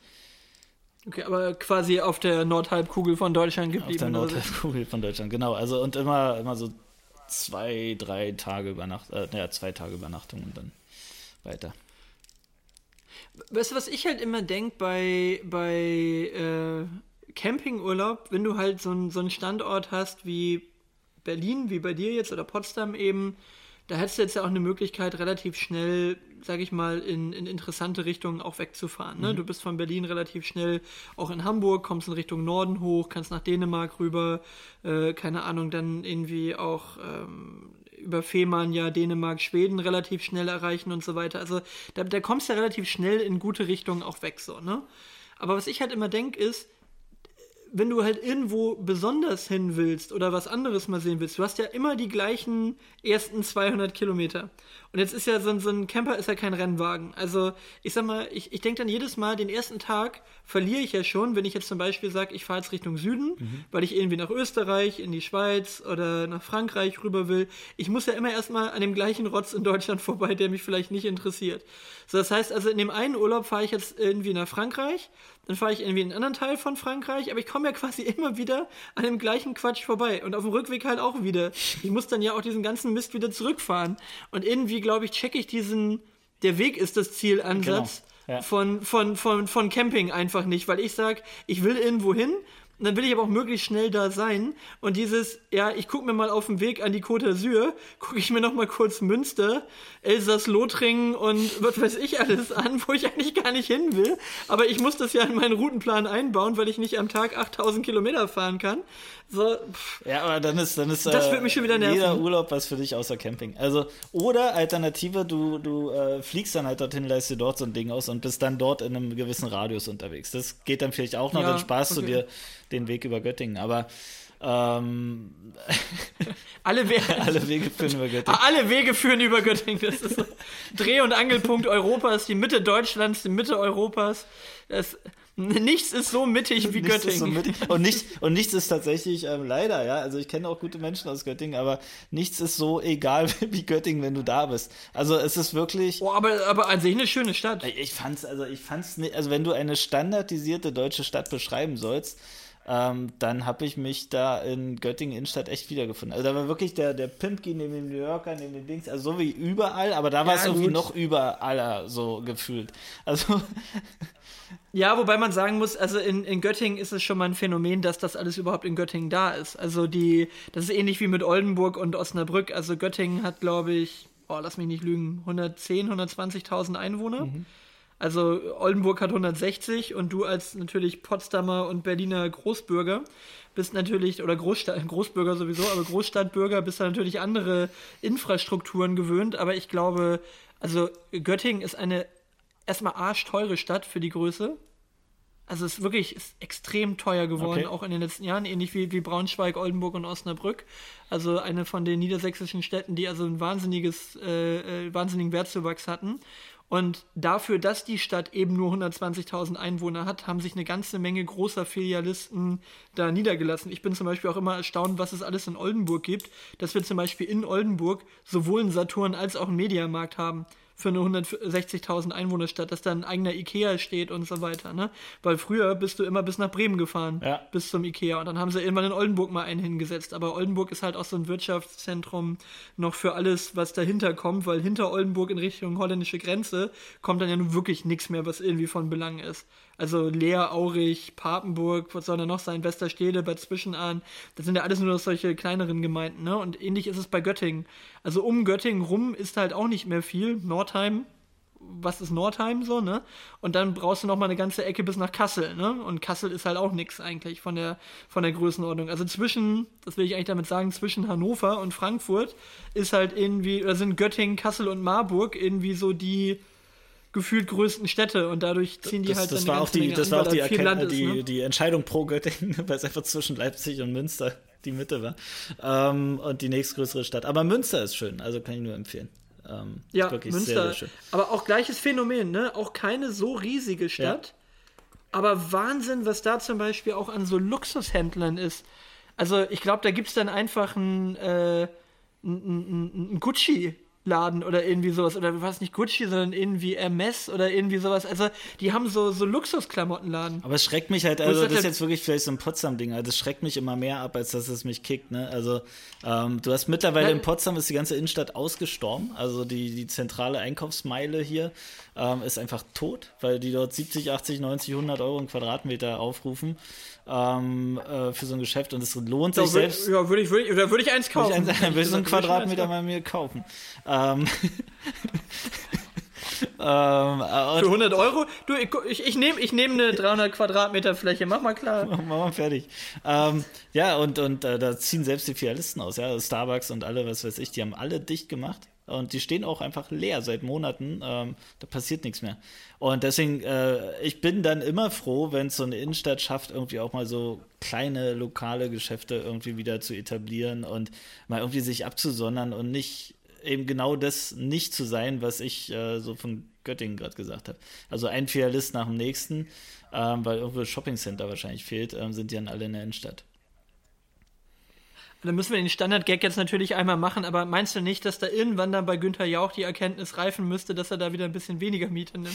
Okay, aber quasi auf der Nordhalbkugel von Deutschland geblieben. Auf der Nordhalbkugel von Deutschland, genau. Also und immer so 2-3 Tage Übernachtung, 2 Tage Übernachtung und dann weiter. Weißt du, was ich halt immer denke bei Campingurlaub, wenn du halt so einen Standort hast wie Berlin, wie bei dir jetzt, oder Potsdam eben, da hättest du jetzt ja auch eine Möglichkeit, relativ schnell, sag ich mal, in interessante Richtungen auch wegzufahren. Ne? Mhm. Du bist von Berlin relativ schnell auch in Hamburg, kommst in Richtung Norden hoch, kannst nach Dänemark rüber, keine Ahnung, dann irgendwie auch über Fehmarn, ja, Dänemark, Schweden relativ schnell erreichen und so weiter. Also da kommst du ja relativ schnell in gute Richtungen auch weg, so, ne? Aber was ich halt immer denke ist, wenn du halt irgendwo besonders hin willst oder was anderes mal sehen willst, du hast ja immer die gleichen ersten 200 Kilometer. Und jetzt ist ja so ein Camper ist ja kein Rennwagen. Also ich sag mal, ich denke dann jedes Mal, den ersten Tag verliere ich ja schon, wenn ich jetzt zum Beispiel sage, ich fahre jetzt Richtung Süden, weil ich irgendwie nach Österreich, in die Schweiz oder nach Frankreich rüber will. Ich muss ja immer erstmal an dem gleichen Rotz in Deutschland vorbei, der mich vielleicht nicht interessiert. So, das heißt also, in dem einen Urlaub fahre ich jetzt irgendwie nach Frankreich, dann fahre ich irgendwie in einen anderen Teil von Frankreich, aber ich komme ja quasi immer wieder an dem gleichen Quatsch vorbei und auf dem Rückweg halt auch wieder. Ich muss dann ja auch diesen ganzen Mist wieder zurückfahren und irgendwie, glaube ich, checke ich der Weg ist das Zielansatz, genau. Ja. von Camping einfach nicht, weil ich sage, ich will irgendwo hin, und dann will ich aber auch möglichst schnell da sein. Und dieses, ja, ich gucke mir mal auf dem Weg an die Côte d'Azur, gucke ich mir noch mal kurz Münster, Elsass, Lothringen und was weiß ich alles an, wo ich eigentlich gar nicht hin will. Aber ich muss das ja in meinen Routenplan einbauen, weil ich nicht am Tag 8000 Kilometer fahren kann. So, ja, aber dann ist das wird mich schon wieder nerven. Jeder Urlaub was für dich außer Camping. Also, oder Alternative, du fliegst dann halt dorthin, leist dir dort so ein Ding aus und bist dann dort in einem gewissen Radius unterwegs. Das geht dann vielleicht auch noch, dann sparst du dir den Weg über Göttingen, aber alle Wege führen über Göttingen. Alle Wege führen über Göttingen. Das ist so Dreh- und Angelpunkt Europas, die Mitte Deutschlands, die Mitte Europas. Nichts ist so mittig wie Göttingen. So mittig. Und nichts ist tatsächlich, leider, ja, also ich kenne auch gute Menschen aus Göttingen, aber nichts ist so egal wie Göttingen, wenn du da bist. Also es ist wirklich... Oh, aber an sich eine schöne Stadt. Ich fand's nicht, also wenn du eine standardisierte deutsche Stadt beschreiben sollst, dann habe ich mich da in Göttingen Innenstadt echt wiedergefunden. Also da war wirklich der Pimpki neben dem New Yorker, neben den Dings, also so wie überall, aber da war es irgendwie noch über aller so gefühlt. Also... Ja, wobei man sagen muss, also in Göttingen ist es schon mal ein Phänomen, dass das alles überhaupt in Göttingen da ist. Also das ist ähnlich wie mit Oldenburg und Osnabrück. Also Göttingen hat, glaube ich, lass mich nicht lügen, 110.000, 120.000 Einwohner. Mhm. Also Oldenburg hat 160 und du als natürlich Potsdamer und Berliner Großbürger bist natürlich, oder Großbürger sowieso, aber Großstadtbürger bist da natürlich andere Infrastrukturen gewöhnt. Aber ich glaube, also Göttingen ist eine erstmal arschteure Stadt für die Größe. Also es ist extrem teuer geworden, auch in den letzten Jahren, ähnlich wie Braunschweig, Oldenburg und Osnabrück. Also eine von den niedersächsischen Städten, die also einen wahnsinnigen Wertzuwachs hatten. Und dafür, dass die Stadt eben nur 120.000 Einwohner hat, haben sich eine ganze Menge großer Filialisten da niedergelassen. Ich bin zum Beispiel auch immer erstaunt, was es alles in Oldenburg gibt, dass wir zum Beispiel in Oldenburg sowohl einen Saturn als auch einen Mediamarkt haben für eine 160.000 Einwohnerstadt, dass da ein eigener Ikea steht und so weiter. Ne? Weil früher bist du immer bis nach Bremen gefahren, bis zum Ikea. Und dann haben sie irgendwann in Oldenburg mal einen hingesetzt. Aber Oldenburg ist halt auch so ein Wirtschaftszentrum noch für alles, was dahinter kommt, weil hinter Oldenburg in Richtung holländische Grenze kommt dann ja nun wirklich nichts mehr, was irgendwie von Belang ist. Also Leer, Aurich, Papenburg, was soll da noch sein? Westerstede, Bad Zwischenahn, das sind ja alles nur solche kleineren Gemeinden, ne? Und ähnlich ist es bei Göttingen. Also um Göttingen rum ist halt auch nicht mehr viel. Nordheim, was ist Nordheim so, ne? Und dann brauchst du nochmal eine ganze Ecke bis nach Kassel, ne? Und Kassel ist halt auch nichts eigentlich von der Größenordnung. Also zwischen, das will ich eigentlich damit sagen, zwischen Hannover und Frankfurt ist halt irgendwie, oder sind Göttingen, Kassel und Marburg irgendwie so die gefühlt größten Städte, und dadurch ziehen die die Entscheidung pro Göttingen, weil es einfach zwischen Leipzig und Münster die Mitte war, und die nächstgrößere Stadt. Aber Münster ist schön, also kann ich nur empfehlen. Ja, wirklich Münster, sehr, sehr schön. Aber auch gleiches Phänomen, ne? Auch keine so riesige Stadt, aber Wahnsinn, was da zum Beispiel auch an so Luxushändlern ist. Also ich glaube, da gibt es dann einfach einen Gucci Laden oder irgendwie sowas, oder was, nicht Gucci, sondern irgendwie Hermes oder irgendwie sowas. Also die haben so Luxusklamottenladen. Aber es schreckt mich halt, also das ist jetzt wirklich vielleicht so ein Potsdam-Ding, also das schreckt mich immer mehr ab, als dass es mich kickt, ne? Also du hast mittlerweile in Potsdam ist die ganze Innenstadt ausgestorben, also die zentrale Einkaufsmeile hier ist einfach tot, weil die dort 70, 80, 90, 100 Euro im Quadratmeter aufrufen für so ein Geschäft, und es lohnt sich selbst. Ja, würde ich eins kaufen. Würde ich so einen Quadratmeter mal mir kaufen. Für 100 Euro? Du, ich nehm eine 300 Quadratmeter Fläche, mach mal klar. Mach mal fertig. Und da ziehen selbst die Filialisten aus, ja, Starbucks und alle, was weiß ich, die haben alle dicht gemacht. Und die stehen auch einfach leer seit Monaten. Da passiert nichts mehr. Und deswegen, ich bin dann immer froh, wenn es so eine Innenstadt schafft, irgendwie auch mal so kleine lokale Geschäfte irgendwie wieder zu etablieren und mal irgendwie sich abzusondern und nicht eben genau das nicht zu sein, was ich so von Göttingen gerade gesagt habe. Also ein Filialist nach dem nächsten, weil irgendwo das Shoppingcenter wahrscheinlich fehlt, sind die dann alle in der Innenstadt. Dann müssen wir den Standard-Gag jetzt natürlich einmal machen, aber meinst du nicht, dass da irgendwann dann bei Günther Jauch die Erkenntnis reifen müsste, dass er da wieder ein bisschen weniger Miete nimmt?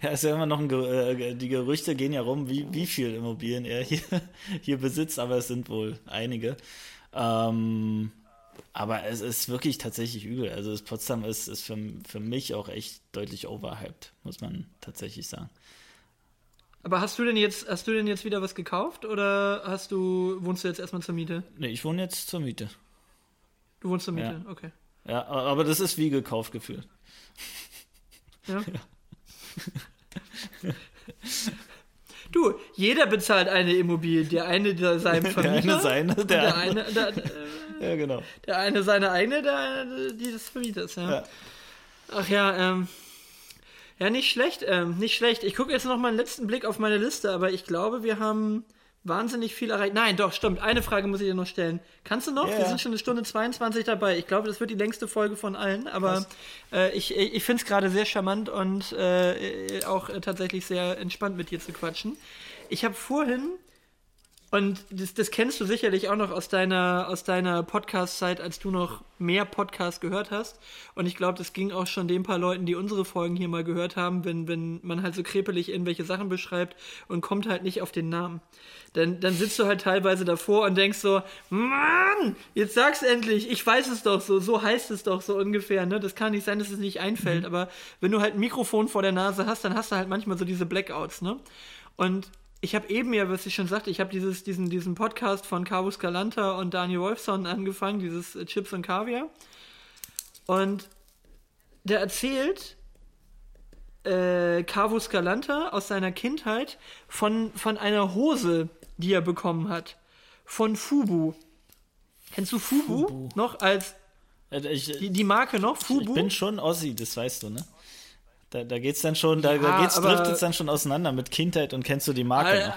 Ja, ist ja immer noch die Gerüchte gehen ja rum, wie viel Immobilien er hier besitzt, aber es sind wohl einige. Aber es ist wirklich tatsächlich übel. Also das Potsdam ist für mich auch echt deutlich overhyped, muss man tatsächlich sagen. Aber hast du denn jetzt wieder was gekauft, oder wohnst du jetzt erstmal zur Miete? Nee, ich wohne jetzt zur Miete. Du wohnst zur Miete, ja. Okay. Ja, aber das ist wie gekauft gefühlt. Ja. Ja. Du, jeder bezahlt eine Immobilie, der eine seinem Vermieter, ja, genau. Der eine seine eigene, der eine die des Vermieters, ja. Ja. Ach ja, ja, nicht schlecht, Ich gucke jetzt noch mal einen letzten Blick auf meine Liste, aber ich glaube, wir haben wahnsinnig viel erreicht. Nein, doch, stimmt. Eine Frage muss ich dir noch stellen. Kannst du noch? Yeah. Wir sind schon eine Stunde 22 dabei. Ich glaube, das wird die längste Folge von allen, aber ich finde es gerade sehr charmant und auch tatsächlich sehr entspannt, mit dir zu quatschen. Ich habe vorhin, und das kennst du sicherlich auch noch aus deiner Podcast-Zeit, als du noch mehr Podcasts gehört hast. Und ich glaube, das ging auch schon den paar Leuten, die unsere Folgen hier mal gehört haben, wenn man halt so krepelig irgendwelche Sachen beschreibt und kommt halt nicht auf den Namen. Dann sitzt du halt teilweise davor und denkst so, Mann, jetzt sag's endlich, ich weiß es doch so heißt es doch so ungefähr, ne? Das kann nicht sein, dass es nicht einfällt. Aber wenn du halt ein Mikrofon vor der Nase hast, dann hast du halt manchmal so diese Blackouts, ne? Und ich habe eben ja, was ich schon sagte, ich habe diesen Podcast von Cabo Scalanta und Daniel Wolfson angefangen, dieses Chips und Kaviar. Und der erzählt Cabo Scalanta aus seiner Kindheit von einer Hose, die er bekommen hat. Von FUBU. Kennst du FUBU noch als die Marke noch? FUBU? Ich bin schon Ossi, das weißt du, ne? Da geht's dann schon, driftet's dann schon auseinander mit Kindheit und kennst du die Marke noch.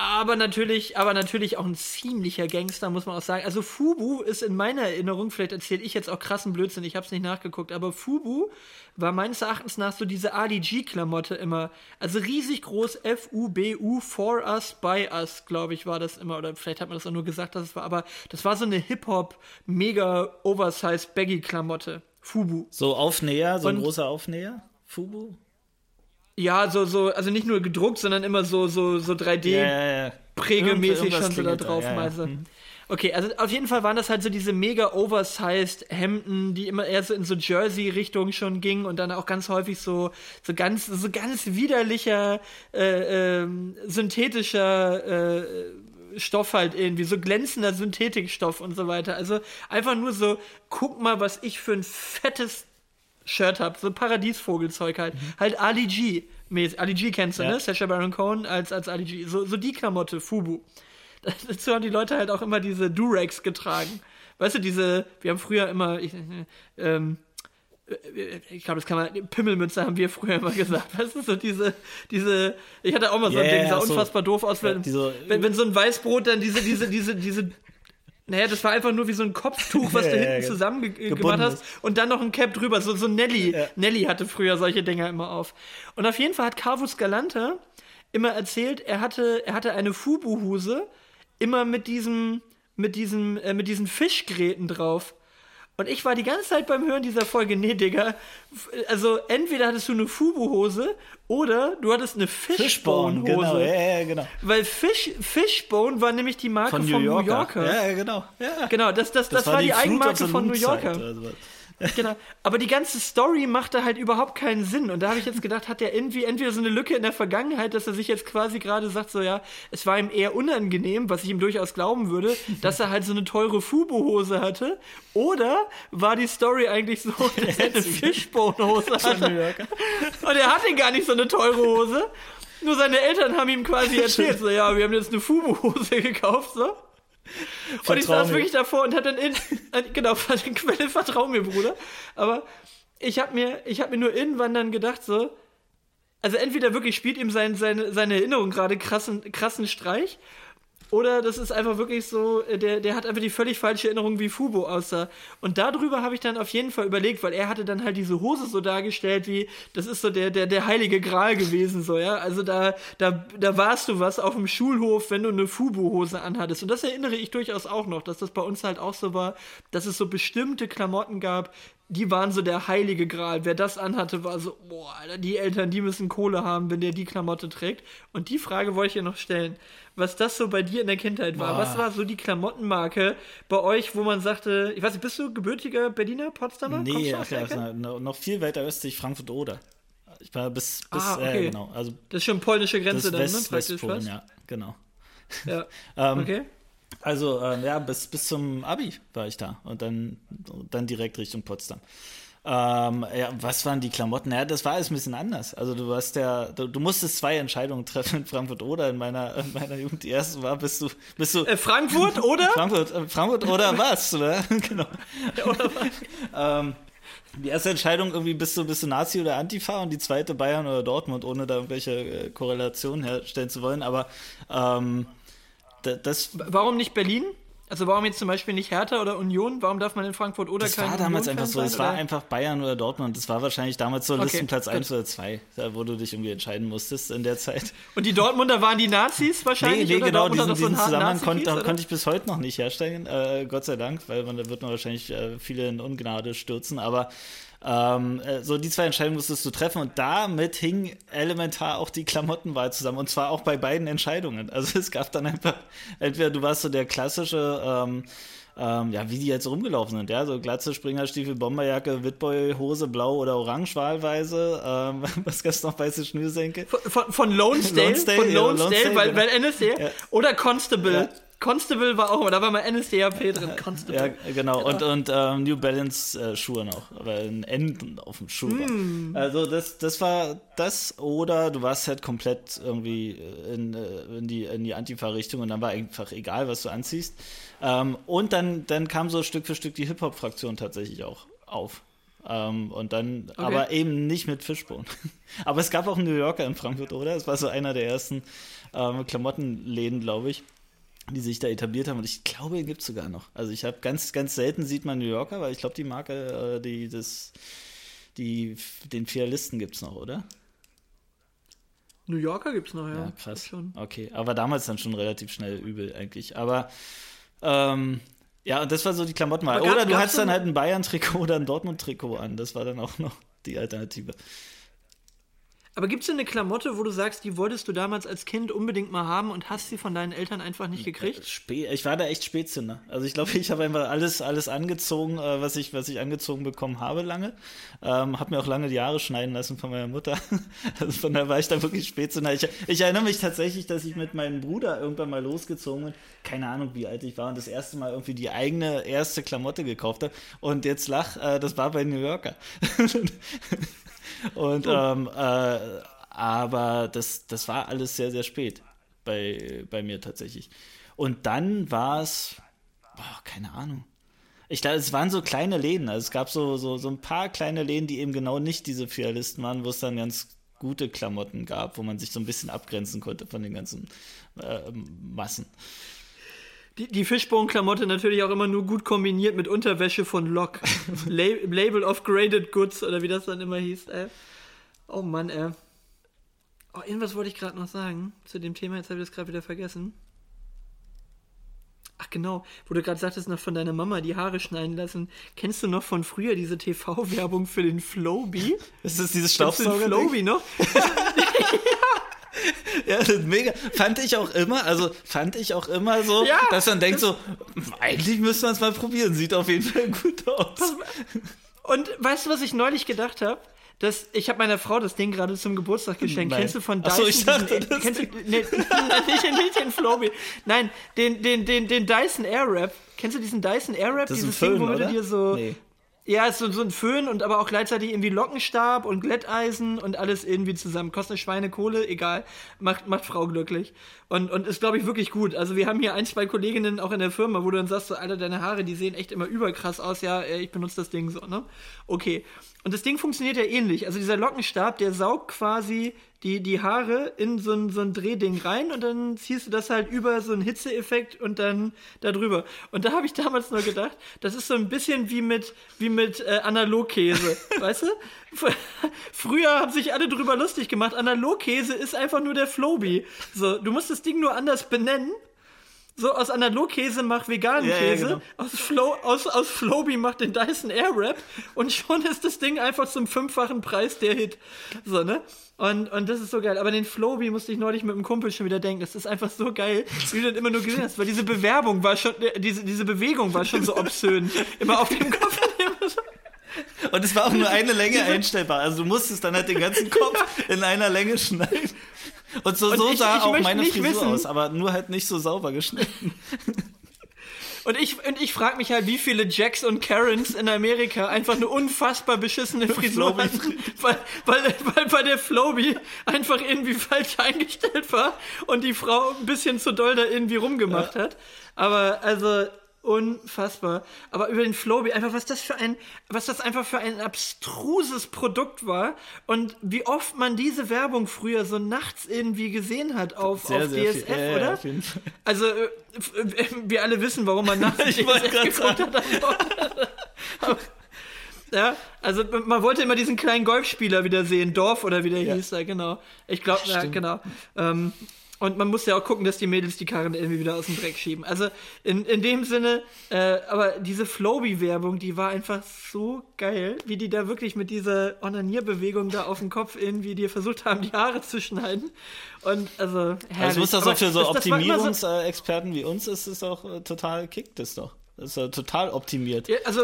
Aber natürlich auch ein ziemlicher Gangster, muss man auch sagen. Also FUBU ist in meiner Erinnerung, vielleicht erzähle ich jetzt auch krassen Blödsinn, ich habe es nicht nachgeguckt, aber FUBU war meines Erachtens nach so diese Ali-G-Klamotte immer. Also riesig groß, FUBU, for us, by us, glaube ich, war das immer. Oder vielleicht hat man das auch nur gesagt, dass es war. Aber das war so eine Hip-Hop-Mega-Oversize-Baggy-Klamotte. FUBU. So Aufnäher, so ein großer Aufnäher? FUBU? Ja, also nicht nur gedruckt, sondern immer so 3D-prägemäßig schon so da drauf. Okay, also auf jeden Fall waren das halt so diese mega oversized Hemden, die immer eher so in so Jersey-Richtung schon gingen und dann auch ganz häufig so ganz widerlicher, synthetischer Stoff halt irgendwie, so glänzender Synthetikstoff und so weiter. Also einfach nur so, guck mal, was ich für ein fettes Shirt hab, so Paradiesvogelzeug halt. Mhm. Halt Ali-G. Ali-G kennst du, ja, ne? Sacha Baron Cohen als Ali-G. So die Klamotte, FUBU. Dazu haben die Leute halt auch immer diese Durags getragen. Weißt du, wir haben früher immer, ich glaube, das kann man, Pimmelmütze haben wir früher immer gesagt. Weißt du, so diese, ich hatte auch mal so ein Ding, sah unfassbar doof aus, wenn so ein Weißbrot dann diese naja, das war einfach nur wie so ein Kopftuch, was du hinten zusammengemacht hast und dann noch ein Cap drüber, so Nelly. Ja. Nelly hatte früher solche Dinger immer auf. Und auf jeden Fall hat Cabo Scalanta immer erzählt, er hatte eine Fubu-Hose immer mit diesen Fischgräten drauf. Und ich war die ganze Zeit beim Hören dieser Folge, nee, Digga, also entweder hattest du eine Fubu-Hose oder du hattest eine Fishbone-Hose. Genau, genau. Weil Fishbone war nämlich die Marke von New Yorker. Ja, genau. Ja. Genau, das war die Eigenmarke von New Yorker. Genau. Aber die ganze Story machte halt überhaupt keinen Sinn. Und da habe ich jetzt gedacht, hat er irgendwie entweder so eine Lücke in der Vergangenheit, dass er sich jetzt quasi gerade sagt, so ja, es war ihm eher unangenehm, was ich ihm durchaus glauben würde, dass er halt so eine teure Fubu-Hose hatte. Oder war die Story eigentlich so, dass er eine Fishbone-Hose hatte? Und er hatte gar nicht so eine teure Hose. Nur seine Eltern haben ihm quasi erzählt, so ja, wir haben jetzt eine Fubu-Hose gekauft, so. Vertrau und ich saß mir wirklich davor und hat dann genau, Quelle, vertrau mir, Bruder. Aber ich hab mir nur irgendwann dann gedacht so, also entweder wirklich spielt ihm seine Erinnerung gerade krassen Streich oder das ist einfach wirklich so, der hat einfach die völlig falsche Erinnerung, wie FUBU aussah. Und darüber habe ich dann auf jeden Fall überlegt, weil er hatte dann halt diese Hose so dargestellt wie, das ist so der heilige Gral gewesen, so, ja. Also da warst du was auf dem Schulhof, wenn du eine FUBU-Hose anhattest. Und das erinnere ich durchaus auch noch, dass das bei uns halt auch so war, dass es so bestimmte Klamotten gab, die waren so der heilige Gral. Wer das anhatte, war so, boah, Alter, die Eltern, die müssen Kohle haben, wenn der die Klamotte trägt. Und die Frage wollte ich dir noch stellen, was das so bei dir in der Kindheit war. Boah. Was war so die Klamottenmarke bei euch, wo man sagte, ich weiß nicht, bist du gebürtiger Berliner, Potsdamer? Nee, noch viel weiter östlich, Frankfurt-Oder. Ich war bis, okay. Genau. Also, das ist schon polnische Grenze dann, ne? Westpolen, ja, genau. Ja, okay. Also, bis zum Abi war ich da und dann direkt Richtung Potsdam. Was waren die Klamotten? Ja, das war alles ein bisschen anders. Also du musstest zwei Entscheidungen treffen in Frankfurt oder in meiner Jugend. Die erste war, bist du Frankfurt oder? Frankfurt oder was? Oder? Genau. Ja, oder was? Die erste Entscheidung irgendwie, bist du Nazi oder Antifa, und die zweite Bayern oder Dortmund, ohne da irgendwelche Korrelationen herstellen zu wollen. Aber warum nicht Berlin? Also warum jetzt zum Beispiel nicht Hertha oder Union? Warum darf man in Frankfurt oder keine Union? Das war damals einfach so. Es war einfach Bayern oder Dortmund. Das war wahrscheinlich damals so Listenplatz 1 oder 2, wo du dich irgendwie entscheiden musstest in der Zeit. Und die Dortmunder waren die Nazis wahrscheinlich? Nee, genau. Diesen Zusammenhang konnte ich bis heute noch nicht herstellen. Gott sei Dank, weil da wird man wahrscheinlich viele in Ungnade stürzen. Aber so die zwei Entscheidungen musstest du treffen, und damit hing elementar auch die Klamottenwahl zusammen, und zwar auch bei beiden Entscheidungen. Also es gab dann einfach, entweder du warst so der klassische, wie die jetzt rumgelaufen sind, ja, so Glatze, Springerstiefel, Bomberjacke, Witboy-Hose, blau oder orange wahlweise, was gab's noch, weiße Schnürsenkel? Von Lonesdale, weil NSDAP, ja. Oder Constable, ja. Constable war auch immer, da war mal NSDAP drin, Constable. Ja, genau, und New Balance Schuhe noch, weil ein N auf dem Schuh war. Also das war das, oder du warst halt komplett irgendwie in die Antifa-Richtung, und dann war einfach egal, was du anziehst. Und dann kam so Stück für Stück die Hip-Hop-Fraktion tatsächlich auch auf. Und dann, okay. Aber eben nicht mit Fishbone. Aber es gab auch einen New Yorker in Frankfurt, oder? Es war so einer der ersten Klamottenläden, glaube ich, die sich da etabliert haben. Und ich glaube, den gibt es sogar noch. Also ich habe ganz, ganz selten sieht man New Yorker, weil ich glaube, die Marke, den Filialisten gibt es noch, oder? New Yorker gibt es noch, ja. Krass. Schon. Okay, aber damals dann schon relativ schnell übel eigentlich. Aber ja, und das war so die Klamottenwahl. Oder du hattest dann halt ein Bayern-Trikot oder ein Dortmund-Trikot an. Das war dann auch noch die Alternative. Aber gibt es denn eine Klamotte, wo du sagst, die wolltest du damals als Kind unbedingt mal haben und hast sie von deinen Eltern einfach nicht gekriegt? Ich war da echt Spätzünder. Also ich glaube, ich habe einfach alles angezogen, was ich angezogen bekommen habe lange. Habe mir auch lange die Haare schneiden lassen von meiner Mutter. Also von daher war ich da wirklich Spätzünder. Ich erinnere mich tatsächlich, dass ich mit meinem Bruder irgendwann mal losgezogen bin. Keine Ahnung, wie alt ich war. Und das erste Mal irgendwie die eigene erste Klamotte gekauft habe. Und jetzt lach, das war bei New Yorker. Und aber das war alles sehr, sehr spät bei mir tatsächlich. Und dann war es, keine Ahnung. Ich glaube, es waren so kleine Läden. Also es gab so ein paar kleine Läden, die eben genau nicht diese Filialisten waren, wo es dann ganz gute Klamotten gab, wo man sich so ein bisschen abgrenzen konnte von den ganzen Massen. Die Fishbone-Klamotte natürlich auch immer nur gut kombiniert mit Unterwäsche von Lock. Label of Graded Goods oder wie das dann immer hieß, ey. Oh Mann, ey. Oh, irgendwas wollte ich gerade noch sagen zu dem Thema, jetzt habe ich das gerade wieder vergessen. Ach genau, wo du gerade sagtest, noch von deiner Mama die Haare schneiden lassen. Kennst du noch von früher diese TV-Werbung für den Flowbee? Ist das dieses Staubsauger? Flowbee noch? Ja, das ist mega. Fand ich auch immer so, ja, dass man denkt so, eigentlich müsste man es mal probieren. Sieht auf jeden Fall gut aus. Und weißt du, was ich neulich gedacht habe? Ich habe meiner Frau das Ding gerade zum Geburtstag geschenkt. Nein. Kennst du von Dyson? Achso, ich dachte, das kennst du, nee, nicht den Flowbee. Nein, den Dyson Airwrap. Kennst du diesen Dyson Airwrap? Das ist dieses ein Föhn, Ding, womit du dir so... Nee. Ja, ist so ein Föhn und aber auch gleichzeitig irgendwie Lockenstab und Glätteisen und alles irgendwie zusammen. Kostet eine Schweinekohle, egal. Macht Frau glücklich. Und ist, glaube ich, wirklich gut. Also wir haben hier 1, 2 Kolleginnen auch in der Firma, wo du dann sagst, so, Alter, deine Haare, die sehen echt immer überkrass aus. Ja, ich benutze das Ding so, ne? Okay. Und das Ding funktioniert ja ähnlich. Also dieser Lockenstab, der saugt quasi die Haare in so ein Drehding rein und dann ziehst du das halt über so einen Hitzeeffekt und dann da drüber. Und da habe ich damals nur gedacht, das ist so ein bisschen wie mit Analogkäse, weißt du? Früher haben sich alle drüber lustig gemacht, Analogkäse ist einfach nur der Flowbee. So, du musst das Ding nur anders benennen. So, aus Analogkäse mach veganen Käse, genau. Aus Flowbee mach den Dyson Airwrap und schon ist das Ding einfach zum 5-fachen Preis der Hit. So, ne? Und das ist so geil. Aber den Flowbee musste ich neulich mit einem Kumpel schon wieder denken. Das ist einfach so geil, wie du das immer nur gesehen hast, weil diese Bewegung war schon so obszön. Immer auf dem Kopf. Und es war auch nur eine Länge einstellbar. Also du musstest dann halt den ganzen Kopf in einer Länge schneiden. Und so sah auch meine Frisur aus, aber nur halt nicht so sauber geschnitten. Und ich frage mich halt, wie viele Jacks und Karens in Amerika einfach eine unfassbar beschissene Frisur hatten, weil bei der Flowbee einfach irgendwie falsch eingestellt war und die Frau ein bisschen zu doll da irgendwie rumgemacht hat. Aber also... unfassbar. Aber über den Flowbee, einfach was das einfach für ein abstruses Produkt war und wie oft man diese Werbung früher so nachts irgendwie gesehen hat auf DSF, viel. Oder? Ja, auf jeden Fall. Also wir alle wissen, warum man nachts DSF geguckt hat. Aber, ja, also man wollte immer diesen kleinen Golfspieler wieder sehen, Dorf oder wie der hieß da, genau. Ich glaube, ja, genau. Und man muss ja auch gucken, dass die Mädels die Karren irgendwie wieder aus dem Dreck schieben. Also in dem Sinne, aber diese Flowbee-Werbung, die war einfach so geil, wie die da wirklich mit dieser Onanierbewegung da auf dem Kopf irgendwie dir versucht haben, die Haare zu schneiden. Und also herrlich. Also muss das auch für so Optimierungsexperten wie uns, ist es auch total kickt es doch. Das ist total optimiert. Ja, also...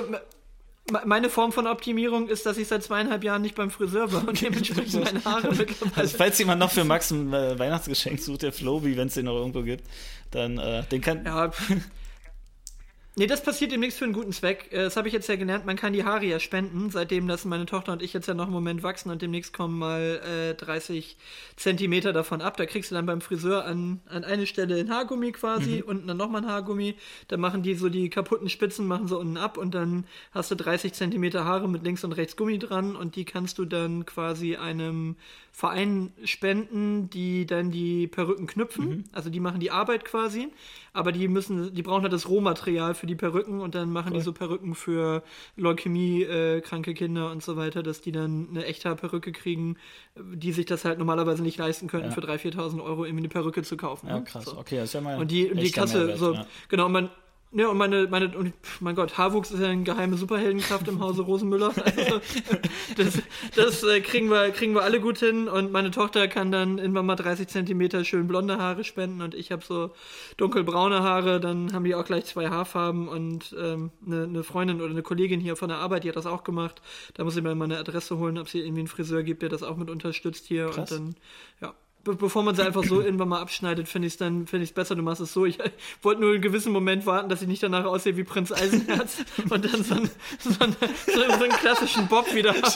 meine Form von Optimierung ist, dass ich seit 2,5 Jahren nicht beim Friseur war und dementsprechend meine Haare mittlerweile... Also falls jemand noch für Max ein Weihnachtsgeschenk sucht, der Flowbee, wenn es den noch irgendwo gibt, dann den kann... Ja, Nee, das passiert demnächst für einen guten Zweck. Das habe ich jetzt ja gelernt, man kann die Haare ja spenden, seitdem das meine Tochter und ich jetzt ja noch einen Moment wachsen und demnächst kommen mal 30 Zentimeter davon ab. Da kriegst du dann beim Friseur an eine Stelle ein Haargummi quasi, unten dann nochmal ein Haargummi. Dann machen die so die kaputten Spitzen, machen sie unten ab und dann hast du 30 Zentimeter Haare mit links und rechts Gummi dran und die kannst du dann quasi einem Verein spenden, die dann die Perücken knüpfen. Also die machen die Arbeit quasi, aber die brauchen halt das Rohmaterial für die Perücken und dann machen die so Perücken für Leukämie-kranke Kinder und so weiter, dass die dann eine echte Perücke kriegen, die sich das halt normalerweise nicht leisten könnten, für 3.000, 4.000 Euro irgendwie eine Perücke zu kaufen. Ja, krass. So. Okay, das ist ja mal und die Kasse, Mehrwert, so, genau, mein Gott, Haarwuchs ist ja eine geheime Superheldenkraft im Hause Rosenmüller. Also, das kriegen wir alle gut hin und meine Tochter kann dann irgendwann mal 30 Zentimeter schön blonde Haare spenden und ich habe so dunkelbraune Haare, dann haben die auch gleich zwei Haarfarben und eine Freundin oder eine Kollegin hier von der Arbeit, die hat das auch gemacht. Da muss ich mir meine Adresse holen, ob es hier irgendwie einen Friseur gibt, der das auch mit unterstützt hier. Krass. Und dann, ja. Bevor man sie einfach so irgendwann mal abschneidet, finde ich es besser, du machst es so. Ich wollte nur einen gewissen Moment warten, dass ich nicht danach aussehe wie Prinz Eisenherz und dann so einen klassischen Bob wieder habe.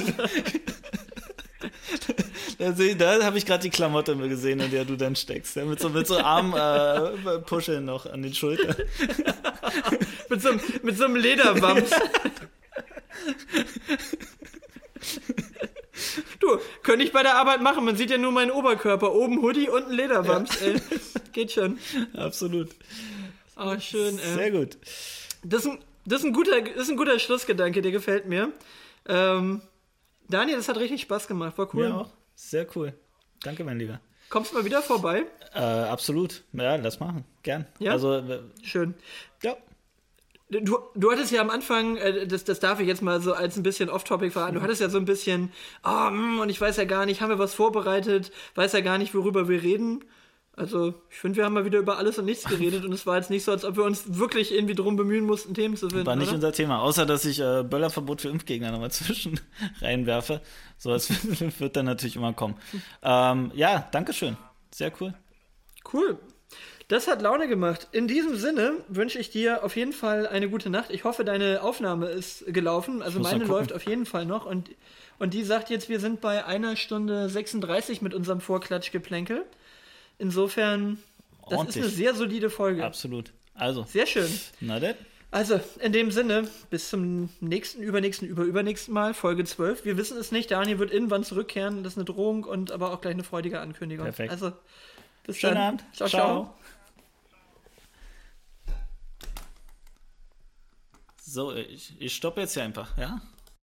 Da habe ich gerade die Klamotte gesehen, in der du dann steckst. Ja, mit so Armpuscheln noch an den Schultern. mit so einem Lederwams. Du, könnte ich bei der Arbeit machen. Man sieht ja nur meinen Oberkörper. Oben Hoodie, unten Lederwams. Ja. Geht schon. Absolut. Oh, schön, ey. Sehr gut. Das ist ein guter Schlussgedanke, der gefällt mir. Daniel, das hat richtig Spaß gemacht. War cool. Mir auch. Sehr cool. Danke, mein Lieber. Kommst du mal wieder vorbei? Absolut. Ja, lass machen. Gern. Ja? Also, schön. Ja. Du hattest ja am Anfang, das darf ich jetzt mal so als ein bisschen off-topic verraten, du hattest ja so ein bisschen, und ich weiß ja gar nicht, haben wir was vorbereitet, weiß ja gar nicht, worüber wir reden. Also ich finde, wir haben mal wieder über alles und nichts geredet und es war jetzt nicht so, als ob wir uns wirklich irgendwie drum bemühen mussten, Themen zu finden. War nicht unser Thema, außer dass ich Böllerverbot für Impfgegner nochmal zwischen reinwerfe. So was wird dann natürlich immer kommen. Ja, Dankeschön. Sehr cool. Cool. Das hat Laune gemacht. In diesem Sinne wünsche ich dir auf jeden Fall eine gute Nacht. Ich hoffe, deine Aufnahme ist gelaufen. Also meine läuft auf jeden Fall noch. Und die sagt jetzt, wir sind bei 1:36 mit unserem Vorklatschgeplänkel. Insofern, das ordentlich. Ist eine sehr solide Folge. Absolut. Also. Sehr schön. Na denn? Also, in dem Sinne, bis zum nächsten, übernächsten, überübernächsten Mal, Folge 12. Wir wissen es nicht. Daniel wird irgendwann zurückkehren. Das ist eine Drohung und aber auch gleich eine freudige Ankündigung. Perfekt. Also, bis Schönen dann. Abend. Ciao, ciao. So, ich stoppe jetzt hier einfach, ja?